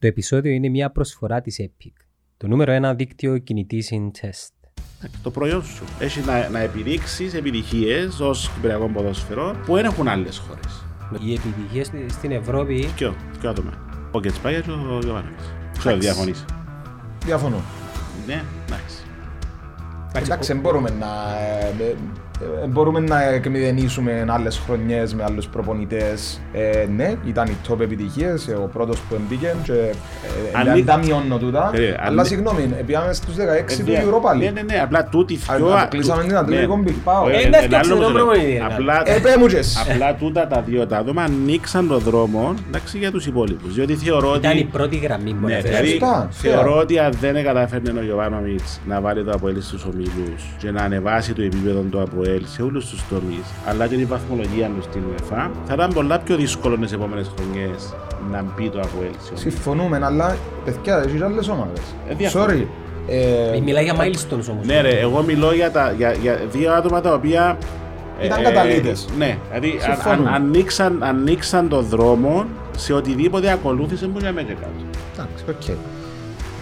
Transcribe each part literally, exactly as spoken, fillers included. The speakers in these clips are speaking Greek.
Το επεισόδιο είναι μια προσφορά της EPIC, το νούμερο ένα δίκτυο κινητής in test. Το προϊόν σου έχει να, να επιδείξεις επιτυχίες ως κυπριακό ποδόσφαιρο που δεν έχουν άλλες χώρες. Οι επιτυχίες στην Ευρώπη... Ποιο, ποιο άτομα. Ο Κετσπάγια και ο Γιωβάνης. Ξέρω, διαφωνείς. Διαφωνώ. Ναι, εντάξει. Εντάξει, μπορούμε να... Μπορούμε να εκμηδενήσουμε άλλες χρονιές με άλλους προπονητές. Ε, ναι, ήταν οι top επιτυχίες, ο πρώτος που εμπήκε και ε, αν τα μειώνω τούτα. Ε, αλλά ναι. Συγγνώμη, πήγαμε στους δεκαέξι ε, του Europa League. Ναι, ναι, ναι, απλά τούτη θυκιό... Αποκλείσαμε την Ατλέτικο Big Power. Είναι ευκαιρινό προπονητή. Απλά τούτα τα δύο τα άτομα ανοίξαν το δρόμο για τους υπόλοιπους. Διότι θεωρώ ότι... Ήταν η πρώτη γραμμή που έφερε. Θεωρώ ότι αν δεν καταφέρνει ο Γιοβάνοβιτς να βάλει το ΑΠΟΕΛ στους ομίλους και να ανεβάσει το επίπεδο του ΑΠΟΕΛ σε όλους τους τομείς, αλλά και την βαθμολογία του στην UEFA, θα ήταν πολλά πιο δύσκολο στις επόμενες χρονιές να μπει το ΑΠΟΕΛ. Συμφωνούμε, αλλά παιδιά, έχεις άλλες ομάδες. Sorry. Ε, μιλάει για milestones όμως. Ναι, ρε, εγώ μιλώ για, τα, για, για δύο άτομα τα οποία ήταν ε, καταλήτες. Ναι, δηλαδή αν, ανοίξαν, ανοίξαν το δρόμο σε οτιδήποτε ακολούθησε μπορεί να μέχρι κάτω. Εντάξει, οκ.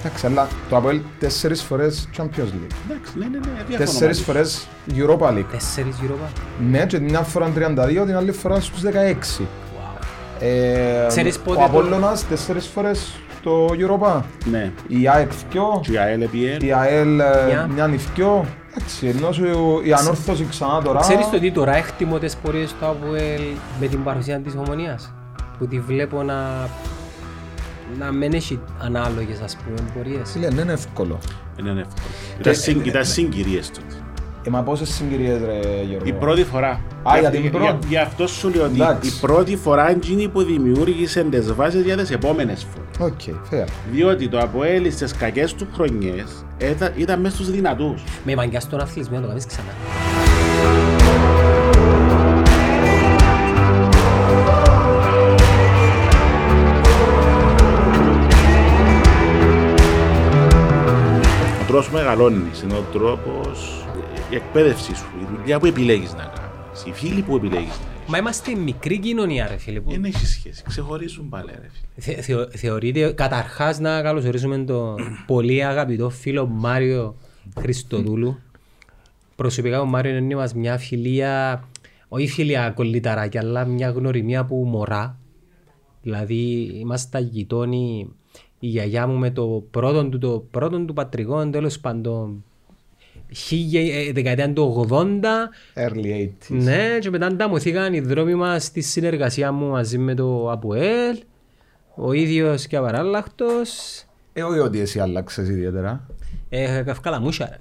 Εντάξει, αλλά το ΑΠΟΕΛ τέσσερις φορές Champions League. Εντάξει, ναι, ναι, ναι. Τέσσερις φορές Europa League. Τέσσερις Europa. Ναι, και μια φορά τριάντα δύο, την άλλη φορά στους δεκαέξι. Wow. Ο Απόλλωνας τέσσερις φορές το Europa. Ναι. Η ΑΕΠ δυο. Η ΑΕΛ επί Η ΑΕΛ μια νυφκιό. Εντάξει, ενώ η Ανόρθωση ξανά τώρα. Ξέρεις το τι τώρα έκτιμο τις πορείες του ΑΠΟΕΛ με την παρουσία της Ομονίας, που τη βλέπω να... να μην έχει ανάλογες, ας πούμε, πορείες. Φίλε, δεν είναι εύκολο. Είναι εύκολο. Ήταν συγκυρίες τότε. Ε, μα πόσες συγκυρίες, ρε Γιώργο. Η πρώτη φορά. Α, για την πρώτη. Γι' αυτό σου λέω ότι η πρώτη φορά είναι που δημιούργησε τις βάσεις για τις επόμενες φορές. Οκ, fair. Διότι το ΑΠΟΕΛ στις κακές του χρονιές ήταν μέσα στους δυνατούς. Με μαγκιά στον αθλησμό, το κάνεις ξανά. Όσο μεγαλώνεις, είναι ο τρόπος, η εκπαίδευση σου, η δουλειά που επιλέγεις να κάνεις, οι φίλοι που επιλέγεις να έχεις. Μα είμαστε μικρή κοινωνία, ρε φίλε. Δεν έχει σχέση, ξεχωρίζουν πάλι, ρε φίλε. Θεω, θεωρείτε, καταρχάς, να καλωσορίσουμε τον πολύ αγαπητό φίλο Μάριο Χριστοδούλου. Προσωπικά, ο Μάριο είναι μας μια φιλία, όχι φιλία κολληταράκια, αλλά μια γνωριμία που μωρά. Δηλαδή, είμαστε γειτόνι. Η γιαγιά μου με το πρώτο του, το πρώτο του πατρικό, τέλος πάντων, δεκαετία του ογδόντα, early ογδόντα, ναι, και μετά ανταμωθήκαν οι δρόμοι μας στη συνεργασία μου μαζί με το ΑΠΟΕΛ, ο ίδιος και απαράλλαχτος. Ε, όχι ότι εσύ άλλαξες ιδιαίτερα. Ε, καυκάλα μούσια.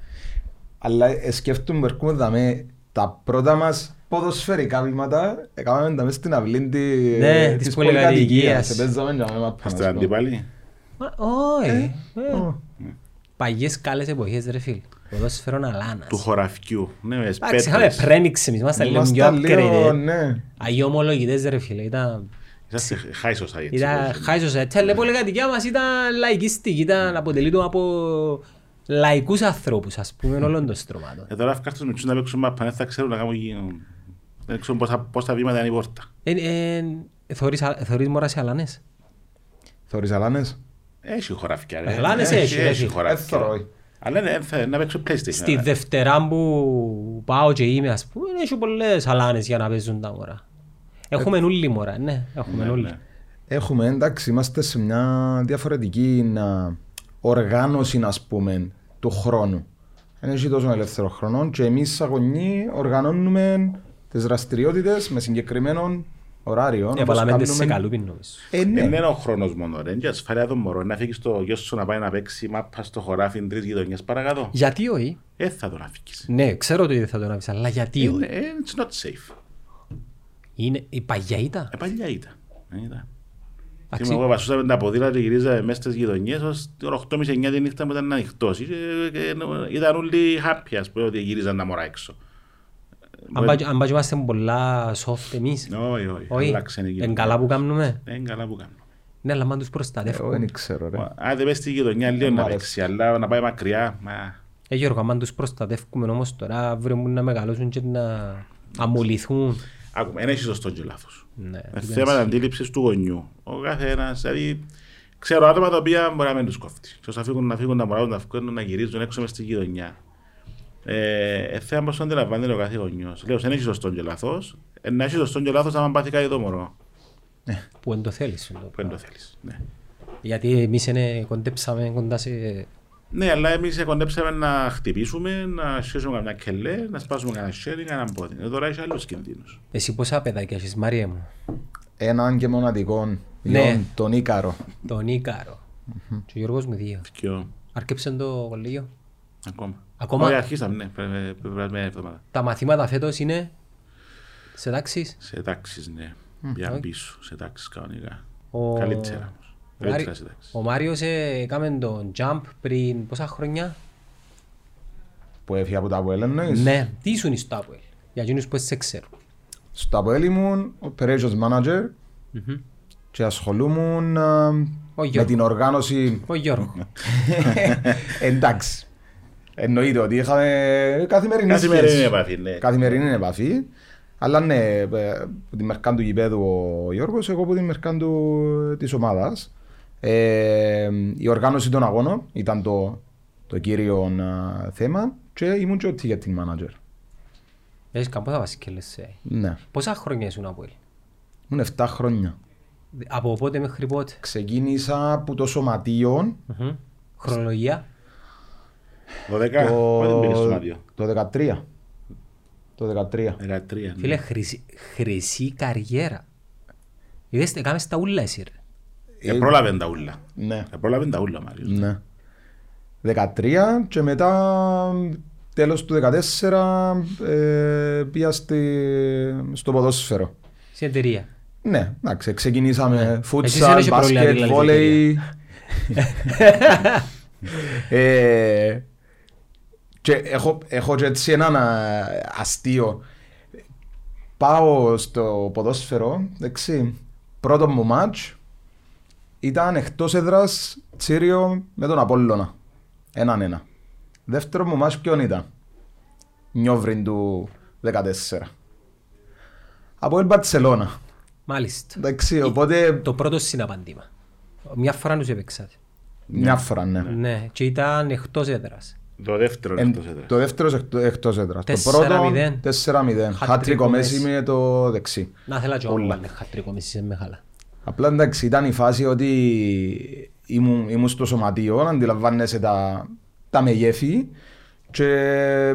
Αλλά σκέφτομαι, έρχομαι με τα πρώτα μας ποδοσφαιρικά βήματα, έκαναμε τα μέσα στην αυλή της πολυκατοικίας. Είστε αντίπαλοι. Όχι, παγιές καλές εποχές, ρε φίλ, ποδόσφαιρον αλάνας. Του χωραφκιού, ναι, μες πέτρες. Είχαμε πρένιξε εμείς, μας τα λέμε πιο upgraded. Αγιομολογητές, ρε φίλε, ήταν... Είσαστε high society. Ήταν high society, αλλά η πολυκατοικία μας ήταν λαϊκιστική, ήταν αποτελείτο από λαϊκούς ανθρώπους, ας πούμε, όλων των στρωμάτων. Εδώ ράφκας τους μικρούς να παίξουν μαπανές, θα ξέρουν να κάνουν... Δεν ξέρουν πώς τα βήματα είναι η πόρτα. Θεωρείς μωρά σε αλάνες. Θεωρείς αλάνες. Έχει χωράφια. Αλάνες έχει, έχει χωράφια. Αλλά να παίξω PlayStation. Στη Δευτέρα που πάω και είμαι, ας πούμε, έχει πολλές αλάνες για να παίζουν τα μωρά. Έχουμε νουλή μωρά, ναι, έχουμε νουλή. Έχουμε, εντάξει, είμαστε σε μια διαφορετική οργάνωση, ας πούμε, του χρόνου. Δεν έχει τόσο ελεύθερο χρόνο και εμείς αγωνιοί οργανώνουμε τις δραστηριότητες με συγκεκριμένων ωράριο, ε, όπως κάνουμε... σε καλούπιν νόμις. Ε, ναι. Είναι ο χρόνος μόνο, ρε, και ασφάλεια των μωρών. Να φύγεις το γιος σου να πάει να παίξει μάπα στο χωράφι τρεις γειτονιές παρακάτω. Γιατί όχι. Ε, θα τον αφήκεις. Ναι, ξέρω ότι δεν θα τον αφήσεις, αλλά γιατί όχι. Ε, it's not safe. Είναι η παλιά ήττα. Ε, παλιά ήττα. Αξί... Εγώ βασούσαμε τα ποδήλα και γυρίζαμε μέσα στις γειτονιές ως οκτώ και μισή εννιά τη νύχτα που ήταν ανοιχτός. Ήταν όλοι happy, ας πούμε, ότι γυρίζαν τα μωρά έξω. Αν πάει είμαστε πολλά soft εμείς. Όχι, όχι. Είναι καλά που κάνουμε. Είναι καλά που κάνουμε. Ναι, αλλά μάλλον τους προστατεύουμε. Δεν ξέρω, ρε. Αν δεν πες στη γειτονιά λίγο να παίξει, αλλά να πάει μακριά. Ε, Γιώργο, αν τους προστατεύουμε όμως τώρα, αύριο μπορούν να μεγαλώσουν και να αμολυθούν. Άκουμε, ένα έχει σωστό και λάθος. Θέμα αντίληψης του γονιού. Ο καθένας, δηλαδή, Ξέρω άτομα τα οποία μπορεί να μην τους κόφτει. Ξέρω να φύγουν, να φύγουν, να μωράζουν, να φύγουν, να γυρίζουν έξω μες στη γειτονιά. Ε, θέλω να αντιλαμβάνεται ο κάθε γονιός. Λέω, δεν έχει σωστό και λάθος. Ε, να έχει σωστό και λάθος, άμα πάθει κάτι το μωρό. Ναι. Που εν το θέλεις. Που εν το θέλεις, ναι. Γιατί εμείς κοντέψαμε κοντά σε... Ναι, αλλά εμείς κοντέψαμε να χτυπήσουμε, να σχέσουμε καμιά κελέ, να σπάσουμε κανένα χέρι, κανένα πόδι. Εδώ τώρα έχει άλλους κινδύνους. Εσύ πόσα παιδάκια έχεις, Μάριε μου? Έναν και μοναδικό. Ναι. Τον Ίκαρο. Τον Ίκαρο. Mm-hmm. Και ο Γιώργος μου δύο. Ποιο. Αρκέψαν το κολλήγιο. Ακόμα. Ακόμα. Όχι, αρχίσαμε, ναι, περασμένη εβδομάδα. Τα μαθήματα φέτος είναι σε τάξεις. Σε τάξεις, ναι. Mm. Για okay. Πίσω, σε τάξεις κανονικά. Ο... Καλύτερα. Ο, Μάρι... ο Μάριος έκαμε ε, τον jump πριν πόσα χρόνια. Που έφυγε από τα ΑΠΟΕΛ, εννοείς. Ναι. Τι ήσουν στο ΑΠΟΕΛ, για εκείνους που σε ξέρουν. Στο ΑΠΟΕΛ ήμουν operations manager. Mm-hmm. Και ασχολούμουν α, με την οργάνωση... Ο Γιώργο. Εντάξει. Εννοείται ότι είχαμε καθημερινή επαφή. Ναι. Καθημερινή επαφή. Αλλά ναι, από τη μερκά του γηπέδου ο Γιώργος, εγώ από τη μερκά της ομάδας. Ε, η οργάνωση των αγώνων ήταν το, το κύριο α, θέμα και ήμουν και ο ticketing manager. Έχεις καμπότα βασικές. Ναι. Πόσα χρόνια ήσουν από εκεί? Ήμουν εφτά χρόνια. Από πότε μέχρι πότε? Ξεκίνησα από το σωματείο. Mm-hmm. Χρονολογία. δώδεκα. Το... Πότε μπήκες στο σωματείο? Το δεκατρία. Το δεκατρία. δεκατρία, φίλε, ναι. χρυσή, χρυσή καριέρα. Είδες, έκαμες τα ούλα εσύ ρε. Ε, πρόλαβεν τα ούλα. Ναι. Ε, πρόλαβεν τα ούλα, Μάριος. Ναι. δεκατρία και μετά τέλος του δεκατέσσερα ε, πήγα στη, στο ποδόσφαιρο. Στην εταιρεία. Ναι, εντάξει, ξεκινήσαμε φούτσαλ, μπάσκετ, βόλεϊ. Και έχω, έχω και έτσι έναν αστείο. Πάω στο ποδόσφαιρο, εντάξει, πρώτο μου μάτς ήταν εκτός έδρας Τσίριο με τον Απόλλωνα. Έναν ένα. Δεύτερο μου μάτς ποιον ήταν? Νιόβριν του δεκατέσσερα. Από την Barcelona. Μάλιστα. Εντάξει, οπότε... Το πρώτο συναπαντήμα. Μια φορά τους επεξάτε. Μια φορά, ναι. Ναι, και ήταν εκτός έδρας. Το δεύτερο εκτός έδρας. Το δεύτερο εκτός έδρας. Το πρώτο τέσσερα μηδέν. Χατρίκο μέση με το δεξί. Να θέλα και όλα με χατρίκο μέση με χαλά. Απλά εντάξει, ήταν η φάση ότι ήμουν στο σωματείο, αντιλαμβάνεσαι τα μεγέθη και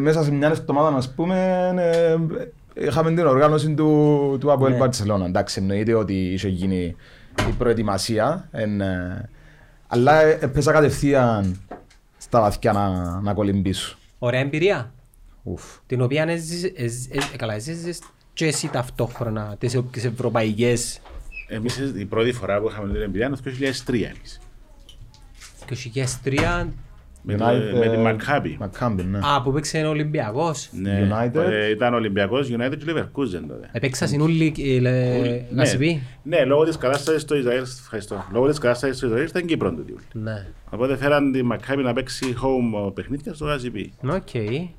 μέσα σε μια εβδομάδα, να πούμε, είχαμε την οργάνωση του, του ΑΠΟΕΛ Μπαρτσελώνα. Εντάξει, εννοείται ότι είχε γίνει η προετοιμασία, εν, αλλά έπαιζα κατευθείαν στα βαθιά να, να κολυμπήσω. Ωραία εμπειρία, Ουφ. την οποία έζησες και εσύ ταυτόχρονα τις ευρωπαϊκές. Εμείς η πρώτη φορά που είχαμε την εμπειρία είναι το δύο χιλιάδες τρία. δύο χιλιάδες τρία. Με, United, με την Μακάμπι. Ναι. Α, που παίξε ο Ολυμπιακός. Ναι. Ε, ήταν Ολυμπιακός, United και Λιβερκούζεν τότε. Επέξα συνούλη να σε πει. Ναι, λόγω της κατάστασης στο Ισραήλ, ευχαριστώ. Λόγω της κατάστασης στο Ισραήλ ήταν Κύπρο το διούλ. Ναι. Οπότε φέραν τη Μακάμπι να παίξει home παιχνίδια στο Γαζιπί. Οκ. Και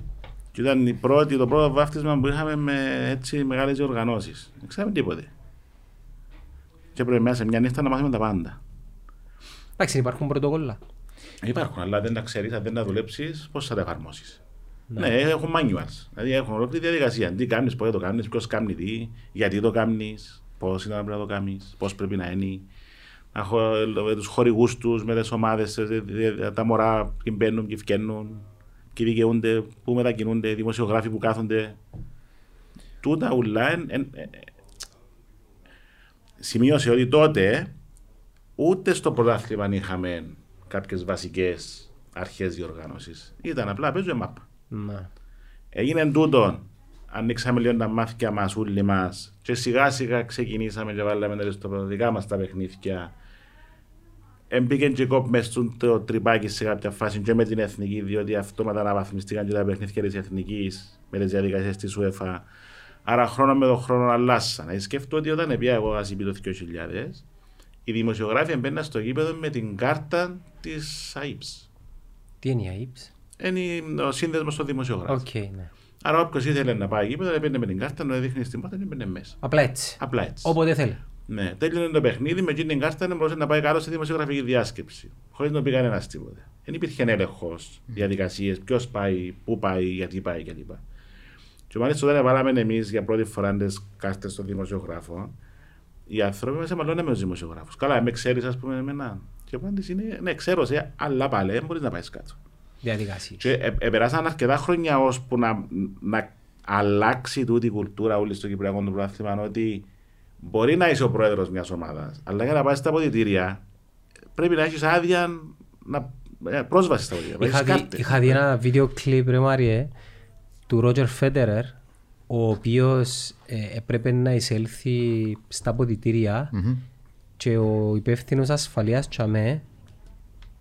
ήταν η πρώτη, το πρώτο βάφτισμα που είχαμε με έτσι μεγάλες οργανώσεις. Δεν ξέραμε τίποτε. Και πρέπει μέσα σε μια νύχτα να μάθουμε τα πάντα. Εντάξει, υπάρχουν πρωτόκολλα. Υπάρχουν, αλλά δεν τα ξέρεις, αν δεν τα δουλέψεις, πώς θα τα εφαρμόσεις. Ναι, ναι, έχουν manuals. Δηλαδή έχουν ολόκληρη διαδικασία. Τι κάνεις, πότε το κάνεις, ποιος κάνει τι, γιατί το κάνεις, πώς είναι να πρέπει να το κάνεις, πώς πρέπει να είναι. Να έχω τους χορηγούς τους, με τις ομάδες, τα μωρά που μπαίνουν και φκαίνουν, και δικαιούνται, που μετακινούνται, οι δημοσιογράφοι που κάθονται. Τούτα ουλά. Εν, εν, εν, σημείωσε ότι τότε ούτε στο πρωτάθλημα είχαμε κάποιες βασικές αρχές διοργάνωσης. Ήταν απλά παίζουμε μάπα. Ναι. Έγινε τούτο, ανοίξαμε λίγο τα μάθηκια μας, όλοι μας, και σιγά σιγά ξεκινήσαμε και βάλαμε τα δικά μας τα παιχνίδια. Εμπήκε και ΚΟΠ μες το τρυπάκι σε κάποια φάση και με την Εθνική, διότι αυτόματα αναβαθμιστήκαν και τα παιχνίδια της Εθνικής με τις διαδικασίες της UEFA. Άρα χρόνο με τον χρόνο αλλάσσαν. Σκέφτομαι ότι όταν πια εγώ ασύπη το δύο χιλιάδες, οι δημοσιογράφοι μπαίναν στο γήπεδο με την κάρτα της ΑΕΠΣ. Τι είναι η ΑΕΠΣ? Είναι ο σύνδεσμος των δημοσιογράφων. Okay, ναι. Άρα όποιος ήθελε να πάει γήπεδο, έπαιρνε με την κάρτα, να δείχνει στην πόρτα και μπαίνε μέσα. Απλά έτσι. Απλά έτσι. Όποτε θέλει. Ναι, τέλειωνε το παιχνίδι με την κάρτα να μπορούσε να πάει κάτω σε δημοσιογραφική διάσκεψη. Χωρίς να πει κανένα τίποτα. Δεν υπήρχε έλεγχος, διαδικασίες, ποιος πάει, πού πάει, γιατί πάει κλπ. Και μάλιστα όταν βάλαμε εμείς για πρώτη φορά τις κάρτες των δημοσιογράφων, οι άνθρωποι μας εμαλώνουν με τους δημοσιογράφους. Καλά, με ξέρεις, ας πούμε, εμένα. Και η απάντηση είναι ναι, ξέρω σε, αλλά πάλι δεν μπορείς να πάει κάτω. Διαδικασίες. Και ε, ε, περάσαν αρκετά χρόνια ώσπου να, να αλλάξει τούτη η κουλτούρα όλη στο κυπριακό του πρωτάθλημα ότι μπορεί να είσαι ο πρόεδρος μιας ομάδας, αλλά για να πας στα αποδυτήρια πρέπει να έχεις άδεια να... πρόσβαση στα αποδυτήρια. Είχα δει ένα βίντεο κλιπ, ρε Μάριε, του Ρότζερ Φέντερερ, ο οποίος ε, έπρεπε να εισέλθει στα αποδυτήρια mm-hmm. και ο υπεύθυνος ασφαλείας Τσαμέ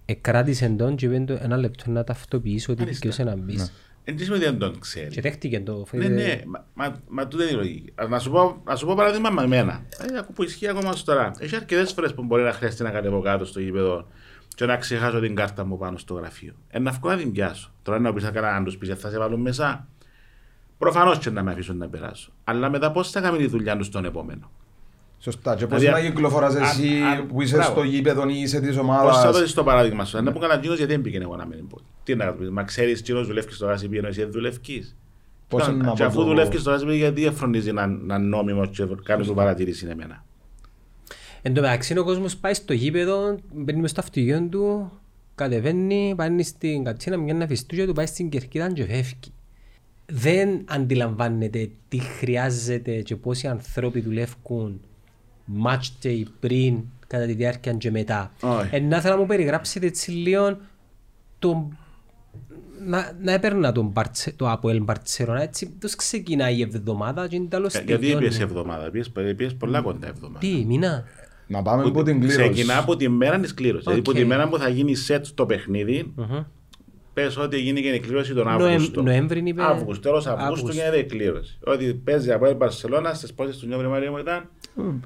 εκράτησε τον και είπε ένα λεπτό να ταυτοποιήσω ότι δικαιούσε να μπεις. Ναι. Εν τίσμα δεν τον ξέρει. Και δέχτηκε το. Ναι, ναι, μα, μα, μα τούτε είναι η λογική. Να σου πω, να σου πω παράδειγμα με εμένα. Ακούω που ισχύει ακόμα στο τώρα. Έχει αρκετές φορές που μπορεί να χρειαστεί να κατεβώ κάτω στο γήπεδο και να ξεχάσω την κάρτα μου πάνω στο γραφείο. Ένα αυκό να την πιάσω. Τώρα να πει να κάνω να του πει θα σε βάλουν μέσα. Προφανώς και να με αφήσουν να περάσω. Αλλά μετά πώς θα κάνω τη δουλειά του στον επόμενο. Σωστά. Και πώς να κυκλοφοράς εσύ που είσαι στο γήπεδο ή είσαι της ομάδας. Πώς θα δώσεις το παράδειγμα σου. Να πω κανέναν Τζίνος γιατί δεν πήγαινε εγώ να μην πω. Τι να πω. Μα ξέρεις Τζίνος δουλεύκεις στο Ράσι πήγαινε εσύ δουλεύκεις. Και αφού δουλεύκεις στο Ράσι πήγαινε γιατί εφρονίζει να νόμιμο και κάνεις το παρατηρήσει είναι εμένα. Εν τω μεταξύ ο κόσμος πάει στο γήπεδο, μπαίνει μες στο αυτογείο του, κατεβαίνει, πάει στην κατσίνα, μια να φιστούγια του, πάει στην κερκίδα και φεύγει. Δεν αντιλαμβάνεται τι χρειάζεται και πόσοι ανθρώποι δουλεύουν match day πριν, κατά τη διάρκεια και μετά. Oh. Ε, να θέλω να μου περιγράψετε έτσι λίγο τον... να, να έπαιρνα τον Μπαρτσε... το ΑΠΟΕΛ Μπαρτσελόνα, έτσι πώς ξεκινάει η εβδομάδα και είναι τέλος τελειώνει. Γιατί έπιες η εβδομάδα, έπιες πολλά κοντά εβδομάδα. Τι, μήνα. Να πάμε από την κλήρωση. Ξεκινά από τη μέρα της κλήρωσης, okay. δηλαδή από τη μέρα που θα γίνει σετ στο παιχνίδι, uh-huh. πες ότι γίνει και η κλήρωση τον Αύγουστο. Νοέμβρη είπε. Αύγουστο, τέλος Αυγούστου γίνεται η κλήρωση. Ότι παίζει από την Μπαρσελόνα στις πόσες του Νιόβρη Μαρίου ήταν.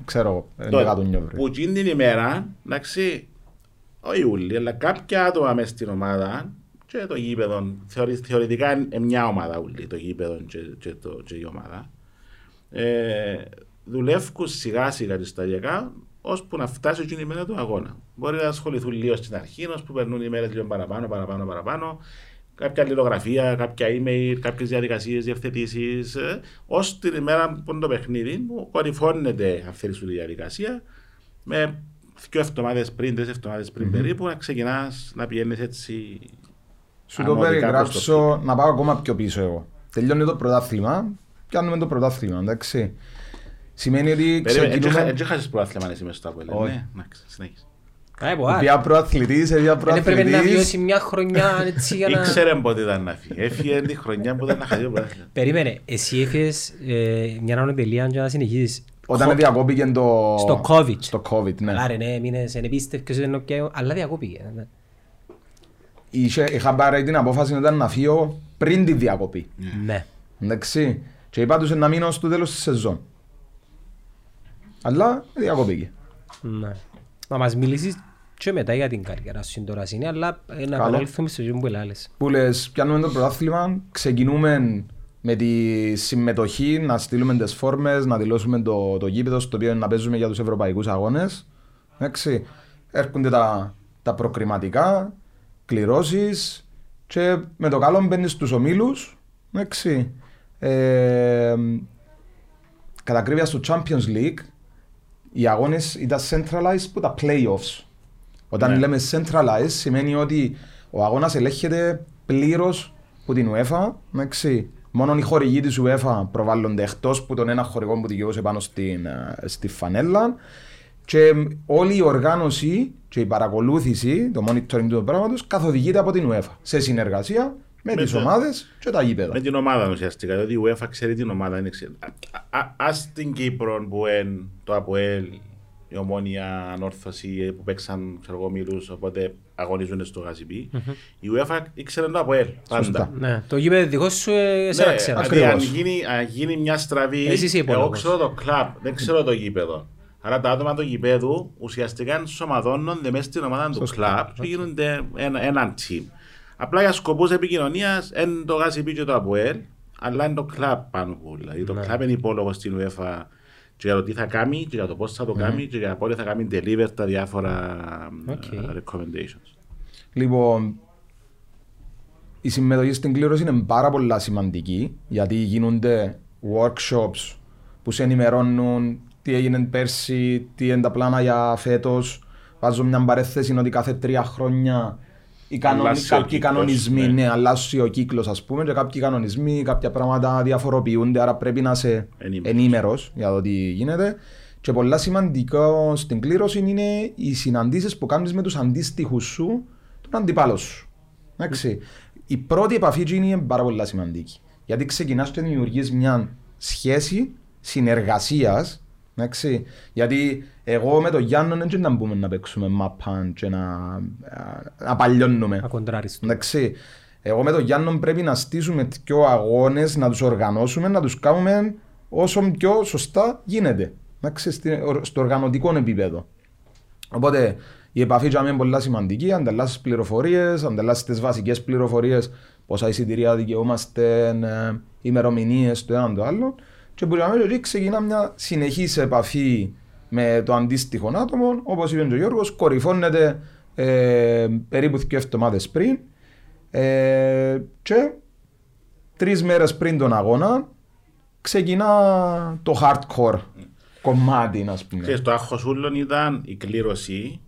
Ξέρω εγώ, ενδεκά του Νιόβρη. Που εκείνη την ημέρα, εντάξει, όχι όλοι, αλλά κάποια άτομα μέσα στην ομάδα και το γήπεδο. Θεωρη, θεωρητικά είναι μια ομάδα όλοι, το γήπεδο και, και, το, και η ομάδα. Ε, δουλεύουν σιγά σιγά και σταδιακά ώσπου να φτάσει εκείνη η μέρα του αγώνα. Μπορεί να ασχοληθούν λίγο στην αρχή, ώσπου περνούν οι μέρες λίγο παραπάνω, παραπάνω, παραπάνω. Κάποια αλληλογραφία, κάποια email, κάποιες διαδικασίες, διευθετήσεις. Ως την ημέρα που είναι το παιχνίδι μου, κορυφώνεται αυτή η διαδικασία με δύο εβδομάδες πριν, τρεις εβδομάδες πριν mm-hmm. περίπου, να ξεκινάς να πηγαίνεις έτσι. Σου το περιγράψω, να πάω ακόμα πιο πίσω εγώ. Τελειώνει το πρωτάθλημα, κάνουμε το πρωτάθλημα, εντάξει. Σημαίνει ότι ξεκινούμε... Έτσι έχασες προάθλημα εσύ μέσα στο ΑΠΟΕΛ, ναι, συνέχισε. Ποια προαθλητής, ποια προαθλητής... Πρέπει να βιώσει μια χρονιά έτσι για να... Ήξερε πότε ήταν να φύγει, έφυγε τη χρονιά που ήταν να χαθεί ο προάθλημα. Περίμενε, εσύ έφυγες μια ανατελεία και να συνεχίζεις... Όταν διακόπηκε το... Στο COVID. Στο COVID, ναι. Άρα ναι, μείνες ενεπίστευκες, αλλά διακόπηκε. Είχα πάρει την απόφαση να φύγω πριν τη διακοπή. Ναι. Εντάξει, και είπα τους να μείνω στο τέλος της σεζόν. Αλλά διακοπήκε. Ναι. Να μας μιλήσεις και μετά για την καριέρα σου τώρα είναι, αλλά να παρέλθουμε στο γύρο που λες. Που λες, πιάνουμε το πρωτάθλημα, ξεκινούμε με τη συμμετοχή, να στείλουμε τις φόρμες, να δηλώσουμε το, το γήπεδο στο οποίο να παίζουμε για τους ευρωπαϊκούς αγώνες. Εντάξει. Έρχονται τα, τα προκριματικά, κληρώσεις και με το καλό μπαίνεις στους ομίλους. Εντάξει. Ε, κατά ακρίβεια στο Champions League, οι αγώνες ήταν centralized που τα playoffs. Όταν yeah. λέμε centralized σημαίνει ότι ο αγώνας ελέγχεται πλήρως από την UEFA. Μόνο οι χορηγοί της UEFA προβάλλονται εκτός που τον ένα χορηγό που δικαιούσε πάνω στην, στη φανέλα. Και όλη η οργάνωση και η παρακολούθηση, το monitoring του πράγματος, καθοδηγείται από την UEFA σε συνεργασία με, με τις το... ομάδες και τα γήπεδα. Με την ομάδα ουσιαστικά, διότι η UEFA ξέρει την ομάδα. Ας την Κύπρο που είναι το ΑΠΟΕΛ, η Ομόνια, Ανόρθωση που παίξαν ξεργομίλους, οπότε αγωνίζονται στο Γαζιμπί. Mm-hmm. Η UEFA ήξερε το ΑΠΟΕΛ πάντα. Ναι. Το γήπεδο δικό σου εσένα ναι, ξέρω. Δηλαδή αν γίνει, γίνει μια στραβή, εγώ ξέρω το κλαμπ, δεν ξέρω το γήπεδο. Άρα τα άτομα του γήπεδου ουσιαστικά ενσωματώνονται μέσα στην ομάδα του κλαμπ και γίνονται έναν team. Απλά για σκοπούς επικοινωνίας εν το γάσι πήγε το ΑΠΟΕΛ, αλλά είναι το κλαμπ πάνω που. Δηλαδή το κλαμπ είναι υπόλογο στην UEFA και για το τι θα κάνει, και για το πώς θα το κάνει, mm. και για πότε θα κάνει deliver τα διάφορα okay. recommendations. Λοιπόν, η συμμετοχή στην κλήρωση είναι πάρα πολύ σημαντική, γιατί γίνονται workshops που σε ενημερώνουν τι έγινε πέρσι, τι είναι τα πλάνα για φέτος. Βάζω μια παρέθεση ότι κάθε τρία χρόνια οι κανονι... κάποιοι κύκλος, κανονισμοί, ναι, ναι αλλάζει ο κύκλος, ας πούμε, και κάποιοι κανονισμοί, κάποια πράγματα διαφοροποιούνται, άρα πρέπει να είσαι ενήμερος για το τι γίνεται. Και πολλά σημαντικό στην κλήρωση είναι οι συναντήσεις που κάνεις με τους αντίστοιχους σου, τον αντιπάλο σου. Εντάξει. Η πρώτη επαφή είναι πάρα πολύ σημαντική, γιατί ξεκινάς και δημιουργείς μια σχέση συνεργασίας. Εντάξει, γιατί εγώ με τον Γιάννο δεν θα μπούμε να παίξουμε μάπαν και να, να παλιώνουμε. Ακοντράριστο. Εντάξει, εγώ με τον Γιάννο πρέπει να στήσουμε πιο αγώνες, να τους οργανώσουμε, να τους κάνουμε όσο πιο σωστά γίνεται. Εντάξει, στο οργανωτικό επίπεδο. Οπότε η επαφή για μένα είναι πολύ σημαντική, ανταλλάσσεις πληροφορίες, ανταλλάσσεις τις βασικές πληροφορίες, πόσα εισιτηρία δικαιούμαστε, ημερομηνίες, το ένα το άλλο. Και που λέμε, ξεκινά μια συνεχής επαφή με το αντίστοιχο άτομο, όπως είπε ο Γιώργος, κορυφώνεται ε, περίπου δύο εβδομάδες πριν ε, και τρεις μέρες πριν τον αγώνα ξεκινά το hardcore κομμάτι, ας πούμε. Και στο άχωσούλον ήταν η κλήρωση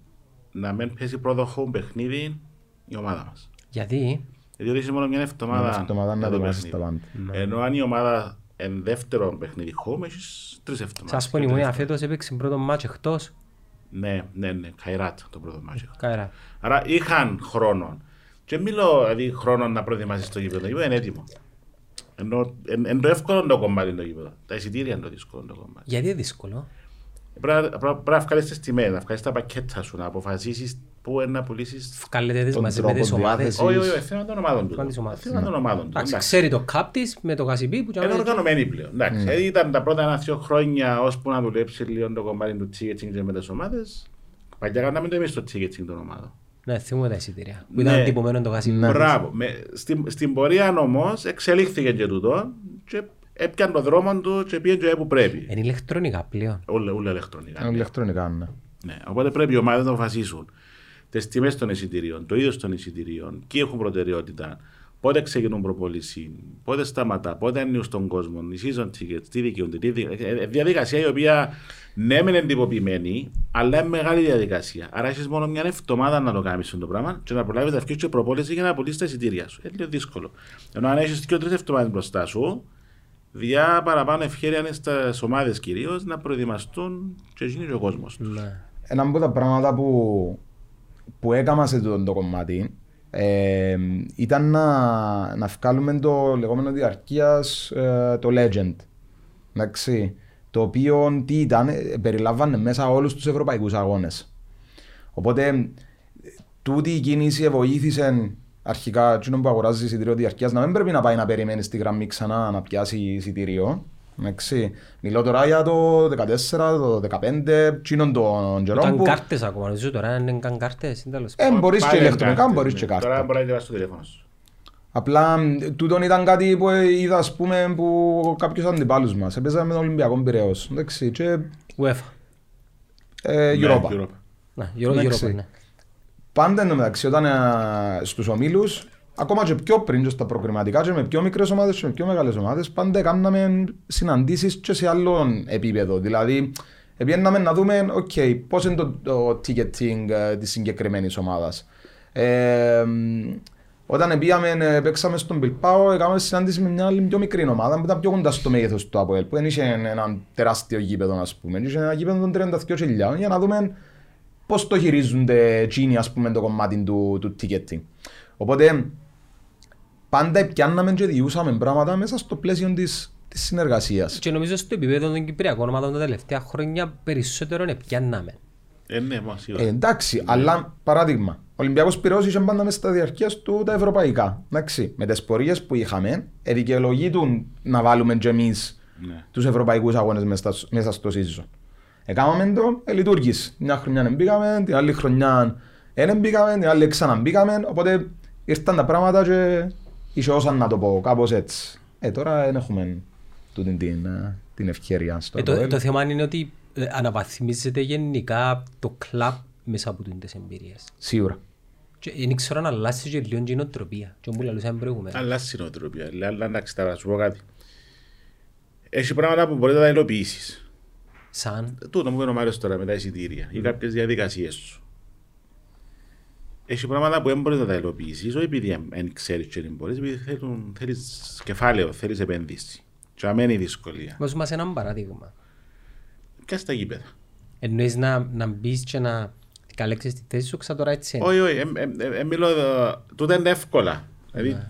να μην πέσει πρόδοχο παιχνίδι η ομάδα μας. Γιατί? Γιατί είσαι μόνο μια εβδομάδα να το παίρνει. Ενώ αν η ομάδα εν δεύτερον παιχνίδι home έχεις τρεις εβδομάδες. Σας πω η Ομόνια φέτος έπαιξε πρώτο μάτς εκτός. Ναι, ναι, ναι, Καϊράτ το πρώτο μάτς. Καϊράτ. Άρα είχαν χρόνο. Και μιλώ δηλαδή, χρόνο να προετοιμάσεις το γήπεδο. Το γήπεδο είναι έτοιμο. Ενώ εν, εν το εύκολο το κομμάτι είναι το γήπεδο. Τα εισιτήρια είναι το δύσκολο το κομμάτι. Γιατί είναι δύσκολο? Πρέπει να βγάλεις τις τιμές, να βγάλεις τα πακέτα σου, να αποφασίσεις πού είναι να πουλήσεις. Βγάλετε μαζί με τις ομάδες. Όχι, όχι, θέμα των ομάδων του. Θέμα των ομάδων του. Ξέρει το ΚΑΠ της με το Γασιμπή που... Είναι οργανωμένοι πλέον. Ήταν τα πρώτα ένα-δύο χρόνια ώσπου να δουλέψει λίγο το κομμάτι του ticketing και με τις ομάδες. Παλιά κάναμε το εμείς το ticketing των ομάδων. Ναι, θυμούμε τα εισιτήρια που ήταν τυπωμένο το Γασιμπή. Μπράβο. Στην πορεία όμως εξελίχθηκε και τούτο. Έπιαν το δρόμο του και πήγαινε και όπου πρέπει. Είναι ηλεκτρονικά πλέον. Όλα ηλεκτρονικά. Είναι ηλεκτρονικά, ναι. Ναι. Οπότε πρέπει οι ομάδες να αποφασίσουν τις τιμές των εισιτηρίων, το είδος των εισιτηρίων, ποιοι έχουν προτεραιότητα, πότε ξεκινούν προπόληση, πότε σταματά, πότε ανοίγουν στον κόσμο, οι season tickets, τι δικαιούνται. Διαδικασία η οποία ναι, μεν είναι τυποποιημένη, αλλά είναι μεγάλη διαδικασία. Άρα έχεις μόνο μια εβδομάδα να το κάνεις το πράγμα και να προλάβεις να φτιάξεις προπόληση για να πουλήσεις τα εισιτήρια σου. Είναι λίγο δύσκολο. Ενώ αν έχεις δύο-τρεις εβδομάδες μπροστά σου, διά παραπάνω ευχαίρεια είναι στις ομάδες κυρίως να προετοιμαστούν και γίνει και ο κόσμος τους. Ένα από τα πράγματα που, που έκανα σε αυτό το κομμάτι ε, ήταν να, να βγάλουμε το λεγόμενο διαρκείας ε, το Legend. Εντάξει, το οποίο τι ήταν, περιλάμβανε μέσα όλους τους ευρωπαϊκούς αγώνες. Οπότε τούτη η κίνηση βοήθησε. Αρχικά, εκείνο που αγοράζει εισιτήριο διαρκείας να μην πρέπει να πάει να περιμένει στη γραμμή ξανά να πιάσει εισιτήριο. Μιλώ τώρα για το δεκατέσσερα, το δεκαπέντε, εκείνον τον καιρό που... Ήταν κάρτες ακόμα, νομίζω τώρα είναι καν κάρτες, είναι τέλος. Ε, μπορείς και ηλεκτρονικά, μπορείς και κάρτες. Τώρα μπορείς να διαβάσεις το τηλέφωνο σου. Απλά, τούτον ήταν κάτι που είδα, ας πούμε, που κάποιος αντιπάλους μας. Έπαιζα με τον Ολυμπιακό Πειραιώς, εντάξει, και... UEFA. Europa. Ναι, Europa, ναι. Πάντα εντωμεταξύ όταν α, στους ομίλους, ακόμα και πιο πριν και στα προκριματικά και με πιο μικρές ομάδες και με πιο μεγάλες ομάδες, πάντα κάναμε συναντήσεις και σε άλλο επίπεδο. Δηλαδή, επιέναμε να δούμε okay, πώς είναι το, το ticketing ε, της συγκεκριμένης ομάδας. Ε, όταν πήγαμε, παίξαμε στον Μπιλπάο, έκαναμε συνάντηση με μια άλλη πιο μικρή ομάδα που ήταν πιο κοντά στο μέγεθος του ΑΠΟΕΛ, που δεν είχε ένα τεράστιο γήπεδο, ας πούμε, είχε ένα γήπεδο των τριάντα δύο χιλιάδες για να δούμε πώς το χειρίζονται εκείνοι, ας πούμε, το κομμάτι του, του ticketing. Οπότε, πάντα πιάνναμε και διούσαμε πράγματα μέσα στο πλαίσιο της, της συνεργασίας. Και νομίζω στο επίπεδο των Κυπριακών ομάδων τα τελευταία χρόνια περισσότερο πιάνναμε. Ε, ναι, μας είπα. Ε, εντάξει, αλλά παράδειγμα, ο Ολυμπιακός Πειραιώς είχε πάντα μέσα στα διαρκείας του τα ευρωπαϊκά. Εντάξει, με τις πορείες που είχαμε, δικαιολογείται να βάλουμε και εμείς ναι. τους ευρωπαϊκούς αγώνες μέσα, μέσα στο season. Εκάμαμε το, ε, λειτουργήσε. Μια χρονιά δεν μπήκαμε, την άλλη χρονιά δεν μπήκαμε, την άλλη ξαναμπήκαμε. Οπότε ήρθαν τα πράγματα και ίσως να το πω κάπως έτσι. Ε, τώρα δεν έχουμε τούτη την την ευκαιρία στο ε, το, το θέμα είναι ότι αναβαθμίζεται γενικά το κλαμπ μέσα από τις εμπειρίες. Σίγουρα. Δεν ξέρω αν αλλάσεις και λίγο την νοοτροπία. Αλλάσεις την νοοτροπία. Αλλά να σου πω κάτι. Έχει πράγματα που μπορείς να τα υλοποιήσεις. Σαν. Τούτο μου είπε ο Μάριος τώρα με τα εισιτήρια ή κάποιες διαδικασίες σου. Έχει πράγματα που δεν μπορείς να τα υλοποιήσεις, όχι επειδή δεν ξέρεις και δεν μπορείς, επειδή θέλεις κεφάλαιο, θέλεις επένδυση. Και αμένει η δυσκολία. Δώσου μας έναν παράδειγμα. Ποια στα γήπεδα. Εννοείς να, να μπεις και να καλέξεις τη θέση σου ξανά τώρα έτσι. Όχι, όχι. Τούτα είναι εύκολα. Δηλαδή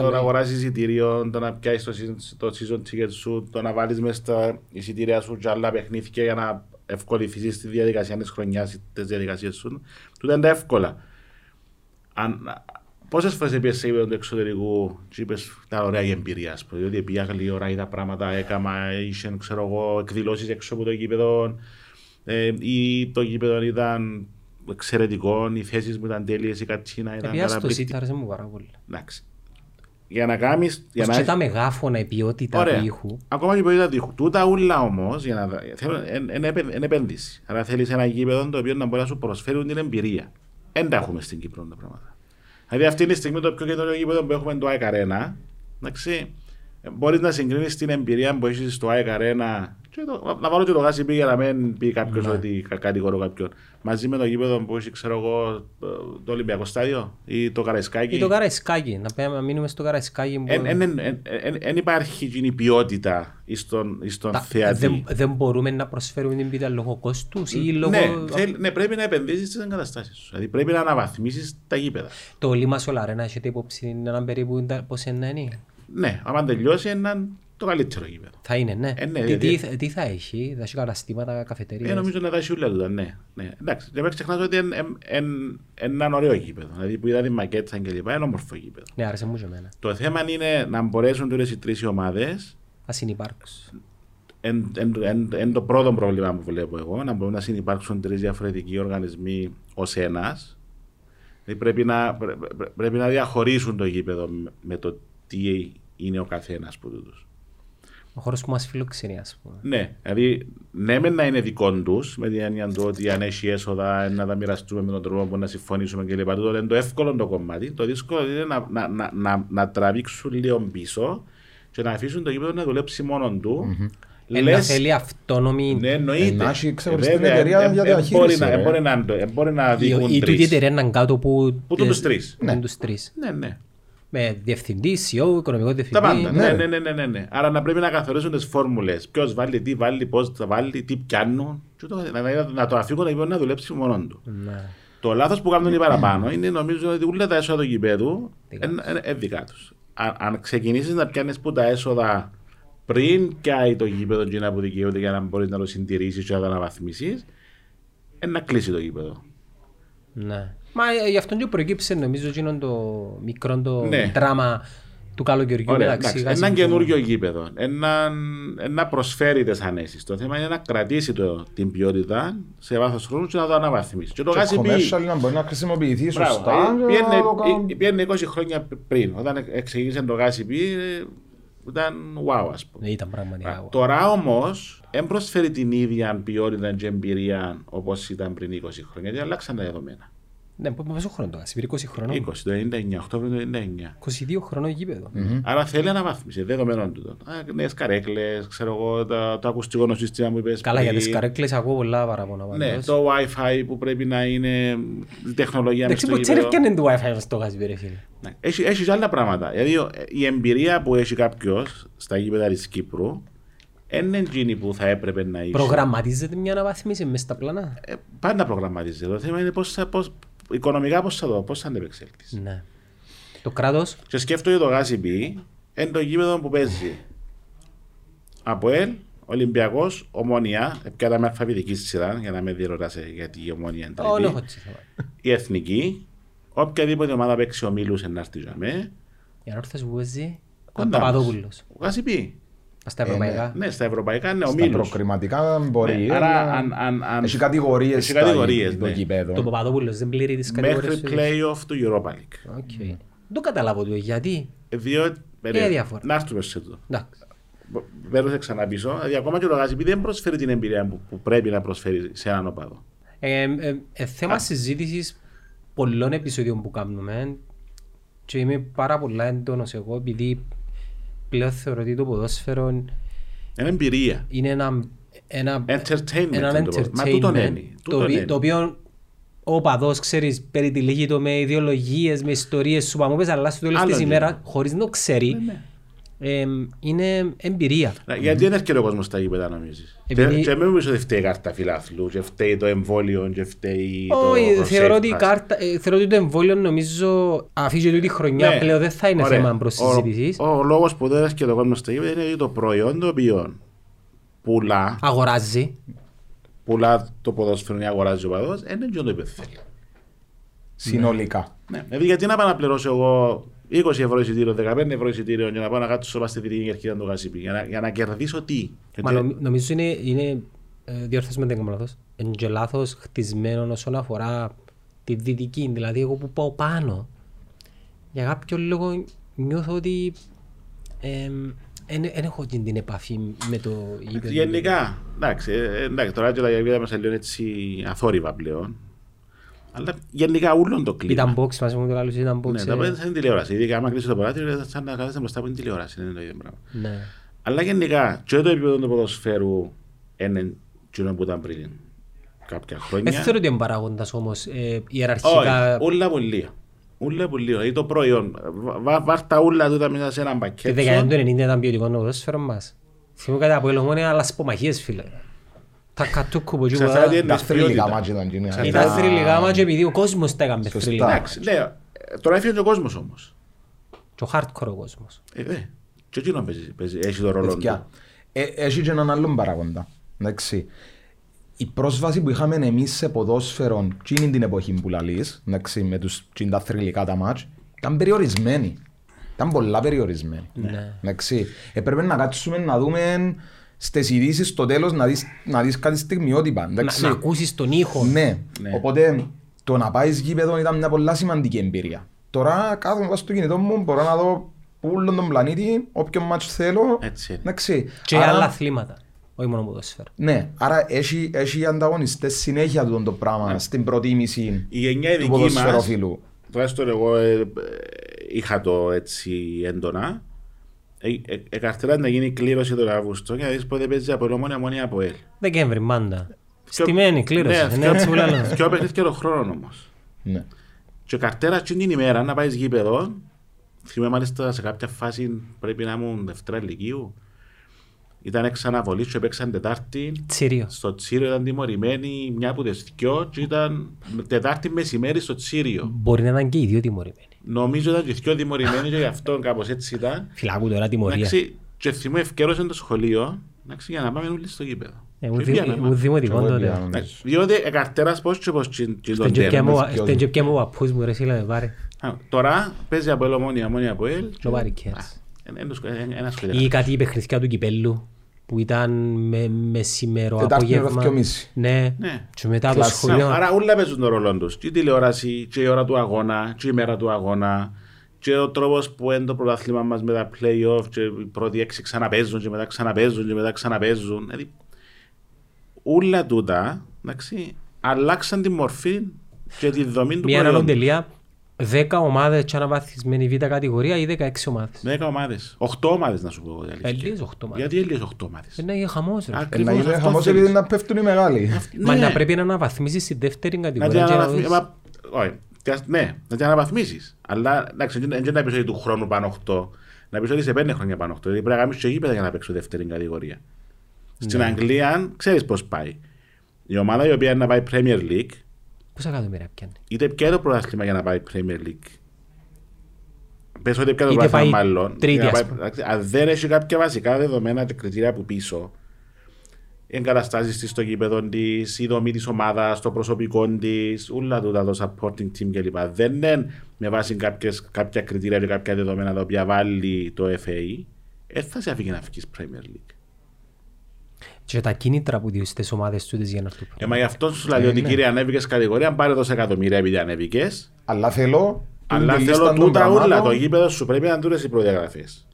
το να αγοράσεις εισιτήριο, το να πιάσεις το season ticket σου, το να βάλεις μέσα στα εισιτήρια σου και άλλα παιχνίδια για να ευκολυθείς τη διαδικασία της χρονιάς, τις διαδικασίες σου. Τούτα είναι εύκολα. Αν, πόσες φορές πήγες σε γήπεδο του εξωτερικού και είπες τα ωραία η εμπειρία, διότι πήγα Αγγλία, ωραία είδα πράγματα, έκαμα, είσαν, ξέρω εγώ, εκδηλώσεις έξω από το γήπεδο ε, ή το γήπεδο ήταν εξαιρετικό, οι θέσεις μου ήταν τέλειες, η κατσίνα ήταν καταπληκτική. Επήγα στο σίταρ, δεν μου πάρα πολύ. Εντάξει. Για να κάνεις... Πώς να... και τα μεγάφωνα, η ποιότητα του ήχου. Ακόμα και η ποιότητα του ήχου. Τούτα ούλα όμως, για να... είναι επένδυση. Άρα θέλεις ένα γήπεδο το οποίο να μπορεί να σου προσφέρουν την εμπειρία. Δεν τα έχουμε στην Κύπρο τα πράγματα. Δηλαδή, αυτή τη στιγμή το πιο καινούριο γήπεδο που έχουμε το ΑΕΚ Αρένα, μπορεί να συγκρίνει την εμπειρία που έχει στο ΑΕΚ Αρένα. Να βάλω και το γάσι πει για να μην πει κάποιο ότι κατηγορώ κάποιον. Μαζί με το γήπεδο που έχει, ξέρω εγώ, το Ολυμπιακό Στάδιο ή το Καραϊσκάκι. Ή το Καραϊσκάκι, να μείνουμε στο Καραϊσκάκι. Δεν υπάρχει κοινή ποιότητα στον θεατή. Δεν μπορούμε να προσφέρουμε την ποιότητα λόγω κόστου ή λόγω. Ναι, πρέπει να επενδύσει στι εγκαταστάσει. Δηλαδή πρέπει να αναβαθμίσει τα γήπεδα. Το Λίμασολ Αρένα, έχετε υπόψη έναν περίπου πόσο είναι. Ναι, άμα τελειώσει έναν. Το καλύτερο γήπεδο. Θα είναι, ναι. Ε, ναι τι, δηλαδή, τι, τι θα έχει, θα έχει καταστήματα, καφετέρια. Ε, νομίζω να τα έχει ούλα του, ναι, ναι. Εντάξει, δεν πρέπει να ξεχνάς ότι είναι ένα ωραίο γήπεδο. Δηλαδή που είδα τη μακέτσα και λοιπά, είναι όμορφο γήπεδο. Ναι, άρεσε μου και εμένα. Το θέμα είναι να μπορέσουν τώρα οι τρεις ομάδες. Να συνυπάρξουν. Είναι το πρώτο πρόβλημα που βλέπω εγώ, να μπορούν να συνυπάρξουν τρεις διαφορετικοί οργανισμοί ως ένας. Δηλαδή πρέπει να, πρέ, πρέπει να διαχωρίσουν το γήπεδο με το τι είναι ο καθένας από τούτους. Ο χώρος που μας φιλοξενεί, ας πούμε. Ναι, δηλαδή ναι, μεν να είναι δικών τους, με την έννοια του ότι αν έχει έσοδα να τα μοιραστούμε με τον τρόπο που να συμφωνήσουμε κλπ. Το είναι το εύκολο το κομμάτι. Το δύσκολο είναι να, να, να, να, να τραβήξουν λίγο πίσω και να αφήσουν το γήπεδο να δουλέψει μόνον του. Mm-hmm. Ένα θέλει αυτόνομη. Ναι, εννοείται. Μπορεί να διοικούν τρεις. Ή τούτη εταιρεία να είναι κάτω που τους τρεις. Ναι, ναι. Με διευθυντή, σι ι ο, οικονομικό διευθυντή. Τα πάντα. Ναι, ναι, ναι, ναι, ναι, ναι. Άρα να πρέπει να καθορίσουν τις φόρμουλες. Ποιος βάλει, τι βάλει, πώς θα βάλει, τι πιάνουν. Να, να, να το αφήκουν να, να δουλέψει μόνον του. Ναι. Το λάθος που κάνουν οι παραπάνω είναι νομίζω ότι όλα τα έσοδα του γηπέδου είναι δικά τους. Αν, αν ξεκινήσεις να πιάνεις που τα έσοδα πριν πιάει το γήπεδο και να που δικαιούνται για να μπορείς να το συντηρήσεις και να το αναβαθμίσεις, να κλείσει το γήπεδο. Ναι. Μα γι' αυτόν και προκύψε νομίζω γίνον το μικρό το ναι. Δράμα του καλοκαιριού μεταξύ. Ένα καινούργιο γήπεδο. Ένα, ένα προσφέρει τις ανέσεις. Το θέμα είναι να κρατήσει το, την ποιότητα σε βάθος χρόνου και να το αναβαθμίσει. Και το γάσι commercial να μπορεί να χρησιμοποιηθεί σωστά. Πήγαινε είκοσι χρόνια πριν. Όταν ξεκίνησε το γάσι πει ήταν wow, ας πούμε. Ήταν πραγματικά wow. Τώρα όμως δεν προσφέρει την ίδια ποιότητα και εμπειρία όπως ήταν πριν είκοσι χρόνια. Γιατί αλλάξαν τα δεδομένα. Ναι, πόσο χρόνο το γάσι, είκοσι χρονών. είκοσι, το ενενήντα εννιά, Οκτώβριο του ενενήντα εννιά. είκοσι δύο χρονών γήπεδο. Mm-hmm. Άρα θέλει αναβάθμιση, δεδομένων τούτων. Νέες καρέκλες, ξέρω εγώ, το, το ακουστικό σύστημα που είπες. Καλά, πριν. Για τις καρέκλες ακούω πολλά παραπονά. Ναι, το WiFi που πρέπει να είναι, η τεχνολογία μες στο γήπεδο. Δεν ξέρω ποιο είναι το WiFi μες στο γάσι, ρε φίλε. Έχει άλλα πράγματα. Δηλαδή η εμπειρία που έχει κάποιο στα γήπεδα της Κύπρου. Είναι εκείνη που θα έπρεπε να είσαι. Προγραμματίζεται μια αναβάθμιση μέσα στα πλάνα. Ε, πάντα προγραμματίζεται. Το θέμα είναι πώς, πώς, οικονομικά πώς θα δω, πώς θα αντεπεξέλθεις. Ναι. Το κράτος. Και σκέφτομαι το γάσι μπι, είναι το γήπεδο που παίζει. ΑΠΟΕΛ, Ολυμπιακός, Ομόνια, πια με αλφαβητική σειρά, για να με διερωτάσαι γιατί η Ομόνια είναι τρίτη. Η Εθνική, οποιαδήποτε ομάδα παίξει ομίλους ενάρτηζαμε. Η Ανόρθωση παίζει τον Παπαδόπουλος. Ο γάσι μπι. Στα ευρωπαϊκά. Ε, ναι, στα ευρωπαϊκά είναι ομίλους. Στα προκριματικά μπορεί. Ναι, άρα, αλλά... αν, αν, αν... Έχει κατηγορίες στο γήπεδο. Το Παπαδόπουλος δεν πλήρει τις κατηγορίες. Μέχρι play-off του Europa League. Okay. Mm. Δεν καταλάβω το γιατί. Διότι... Ε, διάφορα. Να έρθουμε σε αυτό. πέρασε ξανά πίσω. Δηλαδή, ακόμα και το Γάζιμπι δεν προσφέρει την εμπειρία που, που πρέπει να προσφέρει σε έναν οπαδό. Ε, ε, ε, θέμα συζήτηση πολλών επεισοδιών που κάνουμε και είμαι πάρα πολλά έντονος εγώ επειδή πλέον θεωρώ ότι το ποδόσφαιρο είναι εμπειρία. Είναι ένα, ένα entertainment, ένα entertainment μα τούτον ένι, το, το, το οποίο ο οπαδός, ξέρεις, περιτυλίγει το με ιδεολογίες, με ιστορίες, σου παμόπες, αλλά στο τέλος της ημέρας, χωρίς να το ξέρει, ε, είναι εμπειρία. Γιατί δεν έρχεται ο κόσμος στα γήπεδα, νομίζεις? Επειδή... Και μην νομίζω ότι φταίει η κάρτα φιλάθλου, και φταίει το εμβόλιο, και φταίει το... Όχι, θεωρώ ότι, κάρτα, θεωρώ ότι το εμβόλιο νομίζω αφήσει τούτη χρονιά, ναι, πλέον δεν θα είναι ωραία θέμα προς συζήτησης. Ο, ο λόγος που δεν έρχεται ο κόσμος στα γήπεδα είναι ότι το προϊόν το οποίο πουλά, αγοράζει. Πουλά το ποδόσφαιρο να αγοράζει ο παδός, είναι και το υπερθέλει. Συνολικά. Ναι. Ναι. Γιατί να πάω να πληρώσω εγώ είκοσι ευρώ εισιτήριο, δεκαπέντε ευρώ εισιτήριο για να πάω να κάτσω στο παστιφυρική αρχή να το Γασίπι, για να, για να κερδίσω τι. Μα γιατί... νομίζω είναι, είναι διορθώσουμε δεν κάνω και λάθος χτισμένο όσον αφορά τη δυτική. Δηλαδή εγώ που πάω πάνω, για κάποιο λόγο νιώθω ότι δεν ε, έχω την επαφή με το γήπεδο. Γενικά. Εντάξει, εντάξει, τώρα και τα γεγονότα μας αλλιώνουν έτσι αθόρυβα πλέον. Αλλά γενικά ούλον το κλίμα. Ήταν box, μας έχουν το άλλο, ήταν box. Ναι, τα πάντα θα είναι τηλεόραση. Ειδικά, άμα κλείσει το παράθυρο, θα να κάθεσαι μπροστά από την τηλεόραση. Είναι το ίδιο πράγμα. Ναι. Αλλά γενικά, και το επίπεδο του ποδοσφαίρου είναι κοινό που ήταν πριν κάποια χρόνια. Δεν θεωρώ ότι είναι παράγοντας όμως ε, ιεραρχικά. Όχι, όλα πολύ. Ούλα που λίγο, το προϊόν. Βάρτα ούλα τούτα μέσα σε έναν πακέτο. Η δεκαετία του ενενήντα ήταν ποιοτικό το ποδόσφαιρο μας. Θυμώ κατά από Ομόνια, αλλά σπομαχίες φίλε. Τα κατούκου που γιούγα. Τα θρυλικά μάτια ήταν κοινά. Τα θρυλικά μάτια επειδή ο κόσμος τα έκαμε θρυλικά. Τώρα έφυγε και ο κόσμος όμως. Και ο hardcore ο κόσμος. Ε, ε, και εκείνο έχει το ρόλο του. Έχει και έναν άλλον παράγοντα. Εντάξει. Η πρόσβαση που είχαμε εμείς σε ποδόσφαιρο εκείνη την εποχή που λαλείς, με τους τα θρυλικά τα μάτς, ήταν περιορισμένη. Ήταν πολλά περιορισμένη. Ναι. Έπρεπε να κάτσουμε να δούμε στις ειδήσεις στο τέλος να δεις, να δεις κάτι στιγμιότυπα. Να, να ακούσεις τον ήχο. Ναι. Ναι. Οπότε το να πάει γήπεδο ήταν μια πολλά σημαντική εμπειρία. Τώρα κάθομαι στο κινητό μου, μπορώ να δω όλον τον πλανήτη, όποιον μάτς θέλω. Έτσι. Και άρα... άλλα αθλήματα. Όχι μόνο ποδόσφαιρο. Ναι, άρα έχει, έχει ανταγωνιστές συνέχεια του το πράγμα, ναι, στην προτίμηση του ποδοσφαιροφύλου. Τουλάχιστον εγώ ε, ε, είχα το έτσι έντονα. Ε, ε, Εκαρτέρα να γίνει κλήρωση τον Αύγουστο και να δεις πότε παίζει από Ομόνια, Ομόνια, ΑΠΟΕΛ. Δεκέμβρη, μάντα. Στημένη κλήρωση. Ναι, πιο παίχνεις και τον χρόνο όμως. Ναι. Και ο καρτέρας την ημέρα να πάει γήπεδο, θυμάμαι μάλιστα σε κάποια φάση πρέπει να ήμουν Δευτέρα Λυκείου. Ήταν ξαναβολή και παίξαν Τετάρτη. Τσίριο. Στο Τσίριο ήταν τιμωρημένοι, μια από τις δυο, και ήταν Τετάρτη μεσημέρι στο Τσίριο. Μπορεί να ήταν και οι δύο τιμωρημένοι. Νομίζω ήταν και οι δύο τιμωρημένοι, και γι' αυτό κάπως έτσι ήταν. Φυλάκου τώρα τιμωρία. Εντάξει, και θυμώ ευκαιρώσαν το σχολείο για να πάμε όλοι στο γήπεδο. Μου δημοτικό τότε. Διότι καρτέρας πώς και πώς τον τέρμα. Στον και μου παππούς μου, ρε σύλλα με πάρε. Τώρα παίζει από Ελ Ομόνια, Ομόνια από Ελ. Ή κάτι η παιχνιδιά του κυπέλλου που ήταν με, μεσημέρο, απόγευμα. Ναι, ναι. Και μετά το σχολείο. Άρα όλα παίζουν τον ρόλο τους. Και η τηλεόραση, και η ώρα του αγώνα, και η μέρα του αγώνα, και ο τρόπος που είναι το πρωτάθλημα μας με τα play-off, και οι πρώτοι έξι ξαναπαίζουν, και μετά ξαναπαίζουν, και μετά ξαναπαίζουν. Δηλαδή, όλα τούτα, εντάξει, αλλάξαν τη μορφή και τη δομή του προϊόντος. Μια ανατελεία. Δέκα ομάδες και αναβαθμισμένη β' κατηγορία ή δεκαέξι ομάδες. Δέκα ομάδες. Οχτώ ομάδες να σου πω. Ελίες οχτώ ομάδες. Γιατί ελίες οχτώ ομάδες. Δεν είναι χαμός. Να είναι χαμός επειδή να πέφτουν οι μεγάλοι. Μα να πρέπει να αναβαθμίσεις στη δεύτερη κατηγορία. Ναι, να την αναβαθμίσεις. Αλλά δεν είναι επεισόδιο του χρόνου πάνω οκτώ. Να πεις ότι σε πέντε χρόνια πάνω οκτώ. Δηλαδή πρέπει να κάνεις και γήπεδα για να παίξω δεύτερη κατηγορία. Στην Αγγλία ξέρεις πώς πάει. Η ομάδα η οποία να πάει Premier League. Πόσα εκατομμύρια πιάνει. Είτε πιάνει το πρωτάθλημα για να πάει Premier League. Πες ότι πιάνει το πρωτάθλημα μάλλον. Τρίτη, πάει... Αν δεν έχει κάποια βασικά δεδομένα και κριτήρια από πίσω, εγκαταστάσεις της στο γήπεδο της, η δομή της ομάδας, το προσωπικό της, όλα τούτα, το supporting team κλπ. Δεν είναι με βάση κάποιες, κάποια κριτήρια και κάποια δεδομένα τα οποία βάλει το εφ έι, ε, θα σε αφήνει να φύγεις Premier League. Και τα κίνητρα που διούσες στις ομάδες του για να έρθουν. Ε, μα γι' αυτό σου λέει ότι κύριε ανέβηκες κατηγορία, πάρε τόσα εκατομμύρια επειδή ανέβηκες. Αλλά θέλω, αλλά θέλω τούτα ούλα, το γήπεδο σου πρέπει να τούρες οι προδιαγραφές.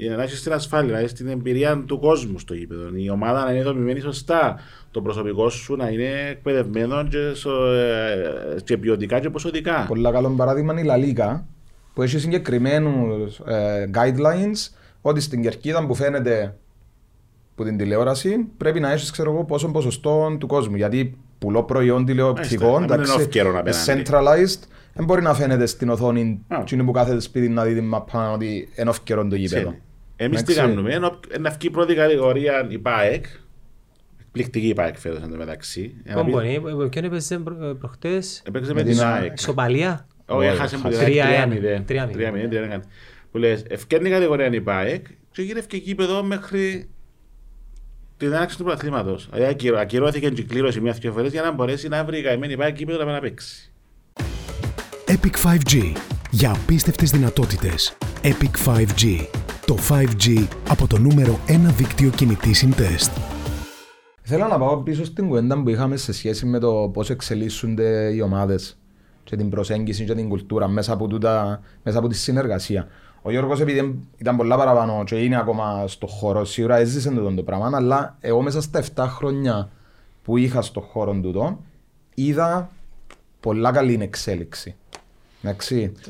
για να έχεις την ασφάλεια, να έχεις την εμπειρία του κόσμου στο γήπεδο. Η ομάδα να είναι δομημένη σωστά, το προσωπικό σου να είναι εκπαιδευμένο και, σο... και ποιοτικά και ποσοτικά. Πολύ καλό παράδειγμα είναι η La Liga, που έχει συγκεκριμένους ε, guidelines, ότι στην κερκίδα που φαίνεται από την τηλεόραση πρέπει να έχεις πόσο ποσοστό του κόσμου. Γιατί πουλώ προϊόν τηλεοπτικών, centralized, δεν μπορεί να φαίνεται στην οθόνη ah. που κάθεται σπίτι να δει την μαπά ότι είναι ευκαιρόν το γήπεδο. Εμείς τι κάνουμε, είναι αυτή η πρώτη κατηγορία η ΠΑΕΚ, πληκτική η ΠΑΕΚ φέτος εν τω μεταξύ. Πομπονή, ποιον έπαιζε προχτές, έπαιζε με την ΑΕΚ. Σοπαλία. Όχι, έχασε με την ΑΕΚ, τρία μηδέν. Που λες, ευκαιρνή κατηγορία είναι η ΠΑΕΚ και γύρευκε γήπεδο μέχρι την άνοιξη του πρωταθλήματος. Ακυρώθηκε και κλήρωση μια δυο φορές για να μπορέσει να βρει καημένη ΠΑΕΚ γήπεδο να παίξει. EPIC φάιβ τζι. Για απίστευτες δυνατότητες. EPIC φάιβ τζι. Το φάιβ τζι από το νούμερο ένα δίκτυο κινητή συντεστ. Θέλω να πάω πίσω στην κουβέντα που είχαμε σε σχέση με το πώς εξελίσσονται οι ομάδες και την προσέγγιση και την κουλτούρα μέσα από, τούτα, μέσα από τη συνεργασία. Ο Γιώργος επειδή ήταν πολλά παραπάνω και είναι ακόμα στο χώρο, σίγουρα έζησε το, το πράγμα, αλλά εγώ μέσα στα εφτά χρόνια που είχα στο χώρο τούτο, είδα πολλά καλή εξέλιξη.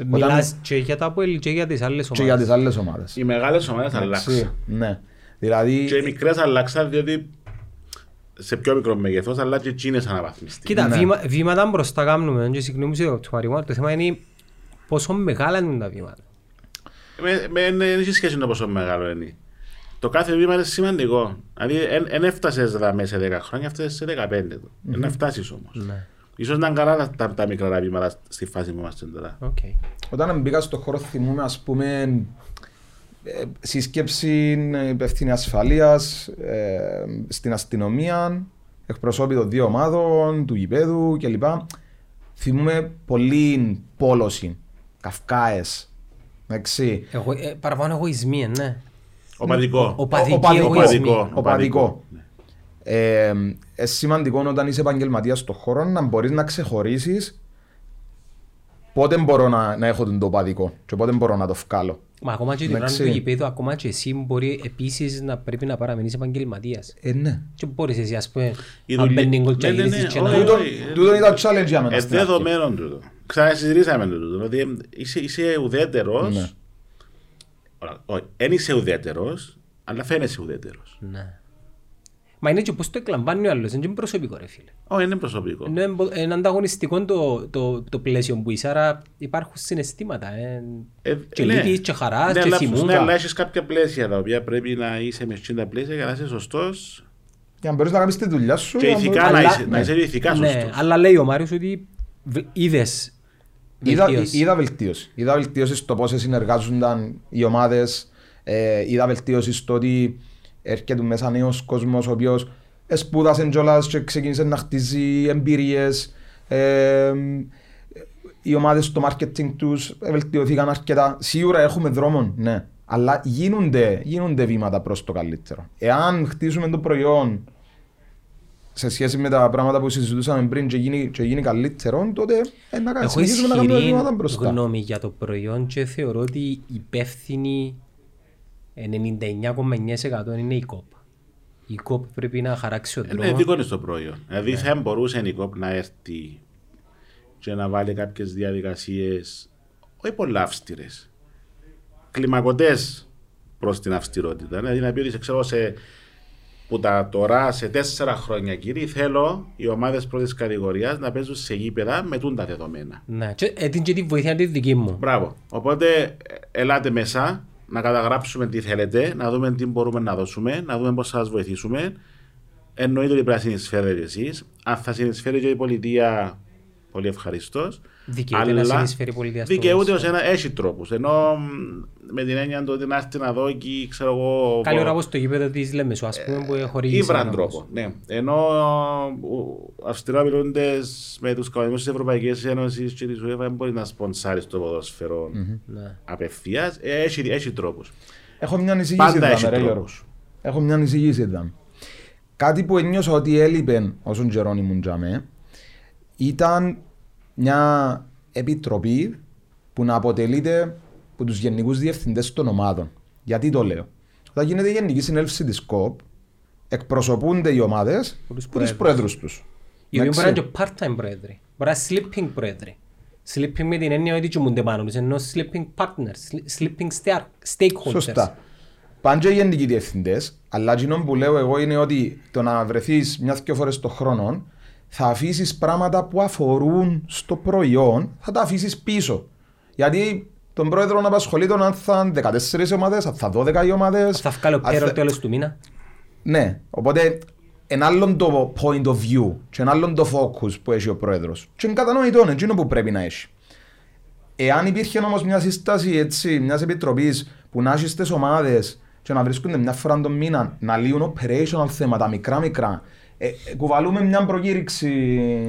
Μιλάς όταν... και για τα ΑΠΟΕΛ και για τις άλλες ομάδες. Και για τις άλλες ομάδες. Οι μεγάλες ομάδες αλλάξαν. Ναι. Δηλαδή... Και οι μικρές αλλάξαν διότι σε πιο μικρό μεγεθός αλλά και εκείνες αναβαθμιστεί. Κοίτα, ναι. βήμα, βήματα μπροστά κάνουμε και συγγνώμη του Μαριμού, το θέμα είναι πόσο μεγάλα είναι τα βήματα. Δεν έχει σχέση με πόσο μεγάλο είναι. Το κάθε βήμα είναι σημαντικό. Δηλαδή δεν έφτασες μέσα σε δέκα χρόνια, έφτασες σε δεκαπέντε. Δεν mm-hmm. φτάσεις όμως. Ναι. Ίσως να είναι καλά τα, τα μικρά βήματα στη φάση που είμαστε τώρα. Okay. Όταν μπήκα στον χώρο θυμούμε ας πούμε σύσκεψη υπευθύνη ασφαλείας ε, στην αστυνομία, εκπροσώπη των δύο ομάδων, του γηπέδου κλπ. Θυμούμε πολλή πόλωση, καυκάες. Εγώ, ε, παραπάνω εγωισμοί, ναι. Οπαδικό. Οπαδικό. Οπαδικό. Είναι ε, σημαντικό όταν είσαι επαγγελματίας στον χώρο να μπορείς να ξεχωρίσεις πότε μπορώ να, να έχω τον τοπαδικό και πότε μπορώ να το βγάλω. Μα ακόμα και την ώρα του γηπέδου, ακόμα και εσύ μπορεί επίσης να πρέπει να παραμείνεις επαγγελματίας. Ε, ναι. Και μπορείς εσύ ας πούμε να μπαίνει γκολ και γυρίσεις και να... Τούτον ήταν challenge για μένα. Εδεδομένον τούτο. Ξανασυζητήσαμε τούτο. Δηλαδή είσαι ουδέτερος. Εν είσαι ουδέτερος, αλλά φαίνεσαι ουδέτερος. Μα είναι και πώς το εκλαμβάνει ο άλλος, είναι προσωπικό ρε φίλε. Όχι, είναι προσωπικό. Είναι, είναι ανταγωνιστικό το, το, το πλαίσιο που είσαι, άρα υπάρχουν συναισθήματα. Ε, ε, και ναι. λύπης, και χαράς, ναι, και θυμούντα. Ναι, αλλά έχεις κάποια πλαίσια τα οποία πρέπει να είσαι με εκείνα πλαίσια για να είσαι σωστός. Για να μπορείς να κάνεις τη δουλειά σου. Και ηθικά, αλλά, να, είσαι, ναι. να είσαι ηθικά σωστός. Ναι, αλλά λέει ο Μάριος ότι είδες βελτίωση. Είδα βελτίωση. Είδα βελτίωση στο πώς συνεργάζονταν οι ομάδες, ε, είδα βελτίωση στο ότι έρχεται μέσα νέος κόσμος ο οποίος σπούδασε κιόλας και ξεκίνησε να χτίζει εμπειρίες. Ε, οι ομάδες στο marketing τους βελτιωθήκαν αρκετά. Σίγουρα έχουμε δρόμο, ναι. Αλλά γίνονται, γίνονται βήματα προς το καλύτερο. Εάν χτίσουμε το προϊόν σε σχέση με τα πράγματα που συζητούσαμε πριν και γίνει, και γίνει καλύτερο, τότε ε, να έχω συνεχίσουμε να κάνουμε βήματα μπροστά. Έχω γνώμη για το προϊόν και θεωρώ ότι υπεύθυνοι ενενήντα εννιά κόμμα εννιά τοις εκατό είναι η ΚΟΠ. Η ΚΟΠ πρέπει να χαράξει ο τρόπο. Είναι δικό στο προϊόν. Δηλαδή θα yeah. μπορούσε η ΚΟΠ να έρθει και να βάλει κάποιες διαδικασίες όχι πολλά αυστηρές. Κλιμακωτές προς την αυστηρότητα. Δηλαδή να πει ότι ξέρω σε, που τα τώρα σε τέσσερα χρόνια κύριοι θέλω οι ομάδες πρώτης κατηγορίας να παίζουν σε γήπεδα με τούντα δεδομένα. Ναι, έτσι και τη βοήθεια τη δική μου. Μπράβο. Οπότε ελάτε μέσα. Να καταγράψουμε τι θέλετε, να δούμε τι μπορούμε να δώσουμε, να δούμε πώς θα σας βοηθήσουμε. Εννοείται ότι πρέπει να συνεισφέρετε εσείς. Αν θα συνεισφέρει και η πολιτεία, πολύ ευχαριστός. Δικαιούται να συνεισφέρει η πολιτεία. Δικαιούται ως ένα, έχει τρόπους. Ενώ με την έννοια ότι να έρθει να δω και ξέρω εγώ. Καλή ώρα στο γήπεδο της Λεμεσού, ας πούμε, που χορηγεί. Ήβραν τρόπο. Ναι. Ενώ αυστηρά μιλώντες με τους κανονισμούς της Ευρωπαϊκής Ένωσης και της UEFA δεν μπορεί να σπονσάρει το ποδόσφαιρο mm-hmm. απευθείας. Έχει, έχει τρόπους. Έχω μια ανησυχία. Πάντα έχει τρόπους. Έχω μια ανησυχία. Κάτι που ένιωσα ότι έλειπε όσον καιρόν ήμουν τζαμέ ήταν μια επιτροπή που να αποτελείται από τους γενικούς διευθυντές των ομάδων. Γιατί το λέω. Όταν γίνεται η Γενική Συνέλευση της ΚΟΠ, εκπροσωπούνται οι ομάδες που τις πρόεδρους τους. Οι οποίοι μπορεί να είναι και part-time πρόεδροι, μπορεί να είναι sleeping πρόεδροι. Sleeping με την έννοια ότι κοιμούνται πάνω τους, ενώ sleeping partners, sleeping stakeholders. Σωστά. Πάνε και οι γενικοί διευθυντές, αλλά εκείνο που λέω εγώ είναι ότι το να βρεθείς μια-δυο φορές το χρόνο, θα αφήσεις πράγματα που αφορούν στο προϊόν, θα τα αφήσεις πίσω. Γιατί τον πρόεδρο να απασχολεί τον αν θα δεκατέσσερις ομάδες, αν θα δώδεκα οι ομάδες. Θα βγάλω πέρα το τέλος του μήνα. Ναι, οπότε ένα άλλο το point of view και ένα άλλο το focus που έχει ο πρόεδρος. Και είναι κατανοητό, είναι εκείνο που πρέπει να έχει. Εάν υπήρχε όμως μια σύσταση έτσι, μιας επιτροπής που να έχει στις ομάδες και να βρίσκονται μια φορά τον μήνα, να λύουν operational θέματα μικρά-μικρά. Ε, κουβαλούμε μια προκήρυξη,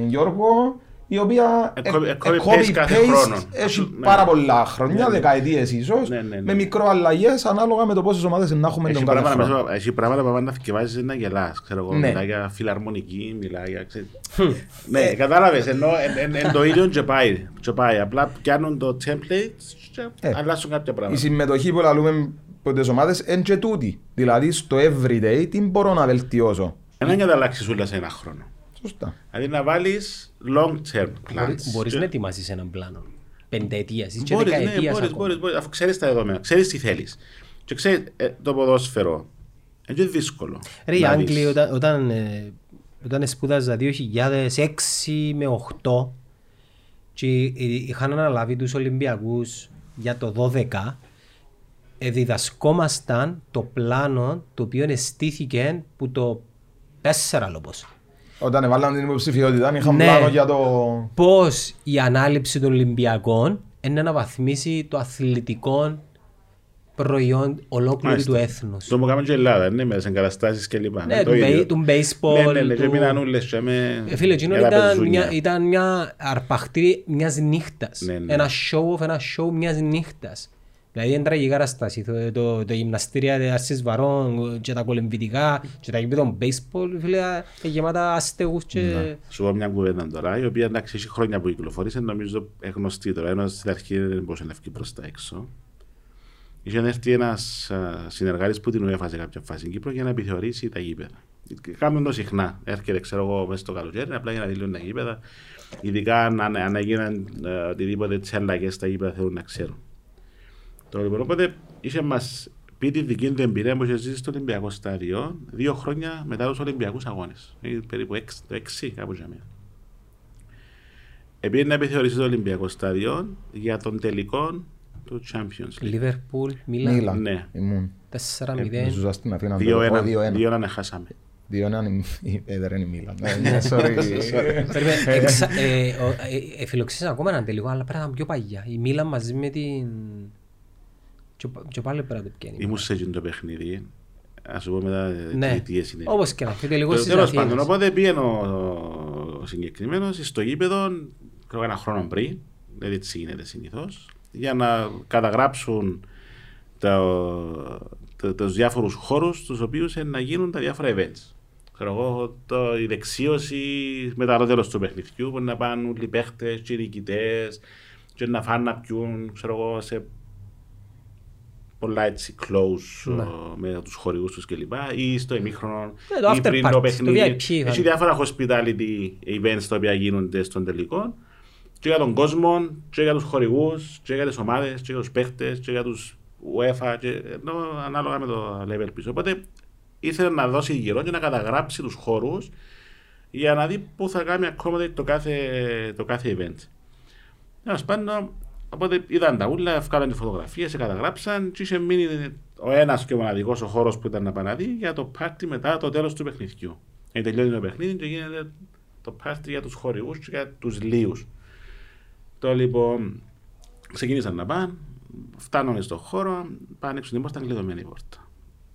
Γιώργο, η οποία ε, ε, ε, copy-paste έχει ναι. πάρα πολλά χρόνια, ναι, ναι. δεκαετίες ίσως, ναι, ναι, ναι. με μικρό αλλαγές ανάλογα με το πόσες ομάδες να έχουμε τον κάθε χρόνο. Έχει πράγματα που πάντα βάζεις να γελάς, ξέρω εγώ, ναι. μιλά για φιλαρμονική, μιλά για... ναι, κατάλαβες, ενώ εν, εν, εν το ίδιο και πάει, και πάει. Απλά πιάνουν το template και ε, αλλάσουν κάποια πράγματα. Η συμμετοχή που λαλούμε από τις ομάδες είναι και τούτη, δηλαδή στο everyday τι μπορώ να βελτιώσω. Δεν είναι να αλλάξεις όλα σε ένα χρόνο. Σωστά. Δηλαδή να βάλεις long term plans. Μπορείς και... να ετοιμάσεις έναν πλάνο. Πενταετίας ή και δεκαετίας ακόμα. Μπορείς, μπορείς, αφού ξέρεις τα δεδομένα, ξέρεις τι θέλεις. Και ξέρεις ε, το ποδόσφαιρο. Είναι δύσκολο. Ρε οι Άγγλοι όταν, όταν, ε, όταν σπούδαζα δύο χιλιάδες έξι με δύο χιλιάδες οκτώ και είχαν αναλάβει τους Ολυμπιακούς για το δύο χιλιάδες δώδεκα ε, διδασκόμασταν το πλάνο το οποίο εστήθηκε που το Τέσσερα λόπος. Όταν έβαλαν την υποψηφιότητα, είχαν ναι. πλάνο για το... Πώς η ανάληψη των Ολυμπιακών είναι να αναβαθμίσει το αθλητικό προϊόν ολόκληρου του έθνους. Το που κάνουμε και η Ελλάδα, ναι, με τις εγκαταστάσεις και λοιπά. Ναι, του baseball, ναι, ναι, του... Φίλε, εκείνο ήταν μια αρπαχτήρη μιας νύχτας. Ένα show-off, ένα show μιας νύχτας. Δηλαδή είναι τραγική κατάσταση, το, το, το γυμναστήρια Αρσής Βαρών και τα κολυμβητικά και τα γυμνητών baseball, φίλε, γεμάτα αστεγούς και... Να, σου πω μια κουβέντα τώρα, η οποία εντάξει έχει χρόνια που κυκλοφορήσε, νομίζω γνωστή τώρα, ενώ στην αρχή δεν μπορούσε να βγει προς τα έξω. Είχε έρθει ένας συνεργάτης που την UEFA σε κάποια φάση στην Κύπρο για να επιθεωρήσει τα γήπεδα. Κάμε το συχνά, έρχεται ξέρω εγώ μέσα στο καλοκαίρι, απλά για να δηλώνουν τα γήπεδα, ειδικά αν, αν έγιναν οτιδήποτε τις αλλαγές στα γήπεδα θέλουν να ξέρουν. Το λοιπόν, οπότε είχε μας πει τη δική του εμπειρία που είχε ζήσει στο Ολυμπιακό Στάδιο δύο χρόνια μετά τους Ολυμπιακούς Αγώνες. Περίπου έξι, το έξι κάπου για μένα. Επειδή να επιθεωρήσει το Ολυμπιακό Στάδιο για τον τελικό του Champions League. Λιβερπούλ, Μίλαν. Ναι. Ήμουν. τέσσερα μηδέν. Ζούσα στην Αθήνα. δύο ένα. δύο ένα να χάσαμε. δύο ένα είναι η Μίλαν. Εφιλοξήσα ακόμα έναν τελικό, αλλά πέρασαν πιο παλιά. Η Μίλαν μαζί με την... Και πάλι πέρα το πιένει. Ήμουν σε εκείνο το παιχνίδι, ας πω μετά τι διετίες είναι. Όπως και να φύγετε λίγο στις Αθήνες. Τέλος πάντων, οπότε πήγαινε ο συγκεκριμένος στο γήπεδο, ξέρω ένα χρόνο πριν, δηλαδή τι γίνεται συνήθως, για να καταγράψουν τους διάφορους χώρους στους οποίους να γίνουν τα διάφορα events. Ξέρω εγώ, η δεξίωση μετά το τέλος του παιχνιδιού, που να πάνε οι παίχτες και οι νικητές και να φάνε να πιούν, ξέρω εγώ, σε πολλά έτσι close ναι. με τους χορηγούς τους κλπ. Ή στο ημίχρονο ναι, ή πριν το παιχνίδι. Έχει διάφορα hospitality events τα οποία γίνονται στον τελικό. Και για τον κόσμο, και για τους χορηγούς, και για τις ομάδες, και για τους παίχτες, και για τους UEFA. Και... No, ανάλογα με το level πίσω. Οπότε ήθελε να δώσει γερό και να καταγράψει τους χώρους για να δει πού θα κάνει ακόμα το κάθε, το κάθε event. Να σας πάνω. Οπότε είδαν τα ούλα, βγάλαν τις φωτογραφίες, καταγράψαν και είχε μείνει ο ένας και ο μοναδικός ο χώρος που ήταν να παναδεί για το πάρτι μετά το τέλος του παιχνιδιού. Ε, τελειώνει το παιχνίδι και γίνεται το πάρτι για τους χορηγούς και για τους λίους. Το λοιπόν ξεκίνησαν να πάνε, φτάνουν στον χώρο, πάνε έξω την πόρτα, ήταν κλειδωμένη η πόρτα.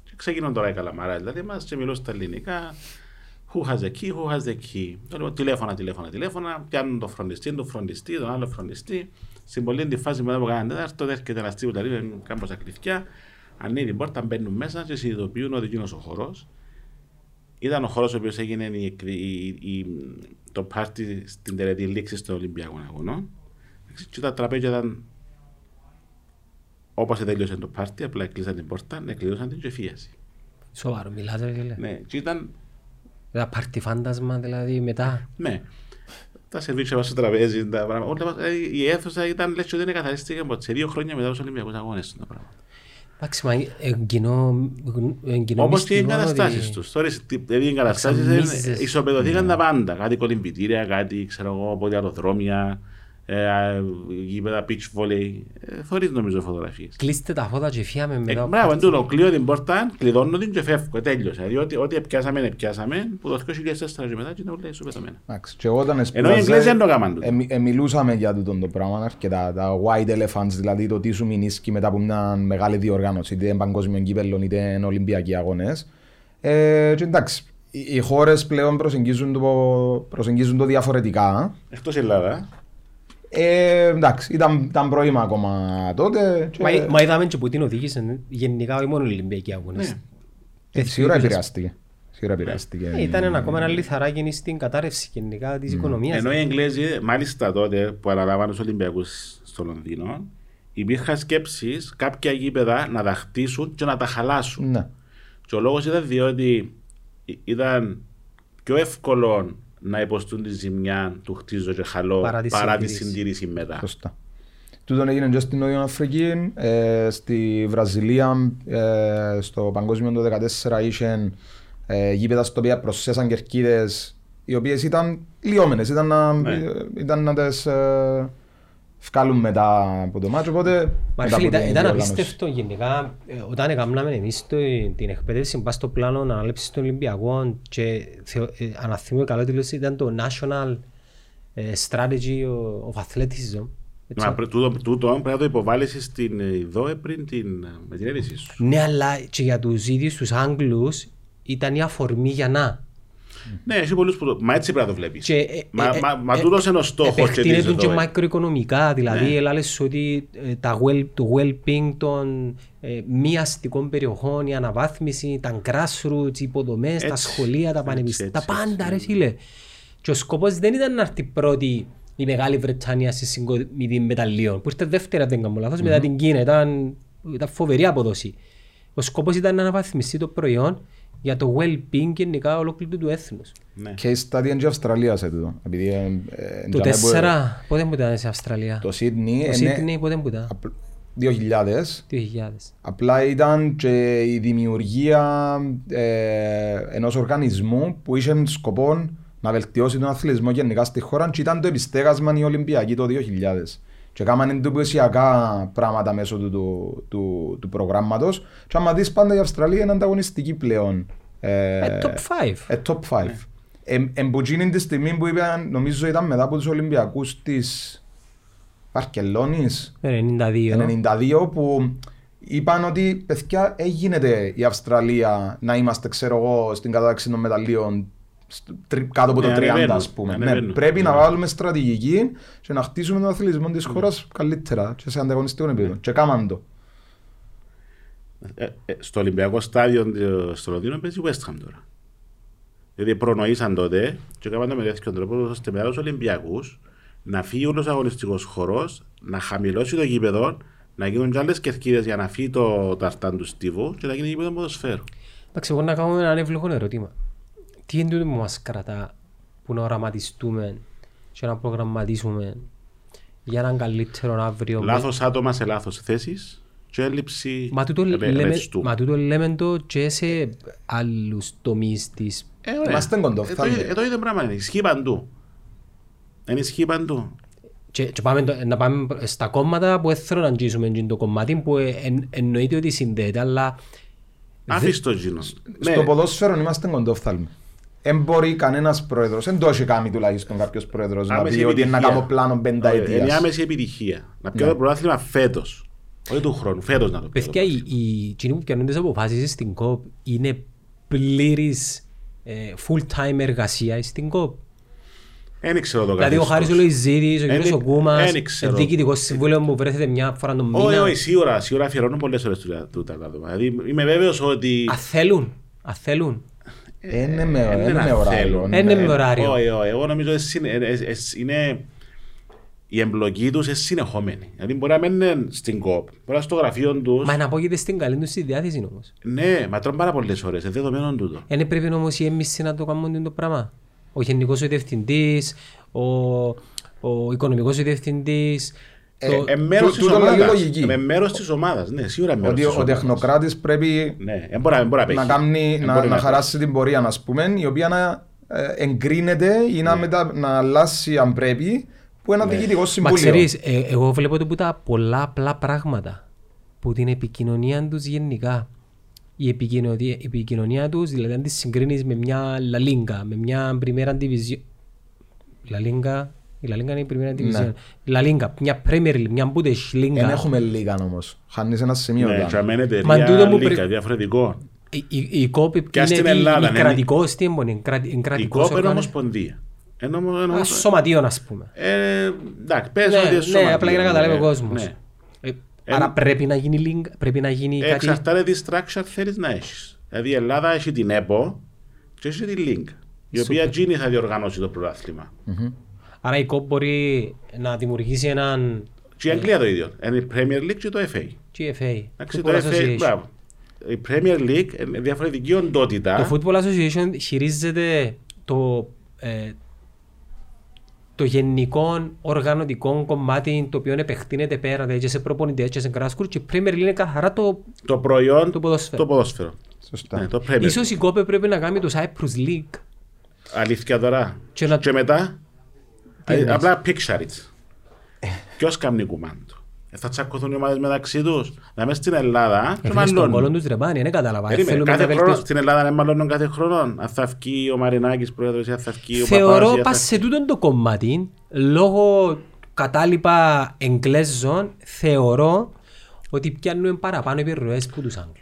Και ξεκινούν τώρα οι καλαμαράδες δηλαδή μας και μιλούν στα ελληνικά. Who has the key, who has the key. Τηλέφωνα, τηλέφωνα, τηλέφωνα. Πιάνουν τον φροντιστή, τον φροντιστή, τον άλλο φροντιστή. Στην πολύ φάση μετά από κανέναν τέταρτο, έρχεται ένα τύπο, δηλαδή κάπως ακριφτιά. Ανοίγει την πόρτα, μπαίνουν μέσα και συνειδητοποιούν ότι εκείνος ο χορός ήταν ο χορός ο οποίος έγινε η, η, η, το πάρτι στην τελετή λήξης των Ολυμπιακών Αγωνών. Και τα τραπέζια ήταν Όπως τέλειωσε το πάρτι, απλά έκλεισαν την πόρτα, έκλεισαν την τζεφίαση. Σοβαρό, μιλάτε φίλε. Ναι, και ήταν... Ένα πάρτι φάντασμα δηλαδή μετά. Ναι. Τα σερβίξαμε στο τραπέζι, τα πράγματα. Η αίθουσα ήταν, λες, ότι δεν εκαθαρίστηκε σε δύο χρόνια μετά τους Ολυμπιακούς αγώνες. Εντάξει, μα εγκοινό... Όμως και οι εγκαταστάσεις τους. Τώρα οι εγκαταστάσεις ισοπεδωθήκαν τα πάντα. Κάτι κολυμπητήρια, κάτι, ξέρω εγώ, πολλοί αεροδρόμια. Γήπεδα pitch volley, θωρείς νομίζω φωτογραφίες. Κλείστε τα φώτα και φύγαμε μετά. Μπράβο, εντούτο, κλείω την πόρτα, κλειδώνω την και φεύγω, τέλειωσε. Διότι ό,τι πιάσαμε, πιάσαμε, που το δύο χιλιάδες τέσσερα και μετά και ήταν όλα ισοπεδωμένα. Ενώ οι Εγγλές δεν το έκαναν τούτο. Μιλούσαμε για τούτο το πράγμα αρκετά, τα white elephants, δηλαδή το τι σου μηνίσκει μετά από μια μεγάλη διοργάνωση, είτε εν παγκόσμιον κύπελλον, είτε εν Ολυμπιακοί αγώνες. Και εντάξει. Οι χώρες πλέον προσεγγίζουν το διαφορετικά. Εκτός Ελλάδα. Ε, εντάξει, ήταν, ήταν πρωίμα ακόμα τότε. Και... Μα, μα είδαμε και που την οδήγησαν γενικά όχι μόνο οι Ολυμπιακοί αγώνες. Ναι. Ε, σίγουρα επηρεάστηκε. Ε, ήταν ένα, ακόμα ένα λιθαράκι στην κατάρρευση γενικά της mm. οικονομίας. Ενώ οι Εγγλέζοι, μάλιστα τότε που αναλάβαν τους Ολυμπιακούς στο Λονδίνο, υπήρχαν σκέψεις κάποια γήπεδα να τα χτίσουν και να τα χαλάσουν. Ναι. Και ο λόγος ήταν διότι ήταν πιο εύκολο να υποστούν τη ζημιά του χτίζω και χαλώ παρά τη, παρά τη συντήρηση μετά. Σωστά. Τούτον έγινε και στην Νότια Αφρική, ε, στη Βραζιλία, ε, στο Παγκόσμιο το δύο χιλιάδες δεκατέσσερα είχε ε, γήπεδα στο οποία προσθέσαν κερκίδες οι οποίες ήταν λιώμενες, ήταν να, ναι. ήταν να τις ε, βγάλουν μετά από το μάτσο. Ήταν απίστευτο γενικά, όταν έκαναμε εμείς το, την εκπαίδευση πας στο πλάνο ανάληψης των Ολυμπιακών και ε, αναθυμώ καλό τηλεόραση ήταν το National ε, Strategy of Athleticism. Τούτο πρέπει να το υποβάλεις στην ΔΟΕ πριν την ένεση σου. Ναι, αλλά και για τους ίδιους τους Άγγλους ήταν η αφορμή για να. Ναι, εσύ πολλούς που το... Μα έτσι πρέπει να το βλέπεις. Και, ε, μα ε, μα, μα ε, τούτος είναι ο στόχος. Επεκτείνεται και, και μακροοικονομικά, δηλαδή ναι. Ελάλες ότι ε, τα well, το well-being των ε, μη αστικών περιοχών, η αναβάθμιση, τα grassroots, οι υποδομές, έτσι, τα σχολεία, τα πανεπιστήμια, τα πάντα ρε φίλε. Και ο σκοπός δεν ήταν να έρθει πρώτη η Μεγάλη Βρετανία στη συγκομιδή μεταλλίων, που ήρθε δεύτερα δεν κάνω λάθος, mm-hmm. μετά την Κίνα, ήταν, ήταν φοβερή αποδόση. Ο σκοπός ήταν να αναβαθμιστεί το προϊόν για το well-being γενικά ολόκληρου του έθνους. Και η στάδια είναι και Αυστραλία σε τούτο. Το τέσσερα, πότε μου ήταν σε Αυστραλία. Το Σίδνεϊ, πότε μου ήταν. δύο χιλιάδες. Απλά ήταν και η δημιουργία ενός οργανισμού που είχε σκοπό να βελτιώσει τον αθλητισμό γενικά στη χώρα και ήταν το επιστέγασμα οι Ολυμπιακοί το δύο χιλιάδες. Και κάνανε εντυπωσιακά πράγματα μέσω του, του, του, του προγράμματος. Και άμα δεις πάντα η Αυστραλία είναι ανταγωνιστική πλέον. Ε, top πέντε. Ε, top πέντε. Εμποτζίνει τη στιγμή που είπαν, νομίζω ήταν μετά από τους Ολυμπιακούς της Βαρκελόνης. ενενήντα δύο. ενενήντα δύο που είπαν ότι παιδιά έγινε η Αυστραλία να είμαστε ξέρω εγώ στην κατάταξη των μεταλλίων. Κάτω από το τριάντα ας πούμε. Πρέπει να βάλουμε στρατηγική και να χτίσουμε τον αθλητισμό της χώρας καλύτερα και σε ανταγωνιστικό επίπεδο. Και κάμαν το. Στο Ολυμπιακό Στάδιο στο Λονδίνο παίζει West Ham τώρα. Δηλαδή προνοήσαν τότε και κάμαν το με τέτοιο τρόπο ώστε μετά τους Ολυμπιακούς να φύγει όλος ο αγωνιστικός χώρος, να χαμηλώσει το γήπεδο, να γίνουν και άλλες κερκίδες για να φύγει το ταρτάν του στίβου και να γίνει γήπεδο ποδοσφαίρου. Εντάξει, εγώ να κάνουμε ένα εύλογο ερώτημα. Τι είναι τούτο που μας κρατά που να οραματιστούμε και να προγραμματίσουμε για έναν καλύτερο αύριο. Λάθος άτομα σε λάθος θέσεις και έλλειψη ρευστού. Μα τούτο λέμε το και σε άλλους τομείς της. Είμαστε κοντόφθαλμοι. Το ίδιο πράγμα είναι. Ισχύει παντού. Είναι ισχύει παντού. Και να πάμε στα κόμματα που θέλω να αγγίσουμε το κομμάτι που εννοείται ότι συνδέεται αλλά... Αφήστο γίνον. Στο ποδόσφαιρο είμαστε κοντόφθαλμοι. Δεν μπορεί κανένας πρόεδρος, δεν το έχει κάνει τουλάχιστον κάποιος πρόεδρος να πει ότι είναι να κάνω πλάνο πενταετίας. Είναι άμεση επιτυχία. Να πιω το πρωτάθλημα φέτος. Όχι του χρόνου, φέτος να το πιω. Παιδιά, οι κοινοί που πιάνουν τις αποφάσεις στην ΚΟΠ είναι πλήρης full-time εργασία στην ΚΟΠ. Δεν ξέρω το καθεστώς. Δηλαδή ο Χάρης ο Λοϊζίδης, ο κύριος ο Κούμας, διοικητικός συμβούλιο που βρέθεται μια φορά τον μήνα. Όχι, όχι, σίγουρα, σίγουρα αφιερώνουν πολλές ώρες του ταρτάτομα. Δηλαδή είμαι βέβαιος ότι... Αθέλουν, αθέλουν. Είναι με ωράριο. Είναι με ωράριο. Όχι, όχι, εγώ νομίζω ότι είναι η εμπλοκή τους είναι συνεχόμενη. Δηλαδή μπορεί να μένουν στην ΚΟΠ, μπορεί να είναι στο γραφείο τους. Μα αναπόκειται στην καλή τους η διάθεση όμως. Ναι, μα τρώνε πάρα πολλές ώρες, είναι δεδομένο τούτο. Εν πρέπει όμως οι έμμισοι να το κάνουν το πράγμα. Ο γενικός ο διευθυντής, ο, ο οικονομικός ο διευθυντής. Ε, το... ε, μέρος του, με μέρος της ομάδας, ναι, σίγουρα μέρος της ομάδας. Ο τεχνοκράτης πρέπει ναι, εμπορα, εμπορα να, κάνει, να, να, να χαράσει την πορεία, να πούμε, η οποία να εγκρίνεται ή να, ναι. μετα, να αλλάσει αν πρέπει, που ένα ναι. διοικητικό συμβούλιο. Μα ξέρεις, ε, εγώ βλέπω ότι τα πολλά απλά πράγματα που την επικοινωνία τους γενικά. Η επικοινωνία, η επικοινωνία τους, δηλαδή αν τη συγκρίνεις με μια Λαλίγκα, με μια Πριμέρα Division. Λαλίγκα. Η Λα Λίγκα είναι η Πριμέρα Division. Λα Λίγκα, μια Premier League, μια Bundesliga. Δεν έχουμε Λίγκα όμως. Χάνεις ένα σημείο. Ναι, καμένεται Λίγκα, διαφορετικό. Η ΚΟΠ είναι κρατικό στήμπο. Η ΚΟΠ είναι ομοσπονδία. Ένα σωματείο, ας πούμε. Εντάξει, πες ότι είναι σωματείο. Ναι, απλά για να καταλάβει ο κόσμος. Άρα πρέπει να γίνει link, πρέπει να γίνει κάτι. Εξαρτάται τι structure θέλεις να έχεις. Δηλαδή η Ελλάδα έχει την ΕΠΟ και έχει την link, η οποία Gini θα διοργανώσει το πρωτάθλημα. Mm-hmm. Άρα η ΚΟΠ μπορεί να δημιουργήσει έναν. Και η Αγγλία το ίδιο. Είναι η Premier League και το εφ έι. Και η εφ έι. Εντάξει, το εφ έι, μπράβο. Η Premier League είναι διαφορετική οντότητα. Το Football Association χειρίζεται το. Ε, το γενικό οργανωτικό κομμάτι το οποίο επεκτείνεται πέρα και σε προπονητές και σε grassroots και Premier League είναι καθαρά το, το προϊόν, το ποδόσφαιρο. Το ποδόσφαιρο. Σωστά. Ναι, το ίσως η ΚΟΠΕ πρέπει να κάνει το Cyprus League. Αλήθεια τώρα. Και, να... και μετά, α, απλά picture it. Ποιος κάνει κουμάντο. Θα τσακωθούν οι ομάδες μεταξύ τους. Να μες στην Ελλάδα και μαλλώνουν. Στον κόλλον τους τρεπάνει, δεν καταλαβα. Στην Ελλάδα δεν μαλλώνουν κάθε χρόνο. Αν θα βγει ο Μαρινάκης πρόεδρος ή αν θα βγει ο Παπάς. Θεωρώ πας σε τούτον το κομμάτι, λόγω κατάλοιπα Εγγλέζων, θεωρώ ότι πιάνουν παραπάνω επιρροές που τους Άγγλους.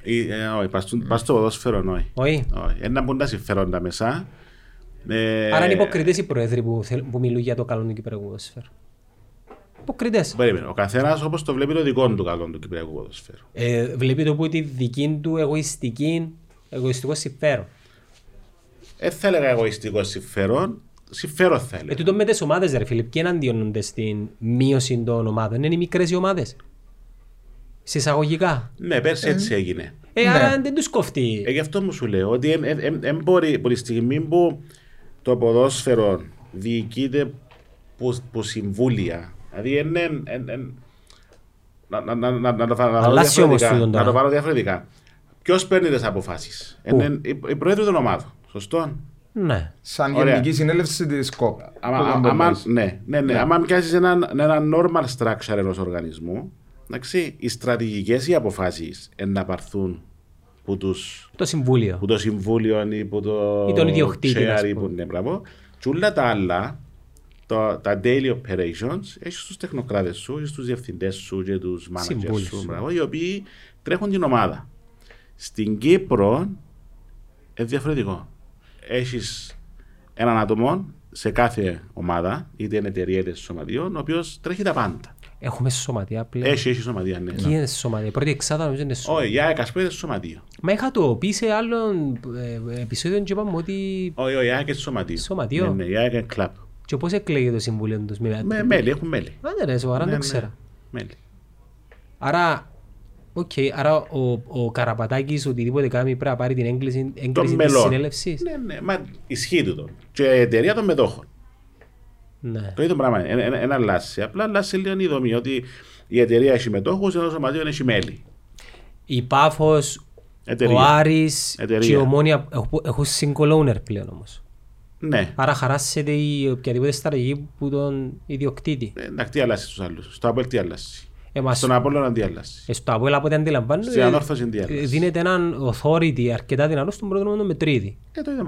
Όχι, πας στο ποδόσφαιρο, όχι. Ένα πούντα συμφέροντα μέσα. Άρα είναι υποκριτές οι πρόεδροι που μιλούν για το καλό ποδόσφαιρο. Περίμενε. Ο καθένας όπως το βλέπει το δικό του καλό του κυπριακού ποδοσφαίρου. Ε, βλέπει το που τη δική του εγωιστική, εγωιστικό συμφέρον. Ε, θα έλεγα εγωιστικό συμφέρον, συμφέρον θα έλεγα. Ε, τούτο με τις ομάδες, ρε Φίλιπ, και εναντιώνονται στην μείωση των ομάδων. Είναι οι μικρές οι ομάδες. Συσσαγωγικά. Ναι, πέρσι έτσι έγινε. Ε, ναι. Άρα δεν τους κοφτεί. Ε, γι' αυτό μου σου λέω ότι δεν ε, ε, ε, ε, μπορεί από τη στιγμή που το ποδόσφαιρο διοικείται από συμβούλια. Δηλαδή είναι, είναι, είναι, να, να, να, να, να το πάρω διαφορετικά. Ποιος παίρνει τις αποφάσεις? Η πρόεδρος των ομάδων, σωστό? Ναι. Σαν γενική συνέλευση της ΚΟΠ. Ναι, ναι, ναι. Αν πιάσεις ένα normal structure ενός οργανισμού, οι στρατηγικές οι αποφάσεις να πάρθουν από το συμβούλιο ή από τον ιδιοκτήτη. Τσούλα τα άλλα. Το, τα daily operations έχεις τους τεχνοκράτες σου, έχεις τους διευθυντές σου και τους managers σου, μπράβο, οι οποίοι τρέχουν την ομάδα. Στην Κύπρο είναι διαφορετικό. Έχεις έναν άτομο σε κάθε ομάδα, είτε είναι εταιρεία είτε σωματείων, ο οποίος τρέχει τα πάντα. Έχουμε σωματεία πλέον. Έχει, έχει σωματεία, ναι. Τι είναι σωματεία, πρώτη εξάδα νομίζω είναι σωματεία. Όχι, για εκασπέ είναι σωματεία. Μα είχα το πει σε άλλον επεισόδιο και είπαμε ότι... Όχι, όχι, για σωματεία. Σωματεία. Ναι, για εκ κλαπ. Και πώς εκλέγει το συμβούλιο τους? Με μέλη, έχουν μέλη. Άντε ρε, σοβαρά, δεν το ξέρα. Μέλη. Άρα, οκ, άρα ο Καραπατάκης οτιδήποτε κάνει πρέπει να πάρει την έγκριση της συνέλευσης. Ναι, ναι, μα ισχύει τούτο. Και η εταιρεία των μετόχων. Το ίδιο πράγμα είναι, ένα λάση. Απλά λάση λίγο είναι η δομή, ότι η εταιρεία έχει μετόχους, ενώ το σωματείο έχει μέλη. Η Πάφος, ο Άρης και η Ομόνια έχουν single owner πλέον όμως. Ναι. Άρα χαράσσεται η οποιαδήποτε στρατηγική που τον ιδιοκτήτη. Εντάξει, τι αλλάζει στους άλλους. Στο ΑΠΟΕΛ τι αλλάζει. Εμάς... Στον Απόλλωνα τι αλλάζει. Ε, στο ΑΠΟΕΛ από ό,τι αντιλαμβάνω. Στην Ανόρθωση τι αλλάζει. Δίνεται έναν authority αρκετά δυνατό στον προδρομόνο μετρίδη.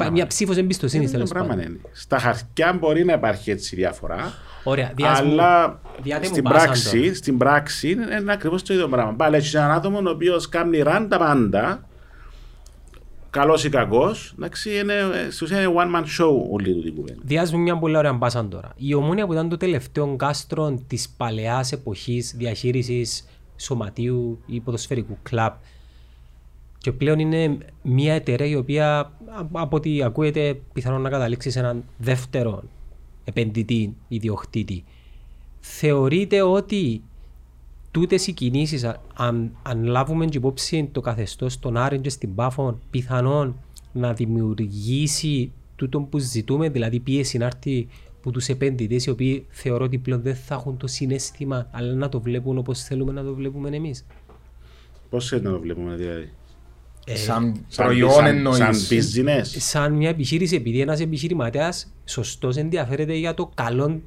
Ε, μια ψήφος εμπιστοσύνης τέλος πάντων. Στα χαρτιά μπορεί να υπάρχει έτσι διαφορά. Ωραία, αλλά στην πράξη, στην πράξη είναι ακριβώς το ίδιο πράγμα. Πάλι έχεις έναν άτομο ο οποίος κάνει ράντα πάντα. Καλός ή κακός, εντάξει, στην ουσία είναι one man show όλη του την κουβέντα. Διάζουμε μια πολύ ωραία μπάσαν τώρα. Η Ομόνια που ήταν το τελευταίο κάστρο της παλαιάς εποχής διαχείρισης σωματείου ή ποδοσφαιρικού κλαμπ και πλέον είναι μια εταιρεία η οποία από ό,τι ακούγεται πιθανόν να καταλήξει σε έναν δεύτερο επενδυτή ιδιοκτήτη. θεωρείτε ότι τούτες οι κινήσεις, αν, αν λάβουμε υπόψη το καθεστώς των Άρων και στην Πάφων, πιθανόν να δημιουργήσει τούτο που ζητούμε, δηλαδή πίεση να έρθει από τους επενδυτές, οι οποίοι θεωρώ ότι πλέον δεν θα έχουν το συναίσθημα, αλλά να το βλέπουν όπως θέλουμε να το βλέπουμε εμείς. Πώς θέλετε να το βλέπουμε, δηλαδή? Ε, σαν προϊόν εννοείς. Σαν business. Σαν μια επιχείρηση, επειδή ένας επιχειρηματίας σωστός ενδιαφέρεται για το καλό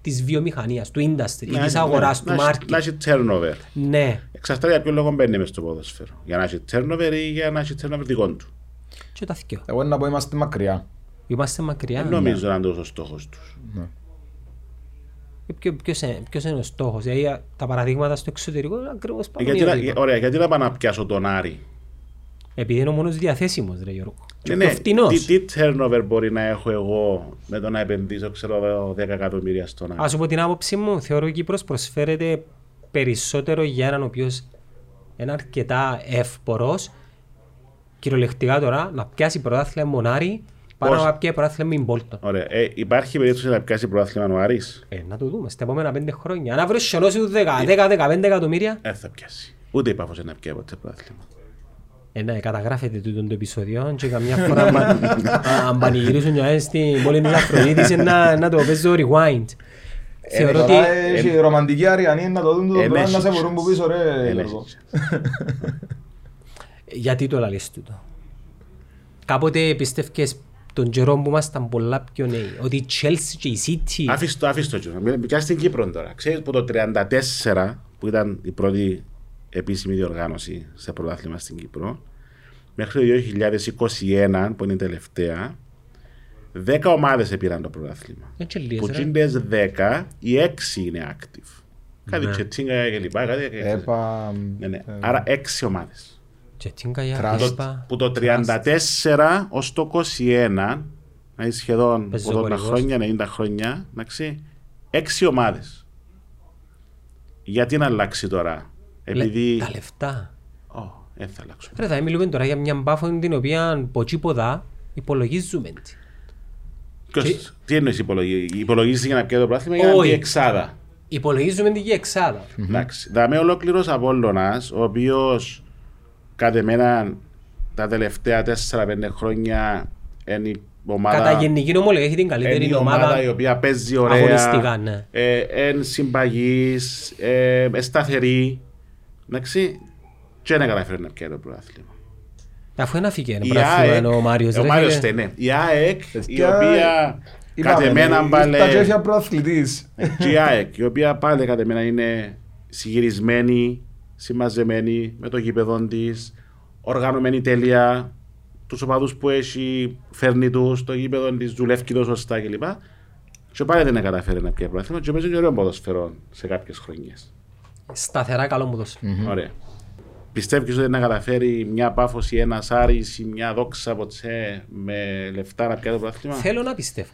της βιομηχανίας, του industry, ναι, της ναι, αγοράς, ναι, του να market. Να έχει turnover. Ναι. Εξαρτάται για ποιο λόγο μπαίνει μες στο ποδόσφαιρο. Για να έχει turnover ή για να έχει turnover δικών του. Και τα θυκαιό. Εγώ να πω είμαστε μακριά. Είμαστε μακριά. Δεν νομίζω να είναι ο στόχος τους. Ναι. Ποιος είναι, ποιος είναι ο στόχος? Δηλαδή, τα παραδείγματα στο εξωτερικό ακριβώς πάνω. Γιατί, ωραία, γιατί να πάω να πιάσω τον Άρη? Επειδή είναι ο μόνος διαθέσιμος, ρε Γιώργο. Ναι, ναι. Τι, τι turnover μπορεί να έχω εγώ με το να επενδύσω, ξέρω, δέκα εκατομμύρια στον Άρη? Ας σου πω την άποψή μου. Θεωρώ ότι ο Κύπρος προσφέρεται περισσότερο για έναν ο οποίος είναι αρκετά εύπορος. Κυριολεκτικά τώρα να πιάσει πρωτάθλημα μονάρι πάνω από κάποια πρωτάθλημα Μπόλτον. Ωραία. Ε, υπάρχει περίπτωση να πιάσει πρωτάθλημα ο Άρης? Ε, να το δούμε στα επόμενα πέντε χρόνια. Αν αύριο σιωνώσει του δέκα με δεκαπέντε εκατομμύρια. Δεν θα πιάσει. Ούτε η Πάφος να πιάσει ποτέ πρωτάθλημα. Ε, ναι, καταγράφεται το επεισόδιο και καμιά φορά αν πανηγυρίσουν στην πόλη της Αφροδίτης να το παίζω rewind. Θεωρώ ότι η ρομαντική Αριανή να το δουν το πράγμα να σε μπορούν που πεις ωραία. Γιατί το λαλείς τούτο? Κάποτε πιστεύκες τον καιρό που ήμασταν πολλά πιο νέοι, ότι η Chelsea και η City... Άφησε το, άφησε το καιρό. Πια στην Κύπρο τώρα. Ξέρεις που το χίλια εννιακόσια τριάντα τέσσερα, που ήταν η πρώτη επίσημη διοργάνωση σε πρωτάθλημα στην Κύπρο, μέχρι το δύο χιλιάδες είκοσι ένα, που είναι η τελευταία, δέκα ομάδες επήραν το πρωτάθλημα. Που τσίντες δέκα, οι έξι είναι active. Κάτι τσετσίνγκα και λοιπά. Άρα έξι ομάδες. Που το χίλια εννιακόσια τριάντα τέσσερα ως το είκοσι ένα, δηλαδή σχεδόν ογδόντα χρόνια, ενενήντα χρόνια, έξι ομάδες. Γιατί να αλλάξει τώρα? Επειδή... Τα λεφτά. Ω, δεν θα αλλάξω. Ρε, θα μιλούμε τώρα για μια Πάφο την οποία ποτσίποδα υπολογίζουμε. Τι εννοείς υπολογίζει? Υπολογίζει για να πιέζει το πράθυμα για να μπει εξάδα. Υπολογίζουμε την εξάδα. Εντάξει, δαμε ολόκληρος Απόλλωνας, ο οποίος... Κατ' εμένα τα τελευταία τέσσερα πέντε χρόνια είναι η ομάδα. Κατά γενική νομολογία έχει την καλύτερη ομάδα, ομάδα η οποία παίζει ωραία. Ναι. Ε, εν συμπαγής, ε, ε, σταθερή. Εντάξει, και να καταφέρει να πιάνει το πρωτάθλημα. Αφού ένα φύγει ένα πρωτάθλημα ο Μάριος. Ο Μάριος είναι. Η ΑΕΚ, η οποία κατ' εμένα πάλι. Η ΑΕΚ, η οποία πάλι κατ' εμένα είναι συγυρισμένη, συμμαζεμένη με το γήπεδο της, οργανωμένη τέλεια, τους οπαδούς που έχει, φέρνει τους, το γήπεδο της, δουλεύει το σωστά κλπ. Και πάλι δεν καταφέρει να πιέσει πρωτάθλημα και παίζει και ωραίο ποδόσφαιρο σε κάποιες χρονιές. Σταθερά καλό ποδόσφαιρο. Mm-hmm. Ωραία. Πιστεύεις ότι να καταφέρει μια Πάφος ή ένας Άρης ή μια Δόξα ποτέ με λεφτά να πιάσει το πρωτάθλημα? Θέλω να πιστεύω.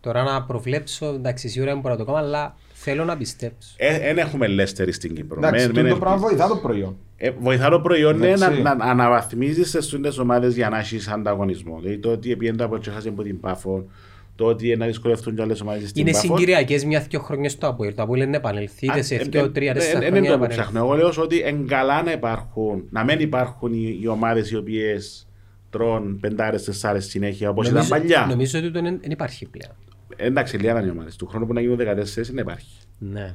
Τώρα να προβλέψω, εντάξει, σίγουρα μπορώ να το κάνω, αλλά. Θέλω να πιστέψω. Δεν έχουμε Λέστερη στην Κύπρο. Εντάξει, το πράγμα βοηθά το προϊόν. Βοηθά το προϊόν να αναβαθμίζεις τις σωστές ομάδες για να έχεις ανταγωνισμό. Δηλαδή το ότι πιέντα από τσέχασε από την Πάφο, το ότι να δυσκολευτούν και άλλες ομάδες στην Πάφο. Είναι συγκυριακές μια-δυο χρονιές στο ΑΠΟΕΛ. Το ΑΠΟΕΛ είναι επανελθεί σε δύο τρία τέσσερα χρόνια. Δεν το ψάχνω. Εγώ λέω ότι είναι καλά να υπάρχουν, να μην υπάρχουν οι ομάδες οι οποίες τρώνε πεντάρες, τεσσάρες συνέχεια όπως ήταν παλιά. Νομίζω ότι δεν υπάρχει πλέον. Εντάξει, λίγα οι ομάδες. Του χρόνου που να γίνουν δεκατέσσερις δεν υπάρχει. Ναι.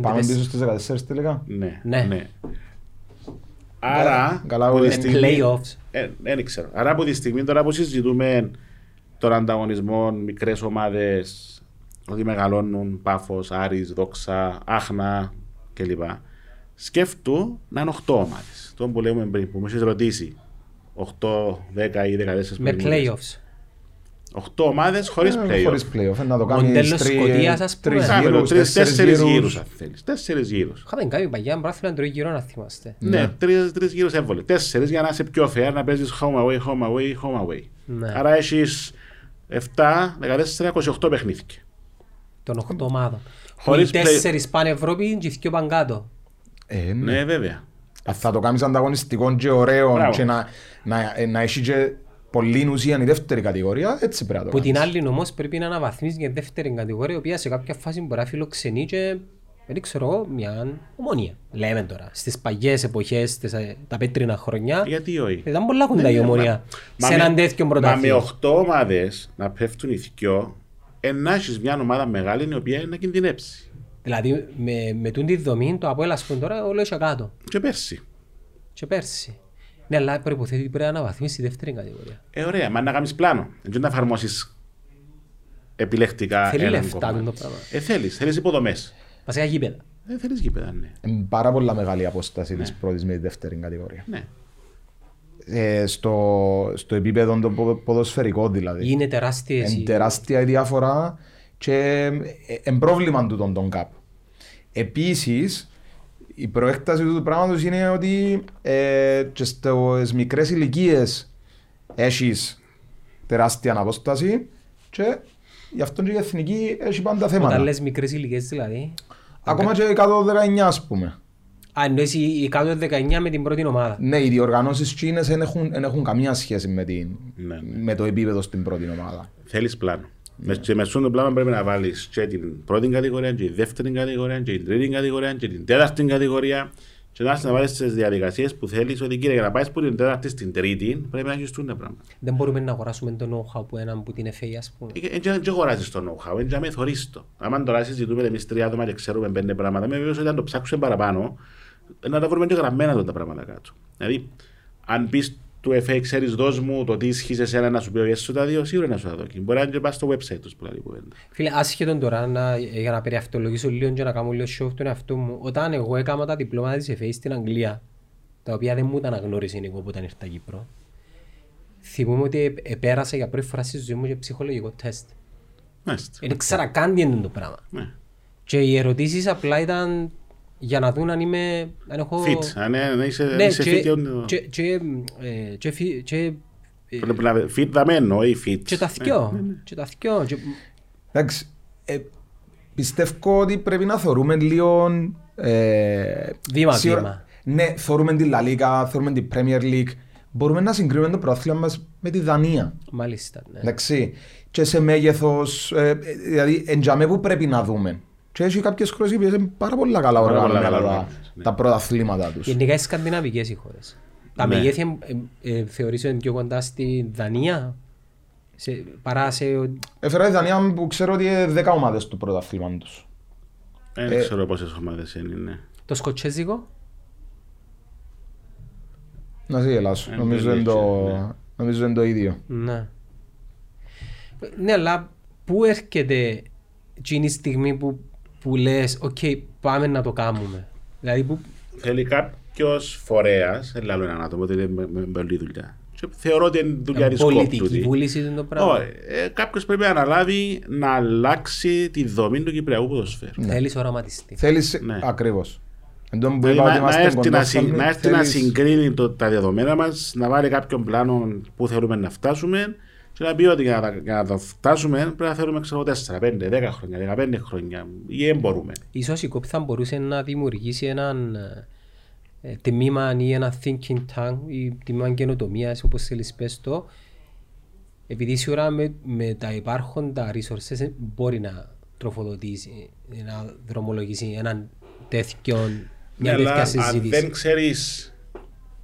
Πάμε πίσω στις δεκατέσσερις τελικά. Ναι. ναι. ναι. Άρα, από στιγμή... play-offs. Ε, δεν ξέρω. Άρα από τη στιγμή τώρα που συζητούμε τον ανταγωνισμό, μικρές ομάδες, ότι μεγαλώνουν, Πάφος, Άρης, Δόξα, Άχνα κλπ. Σκέφτου να είναι οκτώ ομάδες. Τον που λέμε πριν, που μου έχεις ρωτήσει. οκτώ, δέκα ή δεκατέσσερις. Με play-offs. Οχτώ ομάδες χωρίς play-off. Να το κάνεις μοντέλο Σκωτίας, ας πούμε. Τρεις-τέσσερις γύρους, αν θέλεις. Τέσσερις γύρους. Είχαμε κάνει παγιά μπράθυλα τρώει γύρω, να θυμάστε. Ναι, τρεις γύρους έβολε. Τέσσερις για να είσαι πιο fair, να παίζεις home away, home away, home away. Άρα έχεις επτά, δεκατέσσερα, είκοσι οκτώ παιχνίδια. Των οκτώ ομάδων. Οι τέσσερις πάνε Ευρώπη και δύο πάνε κάτω. Ναι, βέβαια. Θα το κάνεις ανταγωνιστικό και ωραίο και να έχει και πολλήν ουσίαν η δεύτερη κατηγορία, έτσι πρέπει να το κάνεις. Που την άλλη όμως πρέπει να αναβαθμίσεις για δεύτερη κατηγορία, η οποία σε κάποια φάση μπορεί να φιλοξενεί και, δεν ξέρω, μια Ομόνια. Λέμε τώρα, στις παγιές εποχές, τα πέτρινα χρονιά, γιατί όχι. Ήταν πολλά κοντά η Ομόνια σε έναν τέτοιο πρωτάθλημα. Μα με οκτώ ομάδες να πέφτουν οι δυο, να έχεις μια ομάδα μεγάλη η οποία να κινδυνέψει. Δηλαδή με, με τούτη δομή το ΑΠΟΕΛ ασκούν τώρα όλο και κάτω. Και πέρσι. Και πέρσι. Ναι, αλλά προϋποθέτει ότι πρέπει να αναβαθμίσει η δεύτερη κατηγορία. Ε, ωραία, μα να κάνεις πλάνο. Δεν να εφαρμόσεις επιλεκτικά. Θέλει λεφτά το πράγμα. Ε, θέλεις, θέλεις υποδομές. Βασικά γήπεδα. Ε, θέλεις γήπεδα, ναι. Ε, πάρα πολλά μεγάλη απόσταση, ναι, της πρώτης με τη δεύτερη κατηγορία. Ναι. Ε, στο, στο επίπεδο το ποδοσφαιρικό δηλαδή. Είναι τεράστια. Είναι τεράστια η διαφορά. Και εν πρόβλημα του τον ΚΑΠ. Επίσης, η προέκταση του πράγματος είναι ότι ε, και στις μικρές ηλικίες έχεις τεράστια αναπόσταση και γι' αυτό και η εθνική έχει πάντα θέματα. Όταν λες μικρές ηλικίες δηλαδή. Ακόμα και εκατόν δεκαεννιά ας πούμε. Α, εννοείς οι εκατόν δεκαεννιά με την πρώτη ομάδα. Ναι, οι διοργανώσεις Κίνες δεν έχουν, έχουν καμία σχέση με, την, ναι, ναι. με το επίπεδο στην πρώτη ομάδα. Θέλεις πλάνο. Και με στον πλάνο πρέπει να βάλεις και την πρώτη κατηγορία, και την δεύτερη κατηγορία, και την τρίτη κατηγορία, και την τέταρτη κατηγορία. Και να βάλεις τις διαδικασίες που θέλεις, ότι κύριε, για να πάεις που την τέταρτη στην τρίτη, πρέπει να έχεις τούν τα πράγματα. Δεν μπορούμε να αγοράσουμε το know-how που έναν που την εφαίει, ας πούμε. Δεν αγοράζεις το know-how, δεν με θωρείς το. Αν τώρα συζητούμε εμείς τρία άτομα και ξέρουμε πέντε πράγματα, με βέβαιος ότι αν το ψάξουμε παραπάνω, να τα βρούμε και γραμμένα τα πράγματα κάτω. Δηλαδή, αν πεις του εφ έι ξέρεις δώσ' μου το τι ισχύει σε σένα να σου πει ο Ιέσου τα δύο, σίγουρα να σου τα δω. Μπορεί να πας στο website τους που λέει κουβέντα. Φίλε, άσχετον τώρα να, για να περιαυτολογήσω λίγο και να κάνω λίγο show τον εαυτό μου, όταν εγώ έκανα τα διπλώματα της εφ έι στην Αγγλία, τα οποία δεν μου τα αναγνώριζε εγώ όταν ήρθα Κύπρο, θυμούμαι ότι επέρασα για πρώτη φορά στη ζωή μου και ψυχολογικό τεστ. Δεν ξέρα καν τι είναι το πράγμα. Ναι. Και οι ερωτήσεις απλά ήταν για να δουν αν είμαι, αν έχω... Φιτ, αν είσαι φιτ και... Πρέπει να πει φιτ δαμένο ή φιτ. Και τα θυκιό. Εντάξει, πιστεύω ότι πρέπει να θεωρούμε λίγο... Βήμα-βήμα. Ναι, θεωρούμε τη Λα Λίγκα, θεωρούμε τη Premier League. Μπορούμε να συγκρίνουμε το πρωτάθλημα μας με τη Δανία. Μάλιστα, ναι. Εντάξει, και σε μέγεθος, δηλαδή εντιαμέ που πρέπει να δούμε. Και έχει κάποιες χώρες οι οποίες είναι πάρα πολύ καλά οργανωμένα τα πρωταθλήματα τους. Γενικά οι σκανδιναβικές οι χώρες. Τα μεγέθη θεωρείς πιο κοντά στη Δανία παρά σε... Έφερα τη Δανία που ξέρω ότι είναι δέκα ομάδες του πρωταθλήματος. Δεν ξέρω πόσες ομάδες είναι. Το σκοτσέζικο. Να σε γελάσω. Νομίζω είναι το ίδιο. Ναι, αλλά πού έρχεται εκείνη η στιγμή που... που λες, οκ, okay, πάμε να το κάνουμε. Δηλαδή που... Θέλει κάποιος φορέας, λέει έναν άτομο, ότι είναι με, με πολλή δουλειά. Και θεωρώ ότι είναι δουλειά της κόπτου. Πολιτική βούληση είναι το πράγμα. Όχι, ε, κάποιος πρέπει να αναλάβει να αλλάξει τη δομή του Κυπριακού ποδοσφαίρου. Ναι. Θέλεις οραματιστή. Θέλεις, ναι, ακριβώς. Δηλαδή, να, να έρθει να, να, θέλεις... να συγκρίνει το, τα δεδομένα μας, να βάλει κάποιον πλάνο που θέλουμε να φτάσουμε. Και να πει ότι για να, για να το φτάσουμε πρέπει να θέλουμε τέσσερα, πέντε, δέκα χρόνια, δεκαπέντε χρόνια ή δεν μπορούμε. Ίσως η ΚΟΠ θα μπορούσε να δημιουργήσει έναν ε, τμήμα ή ένα thinking tank ή τμήμα καινοτομίας, όπως θέλεις πες το, επειδή σίγουρα με, με τα υπάρχοντα resources μπορεί να τροφοδοτήσει, να δρομολογήσει έναν τέτοιο, μια τέτοια συζήτηση. Αν δεν ξέρεις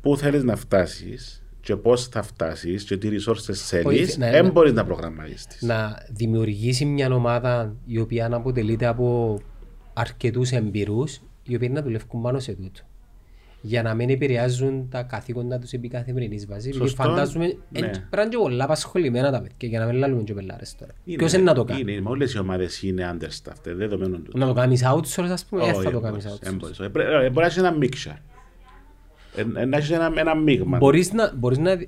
πού θέλεις να φτάσεις και πώς θα φτάσεις και τι resources θέλεις, δεν μπορείς να προγραμματίσεις. Να δημιουργήσει μια ομάδα η οποία να αποτελείται από αρκετούς εμπειρούς, οι οποίοι να δουλεύουν πάνω σε τούτο. Για να μην επηρεάζουν τα καθήκοντα τους επί καθημερινής βάσης. Γιατί φαντάζομαι πράγματι πολλά απασχολημένα τα παιδιά, για να μην λάλλουμε και πελάρες τώρα. Ποιος είναι να το κάνει. Είναι, όλες οι ομάδες είναι understaffed, δεδομένου τούτο. Να το κάνεις outsource, ας πούμε, ή θα το κάνεις outsource. Μπορεί να είσαι ένα mixture. Να έχεις ένα, ένα μείγμα. Μπορείς να, μπορείς να ε,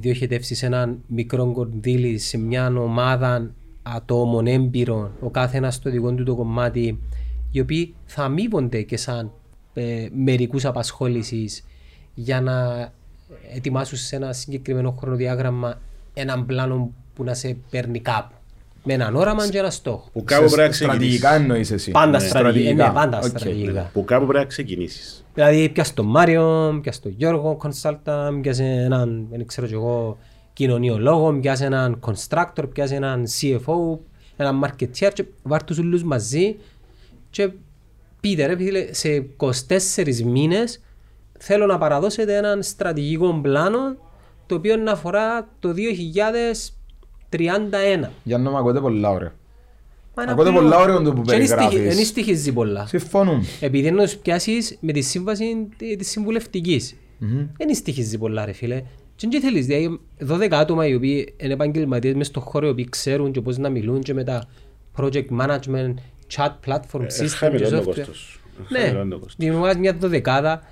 διοχετεύσεις έναν μικρό κονδύλι σε μια ομάδα ατόμων έμπειρων, ο κάθε ένας στο δικό του το κομμάτι, οι οποίοι θα αμείβονται και σαν ε, μερικούς απασχόλησης για να ετοιμάσουν σε ένα συγκεκριμένο χρονοδιάγραμμα έναν πλάνο που να σε παίρνει κάπου. Με έναν όραμα και έναν στόχο. Που κάπου πρέπει να ξεκινήσεις. Στρατηγικά εννοείς εσύ. Πάντα ναι, στρατηγικά. Ναι, πάντα okay. στρατηγικά. Που κάπου πρέπει να ξεκινήσεις. Δηλαδή πιάσε τον Μάριο, πιάσε τον Γιώργο, κονσάλτα, πιάσε έναν, δεν ξέρω κι εγώ, κοινωνιολόγο, πιάσε έναν constructor, πιάσε έναν σι εφ ο, έναν marketeer και βάρ' τους ούλους μαζί και πείτε ρε φίλε, σε είκοσι τέσσερις μήνες θέλω να παραδώσετε έναν στρατηγικό πλάνο το οποίο να αφορά το δύο χιλιάδες τριάντα ένα. Για να μ' ακούτε πολλά ωραία. Ακούτε πολλά ωραία το που περιγράφεις. Εν στοιχίζει πολλά. Συμφωνούμε. Επειδή να τους πιάσεις με τη σύμβαση της συμβουλευτικής. Εν στοιχίζει πολλά ρε φίλε. Και δεν θέλεις, δηλαδή δώδεκα άτομα οι οποίοι είναι επαγγελματίες μες στο χώρο οι οποίοι ξέρουν και πώς να μιλούν και με τα project management, chat platform, system και software. Ναι, δημιουργάς μια δωδεκάδα,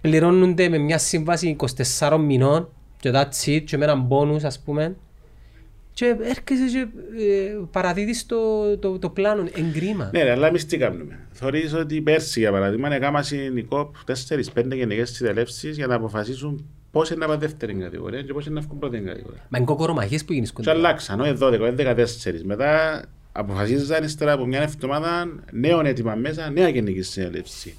πληρώνονται με μια σύμβαση είκοσι τεσσάρων μηνών και that's it και με έναν bonus ας πούμε. Και έρχεσαι και ε, παραδίδεις το, το, το πλάνο, εγκρίμα. Ναι, αλλά εμείς τι κάνουμε. Θεωρείς ότι πέρσι για παράδειγμα έκαμασαι η ΚΟΠ τέσσερις πέντε γενικές συνελεύσεις για να αποφασίσουν πώς είναι να πάει δεύτερη κατηγορία και πώς είναι να βγουν πρώτη κατηγορία. Μα είναι κοκορομαχίες που γίνεις κοντά. Και αλλάξαν, όχι δώδεκα, δεκατέσσερα. Μετά αποφασίζαν ύστερα από μια εβδομάδα νέο έτοιμα μέσα, νέα γενική συνέλευση.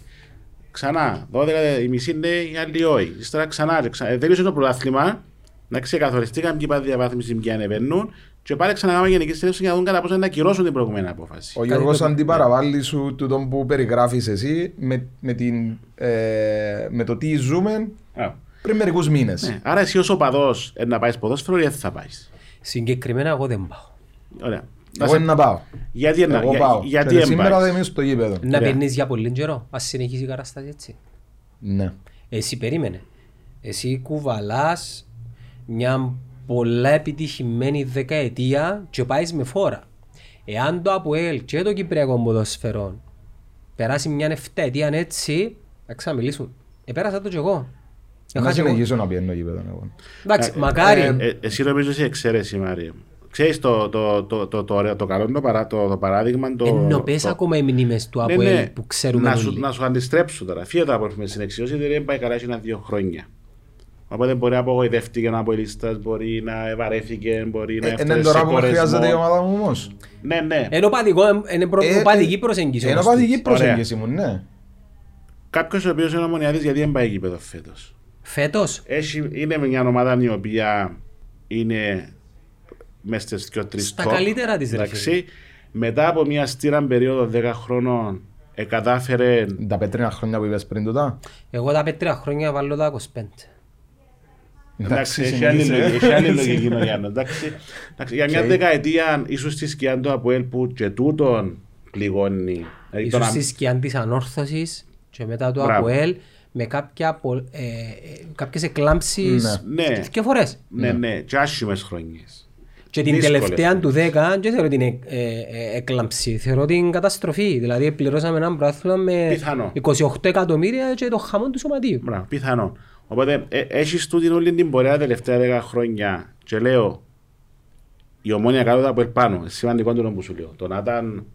Ξανά, δώδεκα, η μισή είναι η άλλη όχι. Ύστερα ξανά, ξανά. Τελείωσε το πρωτάθλημα, να ξεκαθοριστήκαν ποιοι πάνε διαβάθμιση, ποιοι ανεβαίνουν. Και πάλι ξαναγάμε γενική συνέλευση για να δουν κατά πόσο να ακυρώσουν την προηγούμενη απόφαση. Ο Γιώργος αντιπαραβάλλει σου τούτο που περιγράφεις εσύ με, με, την, ε, με το τι ζούμε. Yeah. Πριν μερικούς μήνες. Ναι. Άρα εσύ ως οπαδός ε, να πάεις ποδόσφαιρο ή δεν θα πάεις. Συγκεκριμένα εγώ δεν πάω. Ωραία. Εγώ δεν να πάω. Γιατί δεν πάω. Γιατί σήμερα δεν είμαι στο γήπεδο. Να παίρνεις για πολύ καιρό. Ας συνεχίσει η κατάσταση έτσι. Ναι. Εσύ περίμενε. Εσύ κουβαλάς μια πολλά επιτυχημένη δεκαετία και πάεις με φόρα. Εάν το ΑΠΟΕΛ και το Κυπριακό ποδόσφαιρο περάσει μια εφταετία έτσι, θα ξαμιλήσουμε. Επέρασα το κι εγώ. Να συνεχίσω να πιένω γήπεδα εγώ. Εντάξει, μακάρι. Εσύ νομίζω είσαι εξαίρεση, Μάρια. Ξέρεις το καλό παράδειγμα. Ενώ πες ακόμα οι μνήμες του ΑΠΟΕΛ που ξέρουμε όλοι. Να σου αντιστρέψω τώρα. Φύγε τα απορροφημένα συνεξιώσεις, γιατί δεν πάει καλά ένα δύο χρόνια. Οπότε μπορεί να απογοητεύτηκε ένα απολύστας, μπορεί να βαρέθηκε, μπορεί να έφτασε σε κορεσμό. Είναι τώρα που χρειάζεται η ομάδα μου όμως. Ναι, ναι. Ενώ παδική προσέγγιση. Ενώ παδική προσέγγιση μου, ναι. Κάποιος ο οποίος είναι ομονιάδης, γιατί δεν πάει γήπεδο φέτος. Φέτος. Έχει, είναι μια ομάδα η οποία είναι μέσα στις δυο τρεις στα top, καλύτερα της ρεξής. Μετά από μια στήραν περίοδο δέκα χρόνων εκατάφερε... Τα πέτρινα χρόνια που είπες πριν τότε. Εγώ τα πέτρινα χρόνια βάλω τα είκοσι πέντε. Εντάξει, έχει άλλη λογική νογιάννα. Για μια δεκαετία ίσως στη σκιά του ΑΠΟΕΛ που και τούτον πληγώνει. Ίσως στη σκιά της Ανόρθωσης και μετά του ΑΠΟΕΛ. Με κάποια, ε, κάποιες εκλάμψεις ναι. Και φορές. Ναι, ναι, και άσχημες χρονιές. Και την τελευταία του δέκα δεν θεωρώ την ε, ε, εκλάμψη, θεωρώ την καταστροφή. Δηλαδή πληρώσαμε έναν πράθλημα με πιθανό. είκοσι οκτώ εκατομμύρια και το χαμό του σωματίου. Μπράβο, πιθανό. Οπότε ε, έχεις τούτην όλη την πορεία τα τελευταία δέκα χρόνια και λέω η Ομόνια κάτω από επάνω, σημαντικό το που σου λέω. Το να ήταν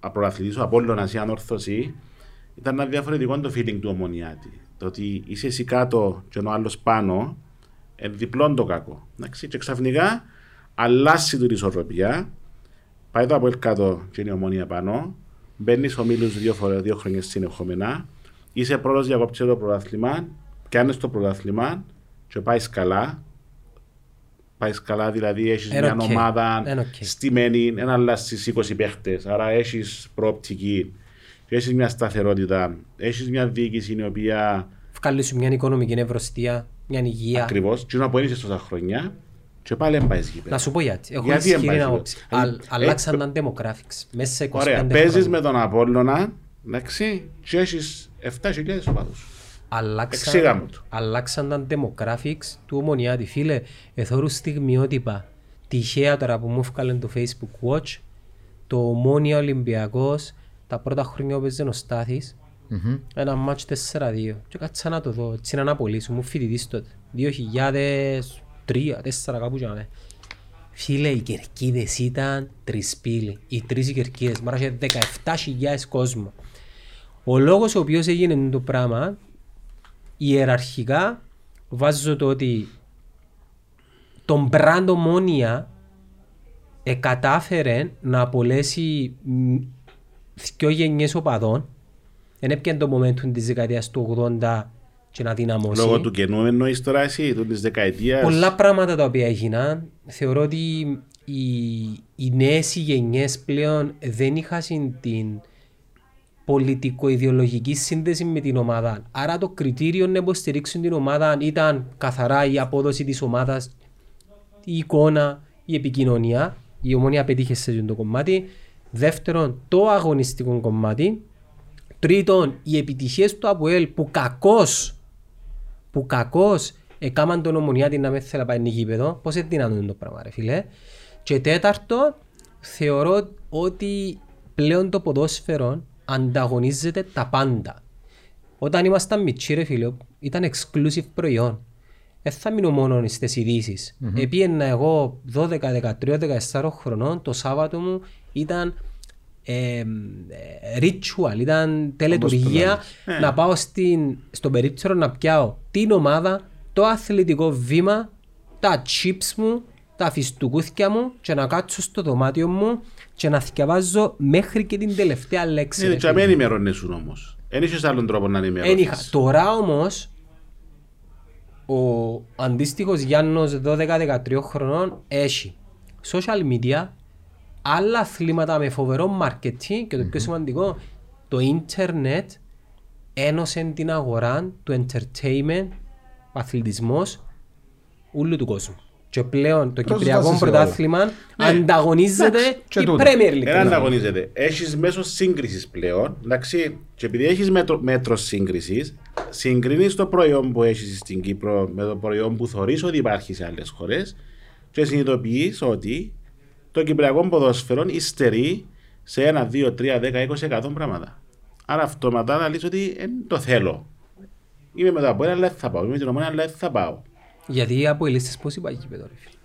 ο προαθλητής ο Απόλλωνας ή Ανόρθωση ήταν ένα διαφορετικό το feeling του ομονιάτη. Το ότι είσαι εσύ κάτω και ο άλλος πάνω, διπλώνει το κακό. Και ξαφνικά αλλάζει την ισορροπία, πάει το από ελ κάτω και είναι η Ομόνια πάνω, μπαίνει ομίλους δύο, δύο χρόνια συνεχόμενα, είσαι πρώτος διακόπτης το πρωτάθλημα, πιάνεις το πρωτάθλημα και πάει καλά. Πάει καλά, δηλαδή έχεις okay. μια ομάδα okay. στημένη, ένα αλλάζεις είκοσι παίχτες, άρα έχεις προοπτική. Έχεις μια σταθερότητα, έχεις μια διοίκηση η οποία. Βγάλεις μια οικονομική ευρωστία, μια υγεία. Ακριβώς. Τι να πονήσεις τόσα χρόνια, και πάλι δεν πάει γήπεδο. Να σου πω γιατί. Έχω ισχυρή άποψη. Αλλάξαν τα demographics. Μέσα σε είκοσι πέντε χρόνια. Ωραία, παίζεις με τον Απόλλωνα, εντάξει, και έχεις επτά χιλιάδες οπαδούς. Αλλάξαν τα demographics του Ομονιάτη. Φίλε, εθώρου στιγμιότυπα. Τυχαία τώρα που μου έφκαλε το Facebook Watch, το Ομόνια Ολυμπιακός. Τα πρώτα χρόνια έπαιζαν ο Στάθης, mm-hmm. ένα μάτσο τέσσερα δύο και κάτσα να το δω, στην Ανάπολη, ήμουν φοιτητής τότε, δύο χιλιάδες τρία, τέσσερα κάπου και αμέ. Φίλε, οι κερκίδες ήταν τρισπύλοι, οι τρεις οι κερκίδες, μ' άρεσε δεκαεπτά χιλιάδες κόσμο. Ο λόγος ο οποίος έγινε το πράγμα, ιεραρχικά βάζω το ότι τον brand Ομόνια εκατάφερε να απολέσει δυο γενιές οπαδών, δεν έπιαν το momentum της δεκαετίας του ογδόντα και να δυναμώσει. Λόγω του καινού εννοείς τώρα εσύ, του της δεκαετίας. Πολλά πράγματα τα οποία έγιναν. Θεωρώ ότι οι, οι νέες γενιές πλέον δεν είχαν την πολιτικο-ιδεολογική σύνδεση με την ομάδα. Άρα το κριτήριο να υποστηρίξουν την ομάδα ήταν καθαρά η απόδοση της ομάδας, η εικόνα, η επικοινωνία. Η Ομόνια πετύχε σε αυτό το κομμάτι. Δεύτερον, το αγωνιστικό κομμάτι. Τρίτον, οι επιτυχίες του ΑΠΟΕΛ που κακώς που κακώς έκαναν τον Ομονιάτη να με θέλα πάει γήπεδο. Πώς δυνατόν το πράγμα ρε φίλε. Και τέταρτο, θεωρώ ότι πλέον το ποδόσφαιρο ανταγωνίζεται τα πάντα. Όταν ήμασταν μητσί ρε φίλε, ήταν exclusive προϊόν. Δεν θα μείνω μόνο στις ειδήσεις. Mm-hmm. Επίεννα εγώ δώδεκα, δεκατρία, δεκατέσσερα χρονών, το Σάββατο μου ήταν Ε, ritual, ήταν τελετουργία να πάω στην, στον περίπτερο να πιάω την ομάδα, το αθλητικό βήμα, τα chips μου, τα φιστουκούθια μου και να κάτσω στο δωμάτιο μου και να θυκευάζω μέχρι και την τελευταία λέξη. Ναι, και με ενημερώνεσουν όμως. Εν είχες άλλον τρόπο να ενημερώνεις. Τώρα όμως ο αντίστοιχος Γιάννος δώδεκα δεκατρία χρονών έχει social media, άλλα αθλήματα με φοβερό marketing και το πιο σημαντικό, το ίντερνετ ένωσε την αγορά του entertainment, αθλητισμός, όλου του κόσμου. Και πλέον το κυπριακό πρωτάθλημα ανταγωνίζεται η Premier League. Δεν ανταγωνίζεται. Έχεις μέσω σύγκρισης πλέον, εντάξει, και επειδή έχεις μέτρο σύγκρισης, συγκρίνεις το προϊόν που έχεις στην Κύπρο με το προϊόν που θεωρείς ότι υπάρχει σε άλλες χώρες και συνειδητοποιείς ότι το κυπριακό ποδόσφαιρο υστερεί σε ένα, δύο, τρία, δέκα, είκοσι τοις εκατό πράγματα. Άρα αυτόματα να λες ότι εν, το θέλω. Είμαι με το ΑΠΟΕΛ, αλλά θα πάω. Είμαι με την Ομόνια, αλλά θα πάω. Γιατί οι ΑΠΟΕΛιστές πώς υπάρχει εκεί πέρα, ρε φίλε.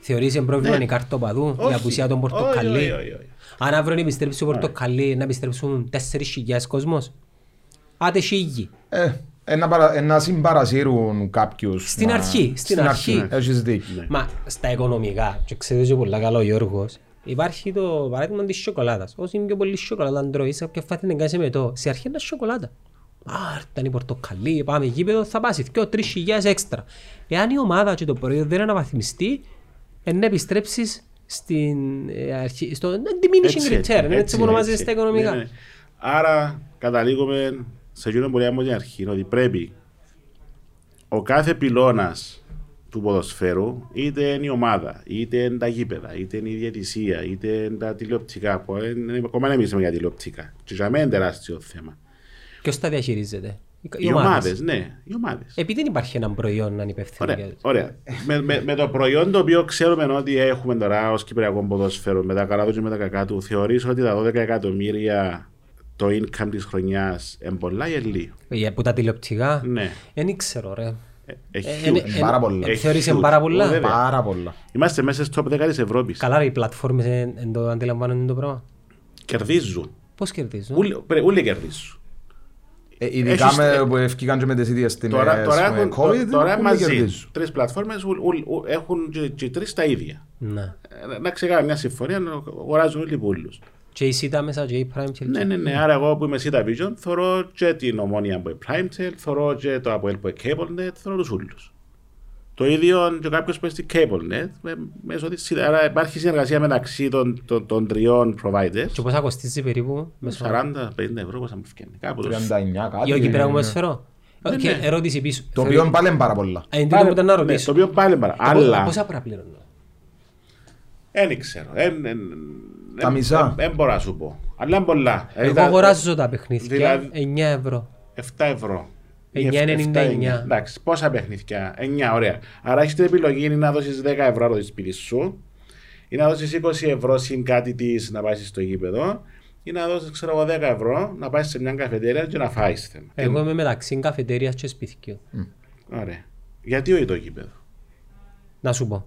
Θεωρείς εμπρόβλημα η κάρτα οπαδού, η απουσία των πορτοκαλί. Αν αύριο επιστρέψει ο πορτοκαλί, να επιστρέψουν τέσσερις χιλιάδες κόσμος. Άτε χίλιοι. Να συμπαρασύρουν κάποιους. Στην αρχή, στην αρχή. Έχεις δίκιο. Μα στα οικονομικά, και ξέρετε πολύ καλά ο Γιώργος, υπάρχει το παράδειγμα της σοκολάτας. Όσοι είναι πιο πολύ σοκολάτα, αν τρώεις, κάποια φάτη να κάνεις με το. Σε αρχή είναι σοκολάτα. Α, ήταν η πορτοκαλί, πάμε γήπεδο, θα πάσει δυο τρεις χιλιάδες έξτρα. Εάν η ομάδα και το προϊόν δεν αναβαθμιστεί, να επιστρέψεις στο diminishing return, έτσι που ονομάζεται στα οικονομικά. Άρα καταλήγουμε σε εκείνο που λέμε στην αρχή, ότι πρέπει ο κάθε πυλώνας του ποδοσφαίρου, είτε είναι η ομάδα, είτε είναι τα γήπεδα, είτε είναι η διαιτησία, είτε είναι τα τηλεοπτικά. Ακόμα δεν μιλήσαμε για τηλεοπτικά. Και για μένα είναι τεράστιο θέμα. Ποιος τα διαχειρίζεται, οι, οι ομάδες. Ναι, οι ομάδες. Επειδή δεν υπάρχει ένα προϊόν ανυπευθύνο. Ωραία. Για... ωραία. με, με, με το προϊόν το οποίο ξέρουμε ότι έχουμε τώρα ως κυπριακό ποδόσφαιρο, με τα καλά του και με τα κακά του, θεωρείς ότι τα δώδεκα εκατομμύρια. Το income της χρονιάς είναι πολλά ή λίγο. Που τα τηλεοπτικά, ναι. Δεν ήξερα ρε. Πάρα πολλά. Θεωρήσε πάρα πολλά. Είμαστε μέσα στο top δέκα της Ευρώπης. Καλά ρε, οι πλατφόρμες δεν το αντιλαμβάνονται το πράγμα. Κερδίζουν. Πώς κερδίζουν. Όλοι κερδίζουν. Ειδικά που ευκήκαν με τις ίδιες στην COVID. Τώρα μαζί τρεις πλατφόρμες έχουν και τρεις τα ίδια. Να ξεκάνουν μια συμφωνία, να αγοράζουν όλοι πουλούς. Και η Sita μέσα και η Primetel. Ναι, ναι, ναι. Άρα εγώ που είμαι Sita Vision, θωρώ και την Ομόνια από η Primetel, θωρώ και το από η CableNet, θωρώ τους ούλους. Το ίδιο και κάποιος που στην CableNet, μέσω της Sita. Άρα υπάρχει συνεργασία μεταξύ των, των, των τριών providers. Και πόσα κοστίζει περίπου? σαράντα πέντε ευρώ, πόσα μου φκένει. Κάπου το τριάντα εννιά. Ή όχι πέρα μου εσφαιρώ. Και ερώτηση πίσω. Το οποίο πάλι είναι πάρα πολλά. Το οποίο πάλι είναι πάρα. Πόσα πρέπει να πληρώνω? Δεν ξέρω. Τα μισά. Δεν μπορώ να σου πω. Αλλά είναι πολλά. Εγώ αγοράζω τα παιχνίδια. εννιά ευρώ. εφτά ευρώ. εννιά ενενήντα εννιά. Εντάξει, πόσα παιχνίδια. εννιά, ωραία. Άρα έχεις την επιλογή να δώσεις δέκα ευρώ από το σπίτι σου, ή να δώσεις είκοσι ευρώ συν κάτι της να πάει στο γήπεδο, ή να δώσεις ξέρω, δέκα ευρώ να πάει σε μια καφετέρια και να φάεις. Εγώ είμαι μεταξύ καφετέρειας και σπιτιού. Ωραία. Γιατί όχι το γήπεδο? Να σου πω.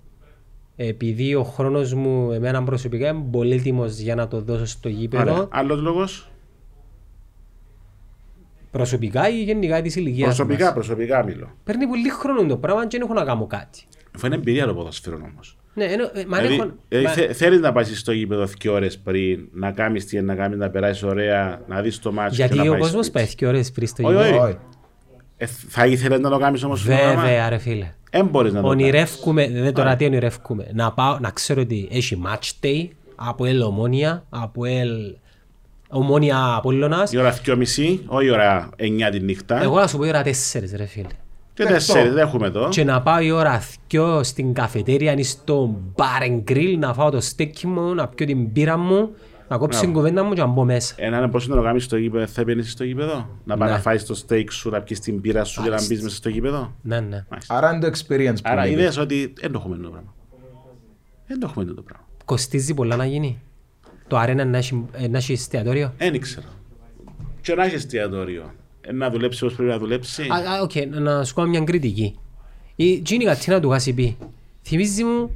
Επειδή ο χρόνος μου εμένα προσωπικά είναι πολύτιμος για να το δώσω στο γήπεδο. Άρα, άλλος λόγος. Προσωπικά ή γενικά της ηλικίας προσωπικά, μας. Προσωπικά μιλώ. Παίρνει πολύ χρόνο το πράγμα και δεν έχω να κάνω κάτι. Φαίνεται εμπειρία το ποδοσφαίρο όμως. Ναι, ενώ, μα δηλαδή, έχω... δηλαδή, μα... θέλεις να πάσεις στο γήπεδο δύο ώρες πριν, να κάνεις τι να κάνεις, να περάσεις ωραία, να δεις το μάτσο. Γιατί και ο κόσμος πάει δύο ώρες πριν στο γήπεδο. Ε, θα ήθελε να το κάνεις όμως. Βέβαια, ρε φίλε. Δεν μπορείς να το κάνεις. Δεν τώρα τι ονειρεύκουμε. Να, πάω, να ξέρω ότι έχει match day, ΑΠΟΕΛ Ομόνια, ΑΠΟΕΛ Ομόνια Απόλλωνας. Η ώρα δυόμισι, όχι η ώρα εννιά τη νύχτα. Εγώ θα σου πω η ώρα τέσσερα, ρε φίλε. Και τέσσερις, δεν έχουμε εδώ. Και να πάω η ώρα δυο στην καφετέρια, είναι στο bar and grill, να φάω το στέκι μου, να πιω την πύρα μου. Να κόψεις την κουβέντα μου και να μπω μέσα. Έναν πώς να το κάνεις στο γήπεδο, θα πιένεις στο γήπεδο. Να πάει να φάεις το στέικ σου, να πιείς την πύρα σου και να μπεις μέσα στο γήπεδο. Ναι, ναι. Άρα είναι το experience. Άρα είδες ότι δεν το έχουμε το πράγμα. Δεν το έχουμε το πράγμα. Κοστίζει πολλά να γίνει. Το αρένα να έχει εστιατόριο. Δεν ήξερα. Και να έχει εστιατόριο. Να δουλέψει όπως πρέπει να δουλέψει. Οκ, να σου κάνω μια κριτική. Η Τζίνη Κατσίνα του Γασιπή. Θυμίζει μου,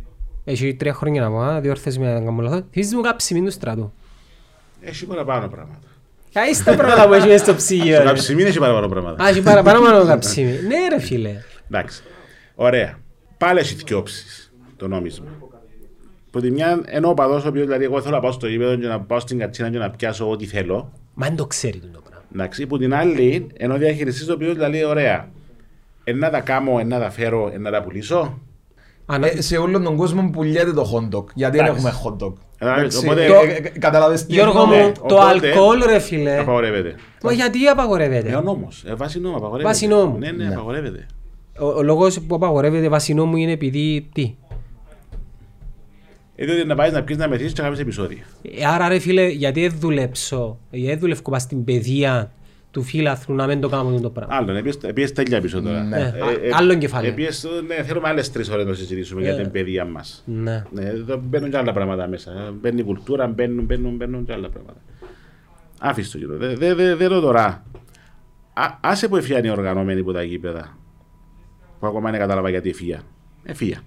έχει τρία χρόνια να πάω, διόρθες με έναν καμπολαθό. Θυμίζει μου κάψη μήνου στρατού. Έχει παραπάνω πράγματα. Έχει τα πράγματα που έχει μέσα στο ψυγείο. Στο καψιμί έχει παραπάνω πράγματα. Έχει παραπάνω μόνο το καψιμί. Ναι ρε φίλε. Εντάξει. Ωραία. Πάλι έχει δικαιόψεις το νόμισμα. Που τη μια ενώ ο παδός ο οποίος δηλαδή εγώ θέλω να πάω στο γήπεδο και να πάω στην κατσίνα και να πιάσω ό,τι θέλω. Μα δεν το ξέρει το πράγμα. Εντάξει. Που την άλλη ενώ διαχειριστής ο οποίος δηλαδή ωραία. Εν να τα κάνω, εν να τα φέρω, εν να τα πουλήσω. Ε, σε όλον τον κόσμο πουλιέται το hot dog. Γιατί δεν έχουμε hot dog. Καταλάβες τι Γιώργο μου, το αλκοόλ ρε φίλε. Απαγορεύεται. Μα γιατί απαγορεύεται. Ε, ο νόμος. Ε, βάση νόμου απαγορεύεται. Βάση νόμου. Ναι, ναι, απαγορεύεται. Ο, ο λόγος που απαγορεύεται βάση νόμου είναι επειδή τι. Ε, διότι να πάει να πιείς να μεθύσεις και να κάνεις επεισόδια. Ε, άρα ρε φίλε, γιατί δεν δουλέψω, γιατί δουλεύω στην παιδεία του φύλαθρου να μην το κάνουμε το πράγμα. Άλλον, επίσης τέλεια πίσω τώρα. Ναι. Ε, ε, άλλον κεφάλαιο. Επίσης ναι, θέλουμε άλλες τρεις ώρες να συζητήσουμε yeah. για την παιδεία μας. Ναι. ναι. Μπαίνουν και άλλα πράγματα μέσα. Μπαίνει η κουλτούρα, μπαίνουν, μπαίνουν, μπαίνουν και άλλα πράγματα. Άφησε το κύριο. Δεν δε, δε, δε το τώρα. Α, άσε που εφιάνει οι οργανωμένοι από τα γήπεδα. Που ακόμα δεν κατάλαβα γιατί εφία. Εφία.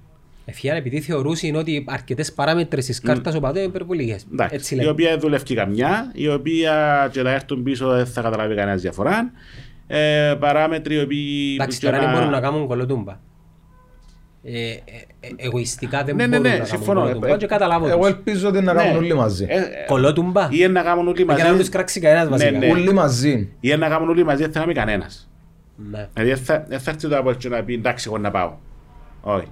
Εφιάν επειδή θεωρούσαν ότι αρκετές παράμετρες της κάρτας οπαδού είναι υπερβολικές. Η οποία δουλεύει καμιά, η οποία και να έρθουν πίσω δεν θα καταλάβει κανένας διαφορά. Ε, παράμετροι οι οποίοι. Εντάξει, τώρα δεν μπορούν να κάνουν κολοτούμπα. Ε, ε, ε, εγωιστικά δεν ναι, μπορούν ναι, ναι, να κάνουν κολοτούμπα. Ε, και καταλάβω. Εγώ ελπίζω ότι να κάνουν όλοι μαζί. Κολοτούμπα. Ή να κάνουν όλοι μαζί. Για να τους κράξει κανένας βασικά. Όλοι μαζί. Ή να κάνουν όλοι μαζί, δεν θα κάνει κανένας. Δηλαδή δεν θα έρθει το απόψε να πει εντάξει, εγώ να πάω. Όχι.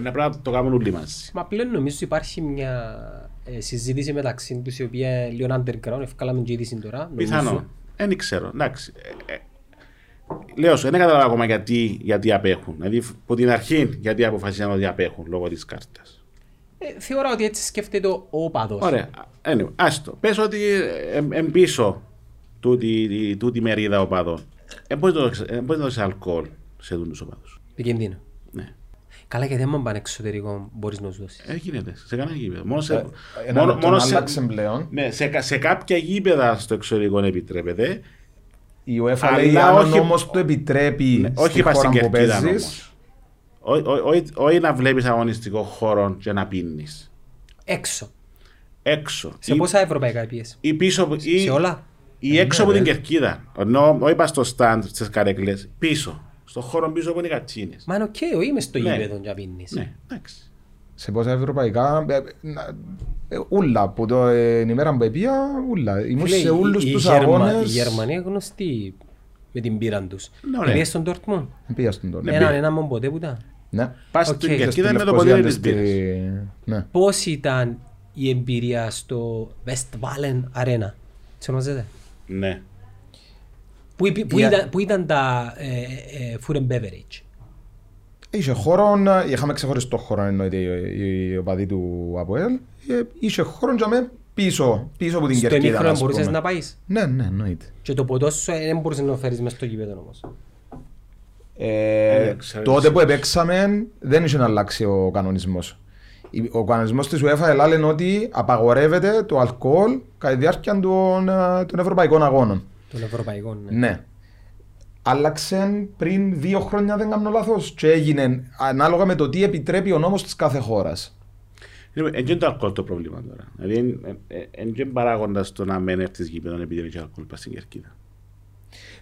Να πράγμα το κάνουν όλοι μας. Μα πλέον νομίζω υπάρχει μια ε, συζήτηση μεταξύ τους η οποία είναι λίγο underground, ευκάλαμε και είδηση τώρα. Πιθανό. Δεν ξέρω. Εντάξει. Ε, ε, λέω σου, δεν καταλαβαίνω ακόμα γιατί, γιατί απέχουν. Δηλαδή, από την αρχή, γιατί αποφασίσαν ότι απέχουν λόγω της κάρτας. Ε, θεωρώ ότι έτσι σκέφτεται ο παδός. Ωραία. Anyway, άστο. Πες ότι εμπίσω τούτη, τούτη μερίδα οπαδών. Ε, πώς να δώσεις αλκοόλ σε τούτους οπαδούς. Επικίνδυνο. Ναι. Καλά και δεν μου πάνε εξωτερικό μπορείς να σου δώσεις. Ε, γίνεται. Σε κανένα γήπεδο. Μόνο σε, ε, μόνο, μόνο σε, ναι, σε, σε κάποια γήπεδα στο εξωτερικό επιτρέπεται. Η UEFA λέει αν ο νόμος το επιτρέπει ναι, στη χώρα που παίζεις. Όχι να βλέπεις αγωνιστικό χώρο και να πίνεις. Έξω. Έξω. Σε ή, πόσα ευρωπαϊκά πιες. Ή πίσω, ή, σε όλα. Ή έξω από την κερκίδα. Όχι πας στο stand στις καρέκλες. Πίσω. Στο χώρο πίσω από είναι οι κατσίνες. Μα είναι οκ, είμαι στο γήπεδο για πίνεις. Ναι, εντάξει. Σε πόσα ευρωπαϊκά, ούλα που την ημέρα που έπια, ούλα. Ήμουν σε όλους τους αγώνες. Η Γερμανία γνωστή με την πείρα τους. Πήγες στον Dortmund. Πήγες στον Dortmund. Έναν ένα μόνο ποτέ που ήταν. Ναι. Πας στην Κερκίδα με το ποτέ της πείρας. Πώς ήταν η εμπειρία στο Westfalen Arena. Τι ονομάζεται. Ναι. Πού ήταν, ήταν τα ε, ε, food and beverage. Είχε χώρο, είχαμε ξεχωριστό χώρο εννοείται οι οπαδοί του ΑΠΟΕΛ. Είχε χώρο για μένα πίσω, πίσω από την στο Κερκίδα. Στο ημίχρονο μπορούσες να πάεις. Ναι, ναι, εννοείται. Και το ποτό σου δεν μπορούσες να το φέρεις μέσα στο γήπεδο όμως. Ε, τότε που επέξαμε δεν είχε να αλλάξει ο κανονισμός. Ο κανονισμός της UEFA έλεγε ότι απαγορεύεται το αλκοόλ κατά τη διάρκεια των, των ευρωπαϊκών αγώνων. Των ευρωπαϊκών, ναι. ναι. Άλλαξαν πριν δύο χρόνια, δεν κάνω λάθος, και έγινε ανάλογα με το τι επιτρέπει ο νόμος της κάθε χώρας. Εν και το αλκοόλ το πρόβλημα τώρα. Δηλαδή, εν και παράγοντας το να μένει στις γήπεδων επειδή είναι και αλκοόλ πας στην κερκίδα.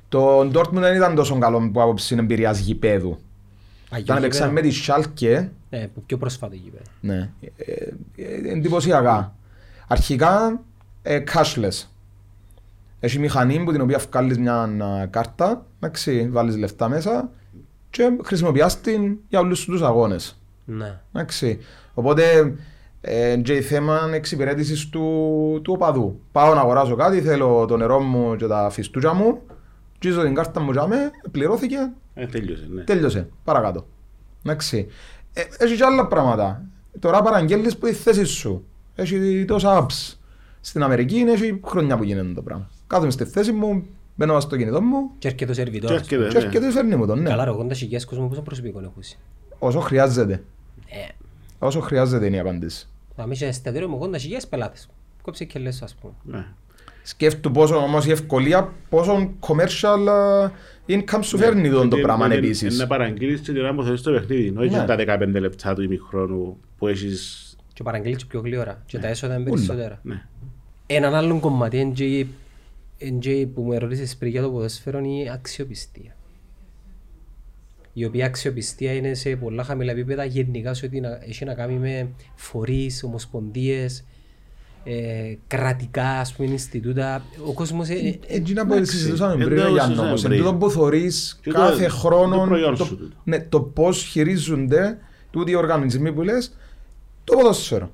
Το Dortmund δεν ήταν τόσο καλό που άποψη είναι εμπειρίας γηπέδου. Όταν έπαιξαν με τη Schalke. Ναι, πιο πρόσφατα γήπεδο. Ναι. Εντυπωσιακά. Αρχικά, cashless. Έχει μηχανή που την οποία βγάλεις μια κάρτα, εντάξει, βάλεις λεφτά μέσα και χρησιμοποιάς την για όλους τους αγώνες. Ναι. Εντάξει. Οπότε ε, και θέμα εξυπηρέτησης του, του οπαδού. Πάω να αγοράσω κάτι, θέλω το νερό μου και τα φιστούκια μου, γίζω την κάρτα μου και αμέ, πληρώθηκε, ε, τέλειωσε, ναι. τέλειωσε, παρακάτω. Εντάξει. Ε, έχει και άλλα πράγματα. Τώρα παραγγέλνεις που η θέση σου. Έχει τόσα apps. Στην Αμερική είναι έχει χρόνια που γίνεται το πράγμα. Κάθομαι στη θέση μου, μπαίνω στο κινητό μου και έρχεται ο σερβιτόρας. Και έρχεται ο σερβιτόρας, ναι. Καλά, ρωτώντα χιλιάδες κόσμο πόσο προσωπικό έχω εσύ. Όσο χρειάζεται. Ε. Όσο χρειάζεται είναι η απάντηση. Θα μη σε στεδίρω μου ογδόντα χιλιάδες πελάτες. Κόψε και λες, ας πούμε. Ναι. Σκέφτου πόσο όμως η ευκολία, πόσο commercial income σου φέρνει ναι, το πράγμα επίσης. Να παραγγείλεις και να αποθέσεις το παιχνίδι, όχι ναι. τα δεκαπέντε λεπτά του ημιχρόνου που έχεις. Και παραγγείλεις πιο γλύωρα και ναι. τα έσοδα είναι περισσότερα. Ναι. Έναν άλλον κομμάτι εν τζέι που μου ερώτησες πριν για το ποδόσφαιρο είναι η αξιοπιστία. Η οποία αξιοπιστία είναι σε πολλά χαμηλά επίπεδα γενικά σε ό,τι έχει να κάνει με φορείς, ομοσπονδίες, Ε, κρατικά, ας πούμε, Ινστιτούτα. Ο κόσμος... Έτσι να πω, συζητούσαμε πριν, Γιάννο, όμως. Εν τούτο που θωρείς κάθε χρόνο το πώς χειρίζονται τούτοι οι οργανισμοί που λες, το ποδόσφαιρο.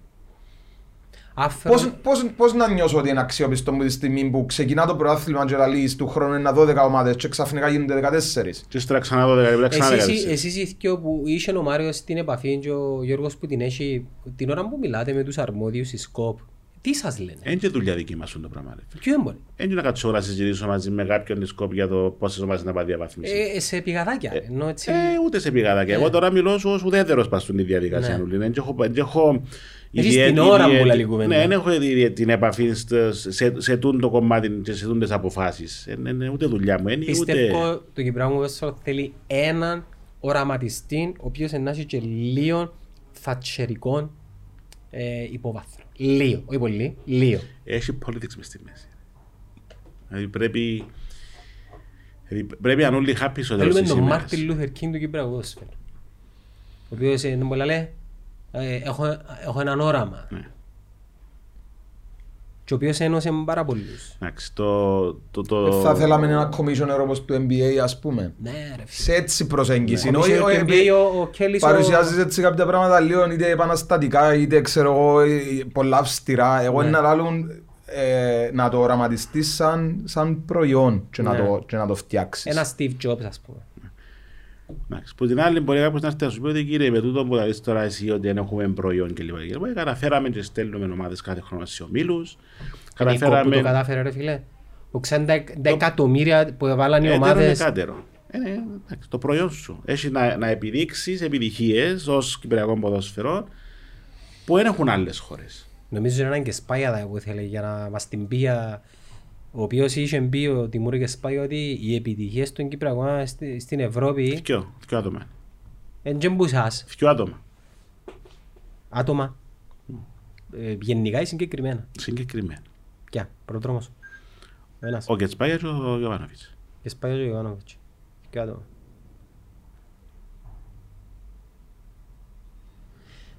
Πώς να νιώσω ότι είναι αξιόπιστο μου τη στιγμή που ξεκινά το πρωτάθλημα και λαλείς του χρόνου είναι δώδεκα ομάδες και ξαφνικά γίνονται δεκατέσσερις. Και στρα ξανά δώδεκα, ξανά δεκατέσσερα. Εσείς ήρθε που είσαι ο Μάριος την επαφή και ο Γιώργος που την έχει την ώρα που μιλάτε με τους αρμόδιους της ΚΟΠ. Τι σας λένε. Είναι και δουλειά δική μας το πράγμα. Ποιο έμπορε. Είναι να κάτσω να συζητήσω μαζί με κάποιον της ΚΟΠ για το πόσες ομάδες να πάει διαβάθμιση. Ε, σε πηγαδάκια. Ε, ενώ έτσι... ε, ούτε σε πηγαδάκια. Ε. Εγώ τώρα μιλώ ως ουδέτερος πας στην διαδικασία. Δεν έχω. Την ώρα μου λαλικούμε. Ναι, δεν έχω την επαφή σε τούν το κομμάτι και σε τούν τις αποφάσεις. Είναι ούτε δουλειά μου. Πιστεύω το Κυπριακό Ποδόσφαιρο θέλει έναν οραματιστή ο οποίος ενάσχει και λίγο θατσερικών υποβάθρων. Λίγο, όχι πολύ, λίγο. Έχει politics μες στη μέση. Δηλαδή πρέπει, πρέπει αν όλοι χάπη στο τέλος της ημέρας. Θέλουμε τον Μάρτιν Λούθερ Κίνγκ του Κυπριακού Ποδόσφαιρου. Ο οποίος είναι πολλά λέει. Έχω, έχω έναν όραμα. Ναι. Και ο οποίος ένωσε με πάρα πολλούς. Εντάξει, το, το, το... Θα θέλαμε ένα commissioner όπως του εν μπι έι, ας πούμε. Ναι, ρε, σε έτσι προσέγγιση. Ναι. Ο εν μπι έι παρουσιάζει έτσι κάποια πράγματα λίγο είτε επαναστατικά είτε ξέρω εγώ πολλά αυστηρά. Εγώ είναι να λάλλουν ε, να το οραματιστεί σαν, σαν προϊόν και, ναι. να το, και να το φτιάξεις. Ένα Steve Jobs, ας πούμε. Που την άλλη μπορεί κάποιος να έρθει να σου πει ότι κύριε με τούτο που θα δεις τώρα εσύ ότι δεν έχουμε προϊόν και λοιπά. Καταφέραμε και στέλνουμε ομάδες κάθε χρόνο σε ομίλους. Καταφέραμε... Που το κατάφερε ρε φίλε. Που ξέρουν τα εκατομμύρια που βάλαν οι ομάδες. Το προϊόν σου. Έχει να επιδείξεις επιτυχίες ως κυπριακών ποδόσφαιρων που δεν έχουν άλλες χώρες. Νομίζω είναι έναν και σπάγιαδα για να μας την πει. Ο οποίος είχε μπει ο Τιμούρη και Σπάι ότι οι επιτυχίες των Κυπριακών στην Ευρώπη. Ποιο άτομα. Εν τζεμπουσάς. Ποιο άτομα. Άτομα. Ε, γενικά ή συγκεκριμένα. Συγκεκριμένα. Ποια, προδρόμος. Ο Κεσπάι και ο Γιωβάνοβιτς. Κεσπάι και ο Γιωβάνοβιτς. Ποιο άτομα.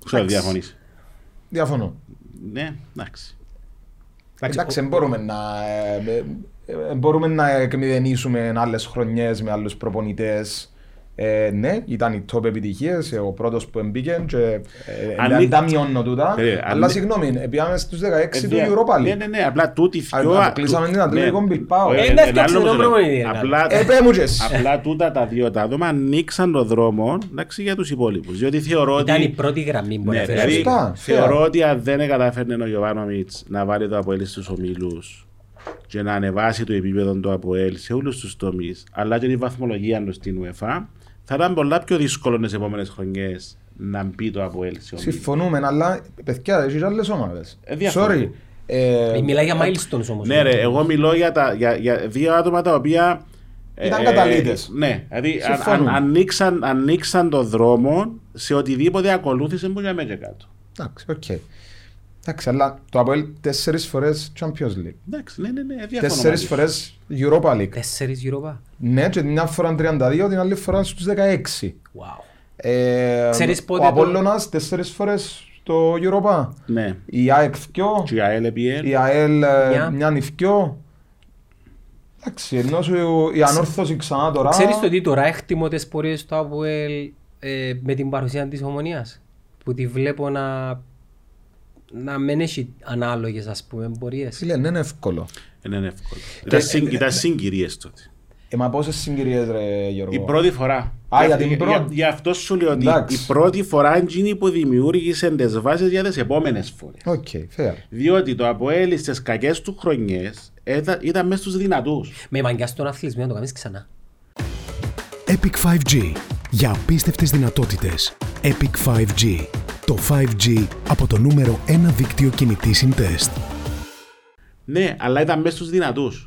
Ξέρω, διαφωνείς. Διαφωνώ. Ναι, εντάξει. Εντάξει, μπορούμε να εκμηδενήσουμε άλλες χρονιές με άλλους προπονητές. Ναι, ήταν οι top επιτυχίες, ο πρώτος που εμπήκε και δεν τα μειώνω τούτα. Αλλά συγγνώμη, πήγαμε στους δεκαέξι του Europa League. Ναι, ναι, ναι, απλά τούτη φτιάχνω. Αποκλείσαμε την Ατλέτικο Μπιλμπάο. Απλά τούτα τα δύο τα άτομα ανοίξαν το δρόμο για τους υπόλοιπους. Διότι θεωρώ ότι. Ήταν η πρώτη γραμμή που έφερε. Θεωρώ ότι αν δεν κατάφερνε ο Γιοβάνοβιτς να βάλει το ΑΠΟΕΛ στους ομίλους και να ανεβάσει το επίπεδο του ΑΠΟΕΛ σε όλους τους τομείς, αλλά και η βαθμολογία του στην UEFA. Θα ήταν πολλά πιο δύσκολο τις επόμενες χρονιές να μπει το ΑΠΟΕΛ. Συμφωνούμε, αλλά παιδιά, έχεις άλλες ομάδες. Sorry. Ε, μιλάει για milestones όμως. Ναι, ρε, εγώ μιλώ για, τα, για, για δύο άτομα τα οποία. Ήταν ε, καταλήτες. Ναι, δηλαδή αν, ανοίξαν, ανοίξαν το δρόμο σε οτιδήποτε ακολούθησε που για μένα κάτω. Εντάξει, οκ. Εντάξει, αλλά το ΑΠΟΕΛ τέσσερις φορές Champions League. Εντάξει, ναι, ναι, ναι. Τέσσερις φορές Europa League. Τέσσερις Europa. Ναι, και μια φορά τριάντα δύο, την άλλη φορά στους δεκαέξι. Wow. Ε, ο Απόλλωνας τέσσερις φορές το Europa. Ναι. Η ΑΕΚ δυο. Η ΑΕΛ, μια νυφκιό. Εντάξει, ενώ η Ανόρθωση ξανά τώρα... Ξέρεις το ότι τώρα έκτιμω τις πορείες του ΑΠΟΕΛ ε, με την παρουσία της Ομονίας, που τη βλέπω να, να μην έχει ανάλογες, ας πούμε, πορείες. Φίλε, δεν είναι εύκολο. Δεν είναι εύκολο. Ήταν, συν, ήταν σύγκυριες τότε. Ε, μα πόσες σύγκυριες, ρε Γιώργο? Η πρώτη φορά. Α, για την πρώτη. Για, για αυτό σου λέω ότι η πρώτη φορά είναι που δημιούργησε τις βάσεις για τις επόμενες φορές. Okay, fair. Διότι το ΑΠΟΕΛ στις κακές του χρονιές ήταν μέσα στους δυνατούς. Με μαγκιά στον αθλητισμό να το κάνεις ξανά. EPIC φάιβ τζι. Για απίστευτες δυνατότητες. EPIC φάιβ τζι. Το φάιβ τζι από το νούμερο ένα δίκτυο κινητή συντεστ. Ναι, αλλά ήταν μέσα στους δυνατούς.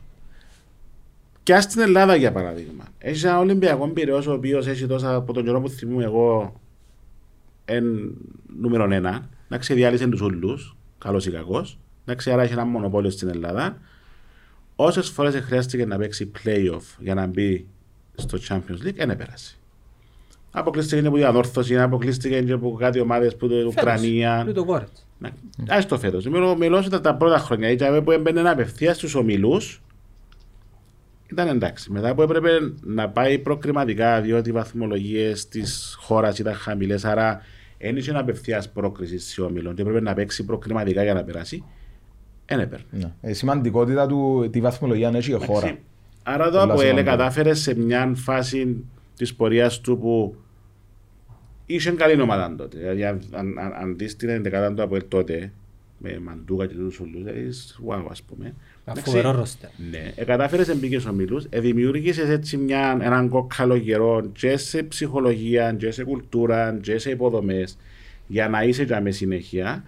Και ας στην Ελλάδα, για παράδειγμα, έχει έναν Ολυμπιακό πυραιός ο οποίος έχει τόσα, από τον καιρό που θυμούμαι εγώ, εν νούμερο ένα, να ξεδιάλυσε τους ούλους, καλός ή κακός, να ξεδιάλυσε, έχει ένα μονοπόλιο στην Ελλάδα. Όσες φορές χρειάστηκε να παίξει play-off για να μπει στο Champions League, δεν έπερασε. Αποκλείστηκε από την Ανόρθωση, αποκλείστηκε από κάτι ομάδες που είναι Ουκρανία. Ας το φέτος. Μιλώ ήταν τα πρώτα χρόνια, ήταν που έμπαινε απευθείας στους ομίλους. Ήταν εντάξει. Μετά που έπρεπε να πάει προκριματικά, διότι οι βαθμολογίες της χώρας ήταν χαμηλές, άρα ένιωσε ένα απευθείας πρόκριση στις ομίλων και έπρεπε να παίξει προκριματικά για να περάσει. Εν έπαιρνε. Η σημαντικότητα του τη βαθμολογία να έχει η χώρα. Άρα εδώ από ΑΠΟΕΛ κατάφερε σε μια φάση της πορείας του που είχε καλή ομάδα τότε. Δηλαδή, αν, αν, αν δεις την ενδεκάτα του ΑΠΟΕΛ τότε, με Μαντούκα και τους ουλούς, είσαι γουάου, ας πούμε. Αφοβερό ρόστερ. Ναι, ε, κατάφερες εμπίκες ομίλους, ε, δημιούργησες έτσι μια, έναν κόκκαλο γερό και σε ψυχολογία, και σε κουλτούρα, και σε υποδομές, για να είσαι για με συνέχεια,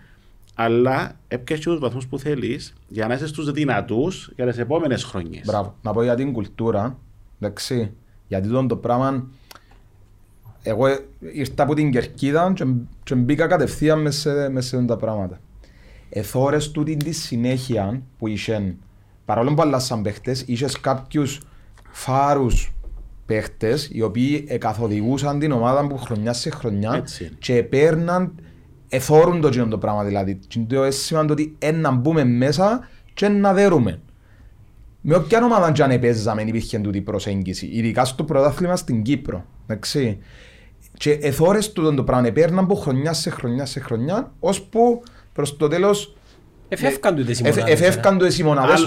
αλλά έπιασες τους βαθμούς που θέλεις για να είσαι στους δυνατούς για τις επόμενες χρονιές. Μπράβο. Να πω για την κουλτούρα, εντάξει, γιατί τον το πράγμα... Εγώ ήρθα από την Κερκίδα και, και μπήκα κατευθείαν μέσα σε τα πράγματα. Εθώρες τούτη τη συνέχεια που είχαν, παρόλο που αλλάσαν παίχτες, είχες κάποιους φάρους παίχτες οι οποίοι εκαθοδηγούσαν την ομάδα από χρονιά σε χρονιά και παίρναν, εθώρουν το κοινό το πράγμα δηλαδή. Το αίσθημα ότι να μπούμε μέσα και να δέρουμε. Με όποια ομάδα και αν επέζαμε υπήρχε τούτη προσέγγιση, ειδικά στο πρωτάθλημα στην Κύπρο. Εντάξει. Και εθώρες τούτο το πράγμα, παίρναν από χρονιά σε χρονιά σε χρονιά, ώσπου προς το τέλος, εφεύκαν του οι μονάδες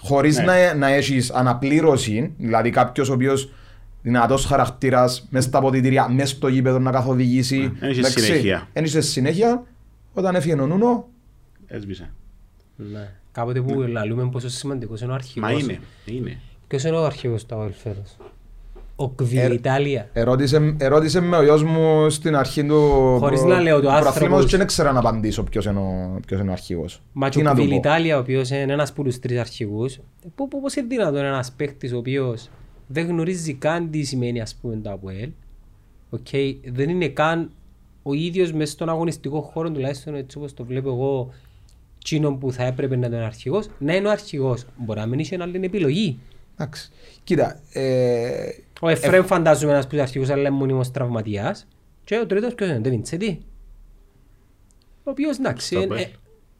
χωρίς να έχεις αναπλήρωση, δηλαδή κάποιος ο οποίος δυνατός χαρακτήρας μες στα ποτητήρια, μες στο γήπεδο να καθοδηγήσει. Ένιξε συνέχεια. Ένιξε συνέχεια, όταν έφυγε ο Νούνο, έσβησε. Ναι, κάποτε που λαλούμε πόσο σημαντικός είναι ο αρχηγός. Μα είναι, είναι. Ποιος είναι ο αρχηγός του ΑΟΕΛ φέτος? Ο Κβιτάλια. Ερώτησε, ερώτησε με ο γιος μου στην αρχή του Χωρίς προ... να λέω το άνθρωπος και δεν ξέρω να απαντήσω ποιος είναι ο, ποιος είναι ο αρχηγός. Μα και ο Κβιτάλια, ο οποίος είναι ένας από τους τρεις αρχηγούς. Πώς είναι δυνατόν ένας παίκτης ο οποίος δεν γνωρίζει καν τι σημαίνει, ας πούμε, το ΑΠΟΕΛ. Okay. Δεν είναι καν ο ίδιος μέσα στον αγωνιστικό χώρο, τουλάχιστον έτσι όπως το βλέπω εγώ, εκείνον που θα έπρεπε να είναι αρχηγός, να είναι ο αρχηγός. Μπορεί να μην είχε άλλη επιλογή. Εντάξει. Κοίτα, ε... ο Εφραίμ ε... φαντάζομαι ένας πούς αρχηγούς, αλλά είναι μόνιμος τραυματίας. Και ο τρίτος ποιος είναι, ο Ντεβιντσέτη. Ο οποίος, εντάξει, ε... ε...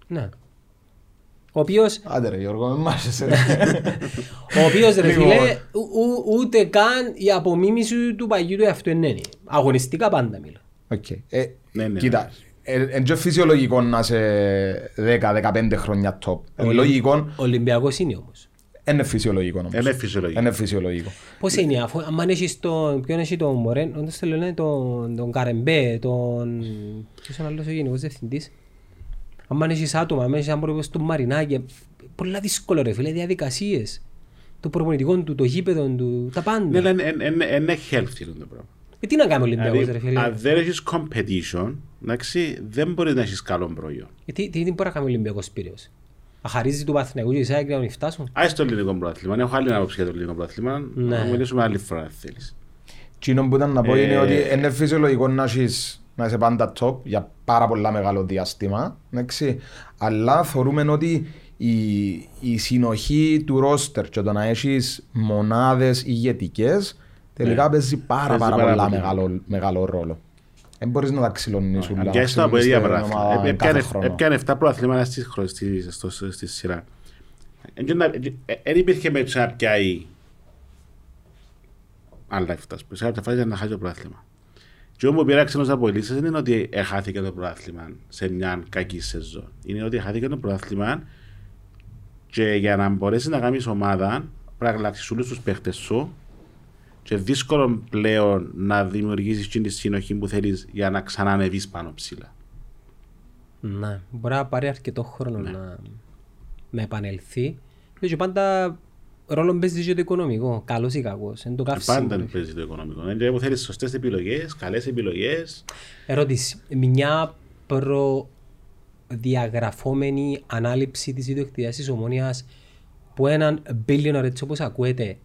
ναι. Ο οποίος... Άντε ρε Γιώργο, με μάζεσαι. Ο οποίος ρε φίλε, ούτε καν η απομίμηση του παγιού του εαυτού είναι. Αγωνιστικά πάντα μιλώ. Okay. Ε, ναι, ναι, κοίτα, είναι και φυσιολογικό να είσαι δέκα με δεκαπέντε χρόνια top. Ο Ολυμπιακός είναι όμως. Είναι φυσιολογικό όμως. Είναι φυσιολογικό. Είναι φυσιολογικό. Πώς είναι, αφού, αν έχεις τον, ποιον έχει τον Μωρέν, όντως το λένε τον, τον Καρεμπέ, τον... Ποιος είναι άλλος ο γενικός διευθυντής. Αν έχεις άτομα, αν έχεις άνθρωπο στον Μαρινάκη, πολλά δύσκολο ρε φίλε, διαδικασίες. Το προπονητικό του, το γήπεδο του, τα πάντα. Ναι, είναι healthy το πράγμα. Ε, τι να κάνει ο Ολυμπιακός ρε φίλε. Αν δεν έχεις competition, δεν μπορείς να έχεις καλό προϊόν. Τι μπορεί να κάνει ο Ολυμπιακός Πύρεως? Αχαρίζει του Παθηναϊκού και Ισάκη να μην φτάσουν. Άσε το ελληνικό πρωτάθλημα. Έχω άλλη άποψη για το ελληνικό πρωτάθλημα. Να μιλήσουμε άλλη φορά αν θέλεις. Εκείνο που ήταν να πω είναι ότι είναι φυσιολογικό να είσαι πάντα top για πάρα πολλά μεγάλο διάστημα. Αλλά θεωρούμε ότι η συνοχή του ρόστερ και το να έχεις μονάδες ηγετικές τελικά παίζει πάρα πολλά μεγάλο ρόλο. Δεν μπορείς να τα ξυλωνείς ούλα. Και έστω από ίδια πράγματα. Έπιανε εφτά προαθλήματα στη σειρά. Δεν υπήρχε με τσάπια ή άλλα εφτά. Πεσάρια τα φάση να χάσει το πρόθλημα. Και όμως πήρα ξένος απολύσεις δεν είναι ότι έχαθηκε το πρόθλημα σε μια κακή σεζόν. Είναι ότι έχαθηκε το πρόθλημα και για να μπορέσεις να κάνεις ομάδα πρέπει να αλλάξεις όλους τους παίχτες σου και δύσκολο πλέον να δημιουργήσεις την συνοχή που θέλεις για να ξανανεβείς πάνω ψηλά. Ναι, μπορεί να πάρει αρκετό χρόνο ναι. να, να επανελθεί. Και πάντα ρόλο παίζει και το οικονομικό, καλός ή κακός. Ε, πάντα παίζει το οικονομικό. Είναι που θέλεις σωστές επιλογές, καλές επιλογές. Ερώτηση, μια προδιαγραφόμενη ανάληψη της ιδιοκτησίας της Ομόνοιας που έναν billionaire έτσι όπως ακούεται,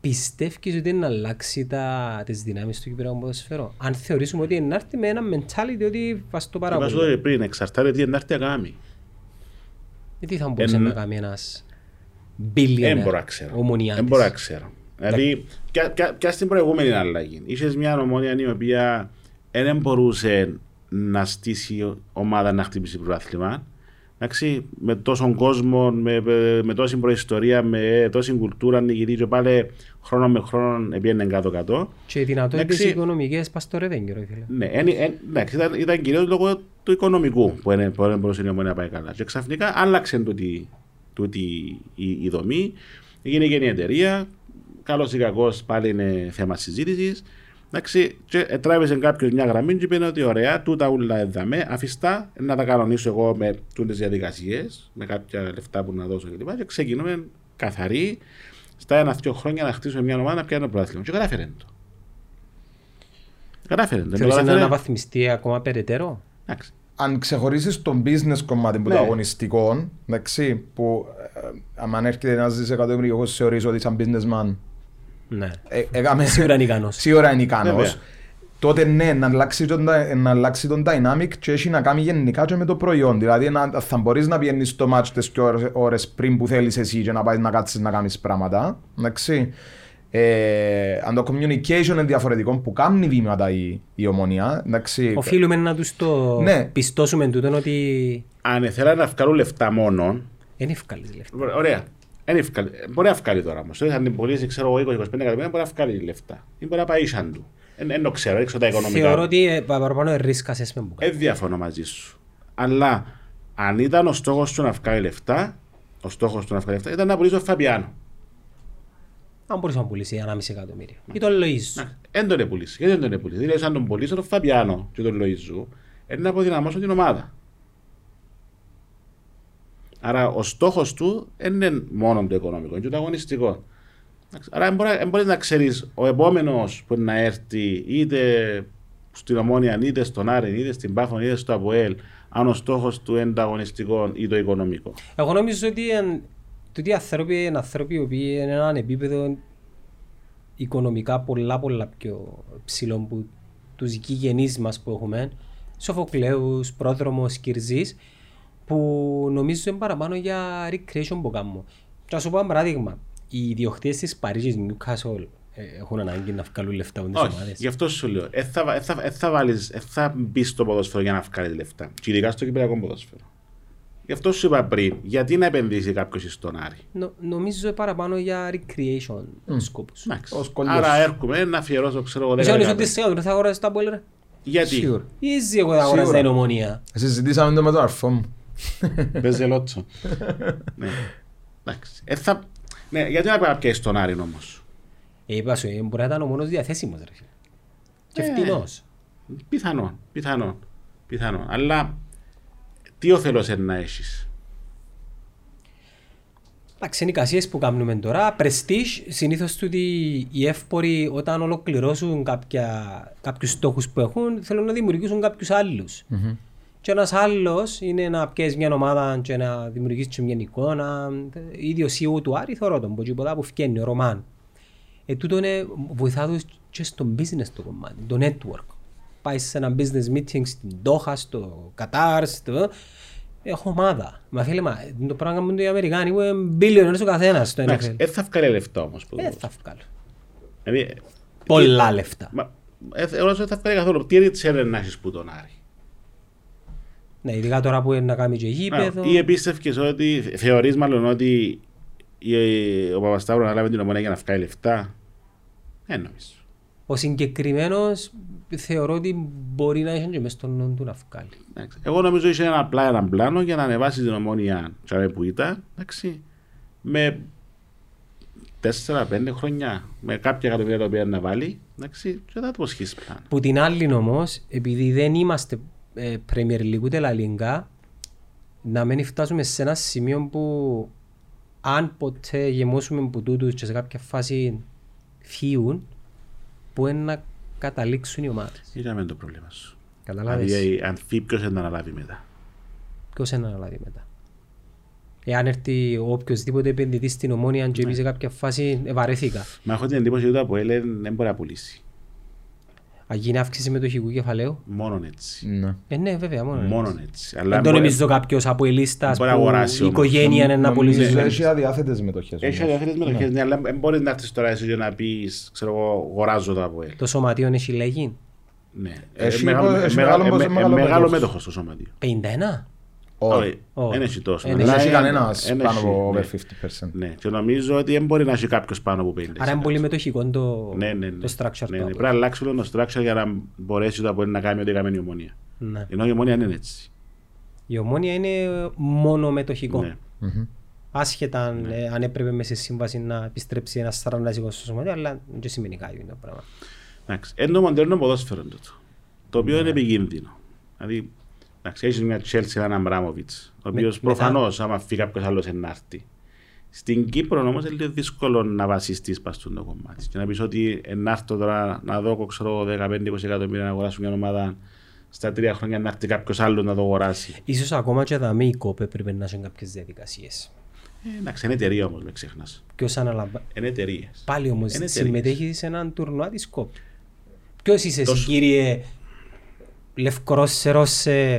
πιστεύεις ότι να αλλάξει τα, τις δυνάμεις του κυπριακού ποδοσφαίρου? Αν θεωρήσουμε ότι είναι άρτη με ένα mentality ότι βάζει το πάρα πολύ. Βάζει πριν, εξαρτάται τι είναι άρτη να κάνει. Γιατί θα μπορούσε εν... να κάνει ένας billionaire ομονιάτης? Δεν μπορώ να ξέρω. Δηλαδή, ποια στην προηγούμενη αλλαγή. Είχες μια ομόνια η οποία δεν μπορούσε να στήσει ομάδα να χτυπήσει πρωτάθλημα. Με τόσον κόσμο, με, με τόση προϊστορία, με τόση κουλτούρα, νικητή, πάλι χρόνο με χρόνο πήγαινε κάτω-κάτω. Και οι δυνατότητες οικονομικές πας στο ρεβένγκυρο, ήθελα. Ναι, εν, εν, ναι, ήταν, ήταν κυρίως λόγω του οικονομικού που δεν μπορούσε η Ομόνια να πάει καλά. Και ξαφνικά άλλαξε τούτη, τούτη η, η δομή, έγινε και η εταιρεία, καλός ή κακός πάλι είναι θέμα συζήτησης. Εντάξει, και τράβησε κάποιος μια γραμμή και είπε ότι ωραία, τούτα ούλα εδαμε, αφιστά να τα κανονίσω εγώ με τούτες διαδικασίες, με κάποια λεφτά που να δώσω κλπ. Και, και ξεκινούμε καθαροί στα ένα-δυο χρόνια να χτίσουμε μια ομάδα να πιάνουμε πρωτάθλημα. Και κατάφερε το. Κατάφερε το. Θέλεις να αναβαθμιστεί ακόμα περαιτέρω? Εντάξει. Αν ξεχωρίσεις τον business κομμάτι που ναι. των αγωνιστικών, εντάξει, που ε, αν έρχεται ένας δισεκατομμύριος, εγώ θεωρήσω ότι σαν businessman. Ναι, ε, έκαμε... σίγουρα είναι ικανός. Σίγουρα είναι ικανός. Τότε ναι, να αλλάξει, τον, να αλλάξει τον dynamic και έχει να κάνει γενικά και με το προϊόν. Δηλαδή να, θα μπορείς να πιένεις στο match τις πιο ώρες πριν που θέλεις εσύ και να πάει να κάτσεις να κάνεις πράγματα. Εντάξει. Ε, αν το communication είναι διαφορετικό που κάνει βήματα η, η Ομόνια. Εντάξει. Οφείλουμε να τους το ναι. πιστώσουμε τούτον ότι... Αν θέλανε να βγάλουν λεφτά μόνο... Εν ευκάλεις λεφτά. Ωραία. Μπορεί να βγάλει τώρα όμως. Αν την πωλήσει, ξέρω εγώ, είκοσι με είκοσι πέντε εκατομμύρια, μπορεί να βγάλει λεφτά. Ή μπορεί να πάει ίσαν του. Δεν το ξέρω, έξω τα οικονομικά. Θεωρώ ότι παραπάνω ρίσκασες με μπουκάλι. Δεν διαφωνώ μαζί σου. Αλλά αν ήταν ο στόχος του να βγάλει λεφτά, ο στόχος του να βγάλει λεφτά ήταν να πουλήσει τον Φαμπιάνο. Αν μπορούσε να πουλήσει ένα μισό εκατομμύριο. Ή τον Λοΐζου. Δεν τον πουλήσει. Γιατί δεν τον πουλήσει? Δηλαδή, αν τον πουλήσει τον Φαμπιάνο και τον Λοΐζου, είναι να αποδυναμώσουν την ομάδα. Άρα ο στόχος του δεν είναι μόνο το οικονομικό, είναι και το αγωνιστικό. Άρα δεν μπορείς να ξέρεις ο επόμενος που να έρθει είτε στην Ομόνια, είτε στον Άρη, είτε στην Πάφο, είτε στο ΑΠΟΕΛ, αν ο στόχος του είναι το αγωνιστικό ή το οικονομικό. Εγώ νομίζω ότι οι άνθρωποι είναι άνθρωποι που είναι έναν επίπεδο οικονομικά πολλά πολλά πιο ψηλό που τους γηγενείς μας που έχουμε, Σοφοκλέους, Πρόδρομος, Κυρζής, που νομίζω είναι παραπάνω για recreation που κάνουμε. Θα σου πω ένα παράδειγμα. Οι ιδιοκτήτες της Παρίσης, Newcastle, έχουν ανάγκη να βγάλουν λεφτά. Όχι, γι' αυτό σου λέω. Ε, θα, ε, θα, ε, θα, βάλεις, ε, θα μπεις στο ποδόσφαιρο για να βγάλεις λεφτά. Και ειδικά στο κυπριακό ποδόσφαιρο. Γι' αυτό σου είπα πριν, γιατί να επενδύσει κάποιος στον Άρη. Νο, νομίζω παραπάνω για recreation mm. σκοπούς. Άρα έρχομαι να αφιερώσω, ξέρω εγώ. Εσύ όνεισαι ότι σίγουρα θα αγοράζεις τα πόλερα. Γιατί? Easy εγώ θα αγοράζω την Ομόνια. Συζητήσαμε το με το αρφό μου. Παίζει λότσο. Ναι. Εντάξει. Ε, θα... ναι, γιατί να πρέπει να πιέσεις τον Άρη όμως. Ε, είπα σου, μπορεί να ήταν ο μόνος διαθέσιμος. Ρε. Και φτηνός. Ε, πιθανόν, πιθανόν, πιθανόν. Αλλά τι όφελος είναι να έχεις. Εντάξει, είναι οι κασίες που κάνουμε τώρα. Prestige, συνήθως ότι οι εύποροι όταν ολοκληρώσουν κάποιους στόχους που έχουν, θέλουν να δημιουργήσουν κάποιους άλλους. Mm-hmm. Και ένας άλλος είναι να πιέσεις μια ομάδα και να δημιουργήσεις μια εικόνα. Ίδιο σι ι ο του Άρη θεωρώ τον Ποτσιποδά που φκένει, ο Ρωμάν. Ε, τούτο είναι, βοηθά τους και στο business το κομμάτι, το network. Πάει σε ένα business meeting στην Ντόχα, στο Κατάρ, στο... έχω ομάδα. Μα φίλε, μα, το πράγμα μου είναι οι Αμερικάνοι, είναι billionaires ο καθένας. Ε, θα βγάλει λεφτά όμως. Ε, θα βγάλει. Πολλά λεφτά. Εγώ δεν θα βγάλει καθόλου. Τι είναι να έχεις που τον Άρη. Ναι, ειδικά τώρα που είναι να κάνει και γήπεδο. Ή επίσης ότι θεωρείς μάλλον ότι ή ο Παπασταύρου να λάβει την Ομόνια για να βγάλει λεφτά. Δεν νομίζω. Ο συγκεκριμένος θεωρώ ότι μπορεί να έχει μες στον νου του να βγάλει. Εγώ νομίζω είχε ένα απλά έναν πλάνο για να ανεβάσει την Ομόνια που ήταν, εντάξει, με τέσσερα πέντε χρόνια, με κάποια κατοβία τα οποία να βάλει, εντάξει, και θα το σχίσει πλάνο. Που την άλλη όμως, επειδή δεν είμαστε ε, Premier League ούτε La Liga, να μην φτάσουμε σε ένα σημείο που αν ποτέ γεμώσουμε που τούτους και σε κάποια φάση φύγουν, που είναι να καταλήξουν οι ομάδες. Είδαμε το πρόβλημα σου. Καταλάβεις. Δηλαδή, αν φύγει, ποιος θα αναλάβει μετά. Ποιος θα αναλάβει μετά. Εάν έρθει οποιοδήποτε επενδυτή στην Ομόνια, αν και σε κάποια φάση βαρέθηκα. Μα έχω την εντύπωση ότι το ΑΠΟΕΛ δεν μπορεί να πουλήσει. Αγίνει αύξηση μετοχικού κεφαλαίου. Μόνον έτσι. Ναι. Ε, ναι, βέβαια, μόνον έτσι. Μόνον έτσι. Αλλά δεν το νομίζω κάποιος αποελίστας που η οικογένεια είναι να πουλήσει. Έχει αδιάθετες μετοχές. Έχει αδιάθετες μετοχές, ναι, αλλά δεν μπορείς να έρθεις τώρα εσύ για να πεις, ξέρω εγώ, αγοράζω το ΑΠΟΕΛ. Το σωματείο έχει λέγει. Ναι. Μεγάλο μέτοχος το σωματείο. πενήντα ένα. Όχι, δεν έχει τόσο. Δεν έχει κανένας πάνω από πενήντα τοις εκατό. Ναι, και νομίζω ότι δεν μπορεί να έχει κάποιος πάνω από πενήντα τοις εκατό. Άρα είναι πολύ μετοχικό το structure. Πρέπει να αλλάξει το structure για να μπορέσει να κάνει ό,τι κάνει η Ομόνια. Ενώ η Ομόνια είναι έτσι. Η Ομόνια είναι μόνο μετοχικό. Άσχετα αν έπρεπε μέσα στη σύμβαση να επιστρέψει ένα σαραντασίκο στο σωματείο, αλλά δεν σημαίνει κάτι το πράγμα. Είναι το μοντέρνο ποδόσφαιρο το οποίο είναι επικίνδυνο. Έχεις μια Chelsea, έναν Αμπράμοβιτς, ο οποίος προφανώς άμα φύγει κάποιος άλλος ενάρτη. Στην Κύπρο όμως είναι δύσκολο να βασιστείς πάνω στο κομμάτι. Και να πεις ότι ενάρτω τώρα να δω δεκαπέντε είκοσι εκατομμύρια να αγοράσω μια ομάδα, στα τρία χρόνια να έρθει κάποιος άλλος να το αγοράσει. Ίσως ακόμα και δαμή η ΚΟΠ πρέπει να έχουν κάποιες διαδικασίες. Εντάξει, είναι εταιρεία όμως, μην ξεχνάς. Ποιος αναλαμβάνει. Είναι εταιρεία. Πάλι όμως συμμετέχει σε έναν τουρνουά της ΚΟΠ. Ποιος είσαι, κύριε. Λευκορώσσερος σε...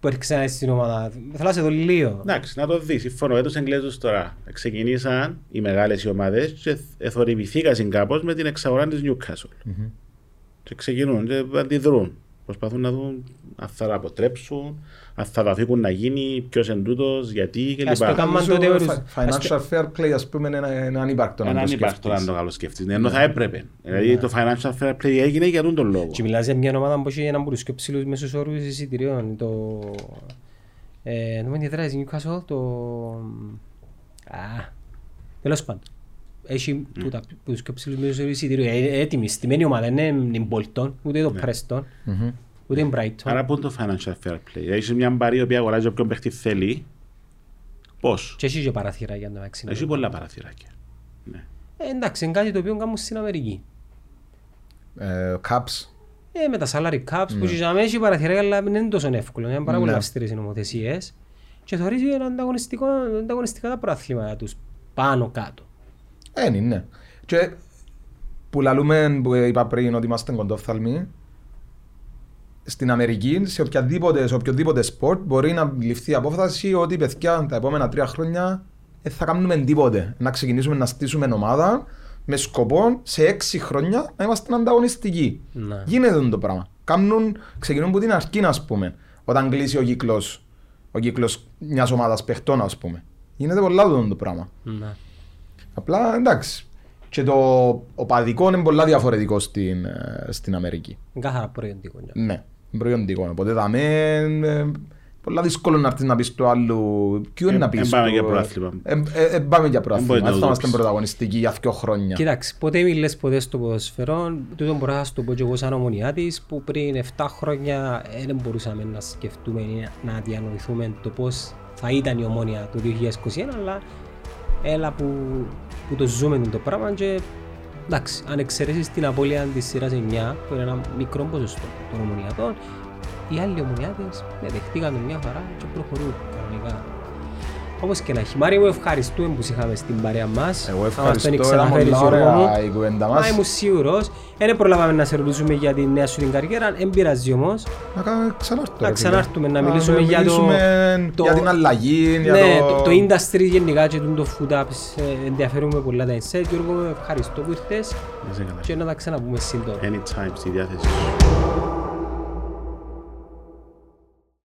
που έρχεσαι να είσαι στην ομάδα. Θέλω να σε δω λίγο. Εντάξει, να το δεις. Συμφωνώ. Έτος Εγγλέζους τώρα. Ξεκινήσαν οι μεγάλες οι ομάδες και εθορυβηθήκαν κάπως με την εξαγορά της Νιούκασολ. Mm-hmm. Και ξεκινούν και αντιδρούν. Προσπαθούν να δουν αν θα τα αποτρέψουν, αν θα τα αφήκουν να γίνει, ποιος είναι τούτος, γιατί κλπ. Ας το κάνουμε τότε. Financial fair play, ας πούμε, είναι ανύπαρκτο να το σκεφτείς. Αν το καλοσκεφτείς, ενώ θα έπρεπε. Δηλαδή το financial fair play έγινε για τον λόγο. Και μιλάς για μια ομάδα που έχει έναν πολύ πιο ψηλούς μέσους όρους εισιτηρίων. Το... Δεν με ενδιαφέρει, Newcastle, το... Α, τέλος πάντων. Έχει τους καψίλους μέσους όρους εισιτήριου, έτοιμη, στημένη ομάδα, είναι Μπολτόν, ούτε το Πρέστον, ούτε η Μπράιτον. Άρα πού είναι το financial fair play, έχει μια μπαρή που αγοράζει όποιον παίχτη θέλει, πώς. Και έχει και παραθυράκια για να αξινά. Έχει πολλά παραθυράκια. Εντάξει, είναι κάτι το οποίο κάνουν στην Αμερική. Caps. Με τα salary caps που έχει παραθυράκια, αλλά δεν είναι τόσο εύκολο, είναι πάρα πολύ αυστηρές οι νομοθεσίες και θεωρίζει ανταγωνιστικά τα προαθλήματα τους πάνω κάτω. Είναι, ναι. Και που λαλούμε, που είπα πριν ότι είμαστε κοντόφθαλμοι, στην Αμερική, σε οποιαδήποτε, σε οποιοδήποτε σπορτ μπορεί να ληφθεί η απόφαση ότι παιδιά τα επόμενα τρία χρόνια δεν θα κάνουμε τίποτε. Να ξεκινήσουμε να στήσουμε ομάδα με σκοπό σε έξι χρόνια να είμαστε ανταγωνιστικοί. Ναι. Γίνεται το πράγμα. Κάμνουν, ξεκινούν από την αρχή, ας πούμε, όταν κλείσει ο κύκλος, ο κύκλος μιας ομάδας παιχτών, ας πούμε. Γίνεται πολλά το πράγμα. Ναι. Απλά εντάξει. Και το οπαδικό είναι πολλά διαφορετικό στην, στην Αμερική. Κάθαρα προϊόντικο. Ναι, προϊόντικο. Οπότε δαμε πολλά δύσκολο να έρθεις να πεις του άλλου. Ποιο είναι να πεις του. Πάμε για προάθλημα. Πάμε για προάθλημα. Θα είμαστε πρωταγωνιστικοί για δύο χρόνια. Κοιτάξτε, ποτέ μιλές ποτέ στο ποδοσφαιρό. Τούτον μπορώ να σου το πω και εγώ σαν ομονιάτης που πριν εφτά χρόνια δεν μπορούσαμε να σκεφτούμε ή να διανοηθούμε το πώς θα ήταν η Ομόνια το δύο χιλιάδες είκοσι ένα, αλλά έλα που, που το ζούμε το πράγμα και εντάξει, αν εξαιρέσεις την απώλεια της σειράς εννιά που είναι ένα μικρό ποσοστό των ομονιατών, οι άλλοι ομονιάτες με δεχτήκαν μια χαρά και προχωρούν κανονικά. Όπως και να έχει. Μάρη, εγώ ευχαριστούμε που είχαμε στην παρέα μας. Εγώ ευχαριστώ, ήταν πολύ ωραία η κουβέντα μας. Είμαι σίγουρος, δεν προλάβαμε να σε ρωτήσουμε για τη νέα σου την καριέρα, εν πειράζει όμως. Να ξανάρθουμε, να μιλήσουμε για την αλλαγή, το industry γενικά και το food apps, ενδιαφέρουμε πολλά τα insight. Γιώργο, ευχαριστώ που ήρθες και να τα ξαναπούμε σύντομα. Anytime, στη διάθεση.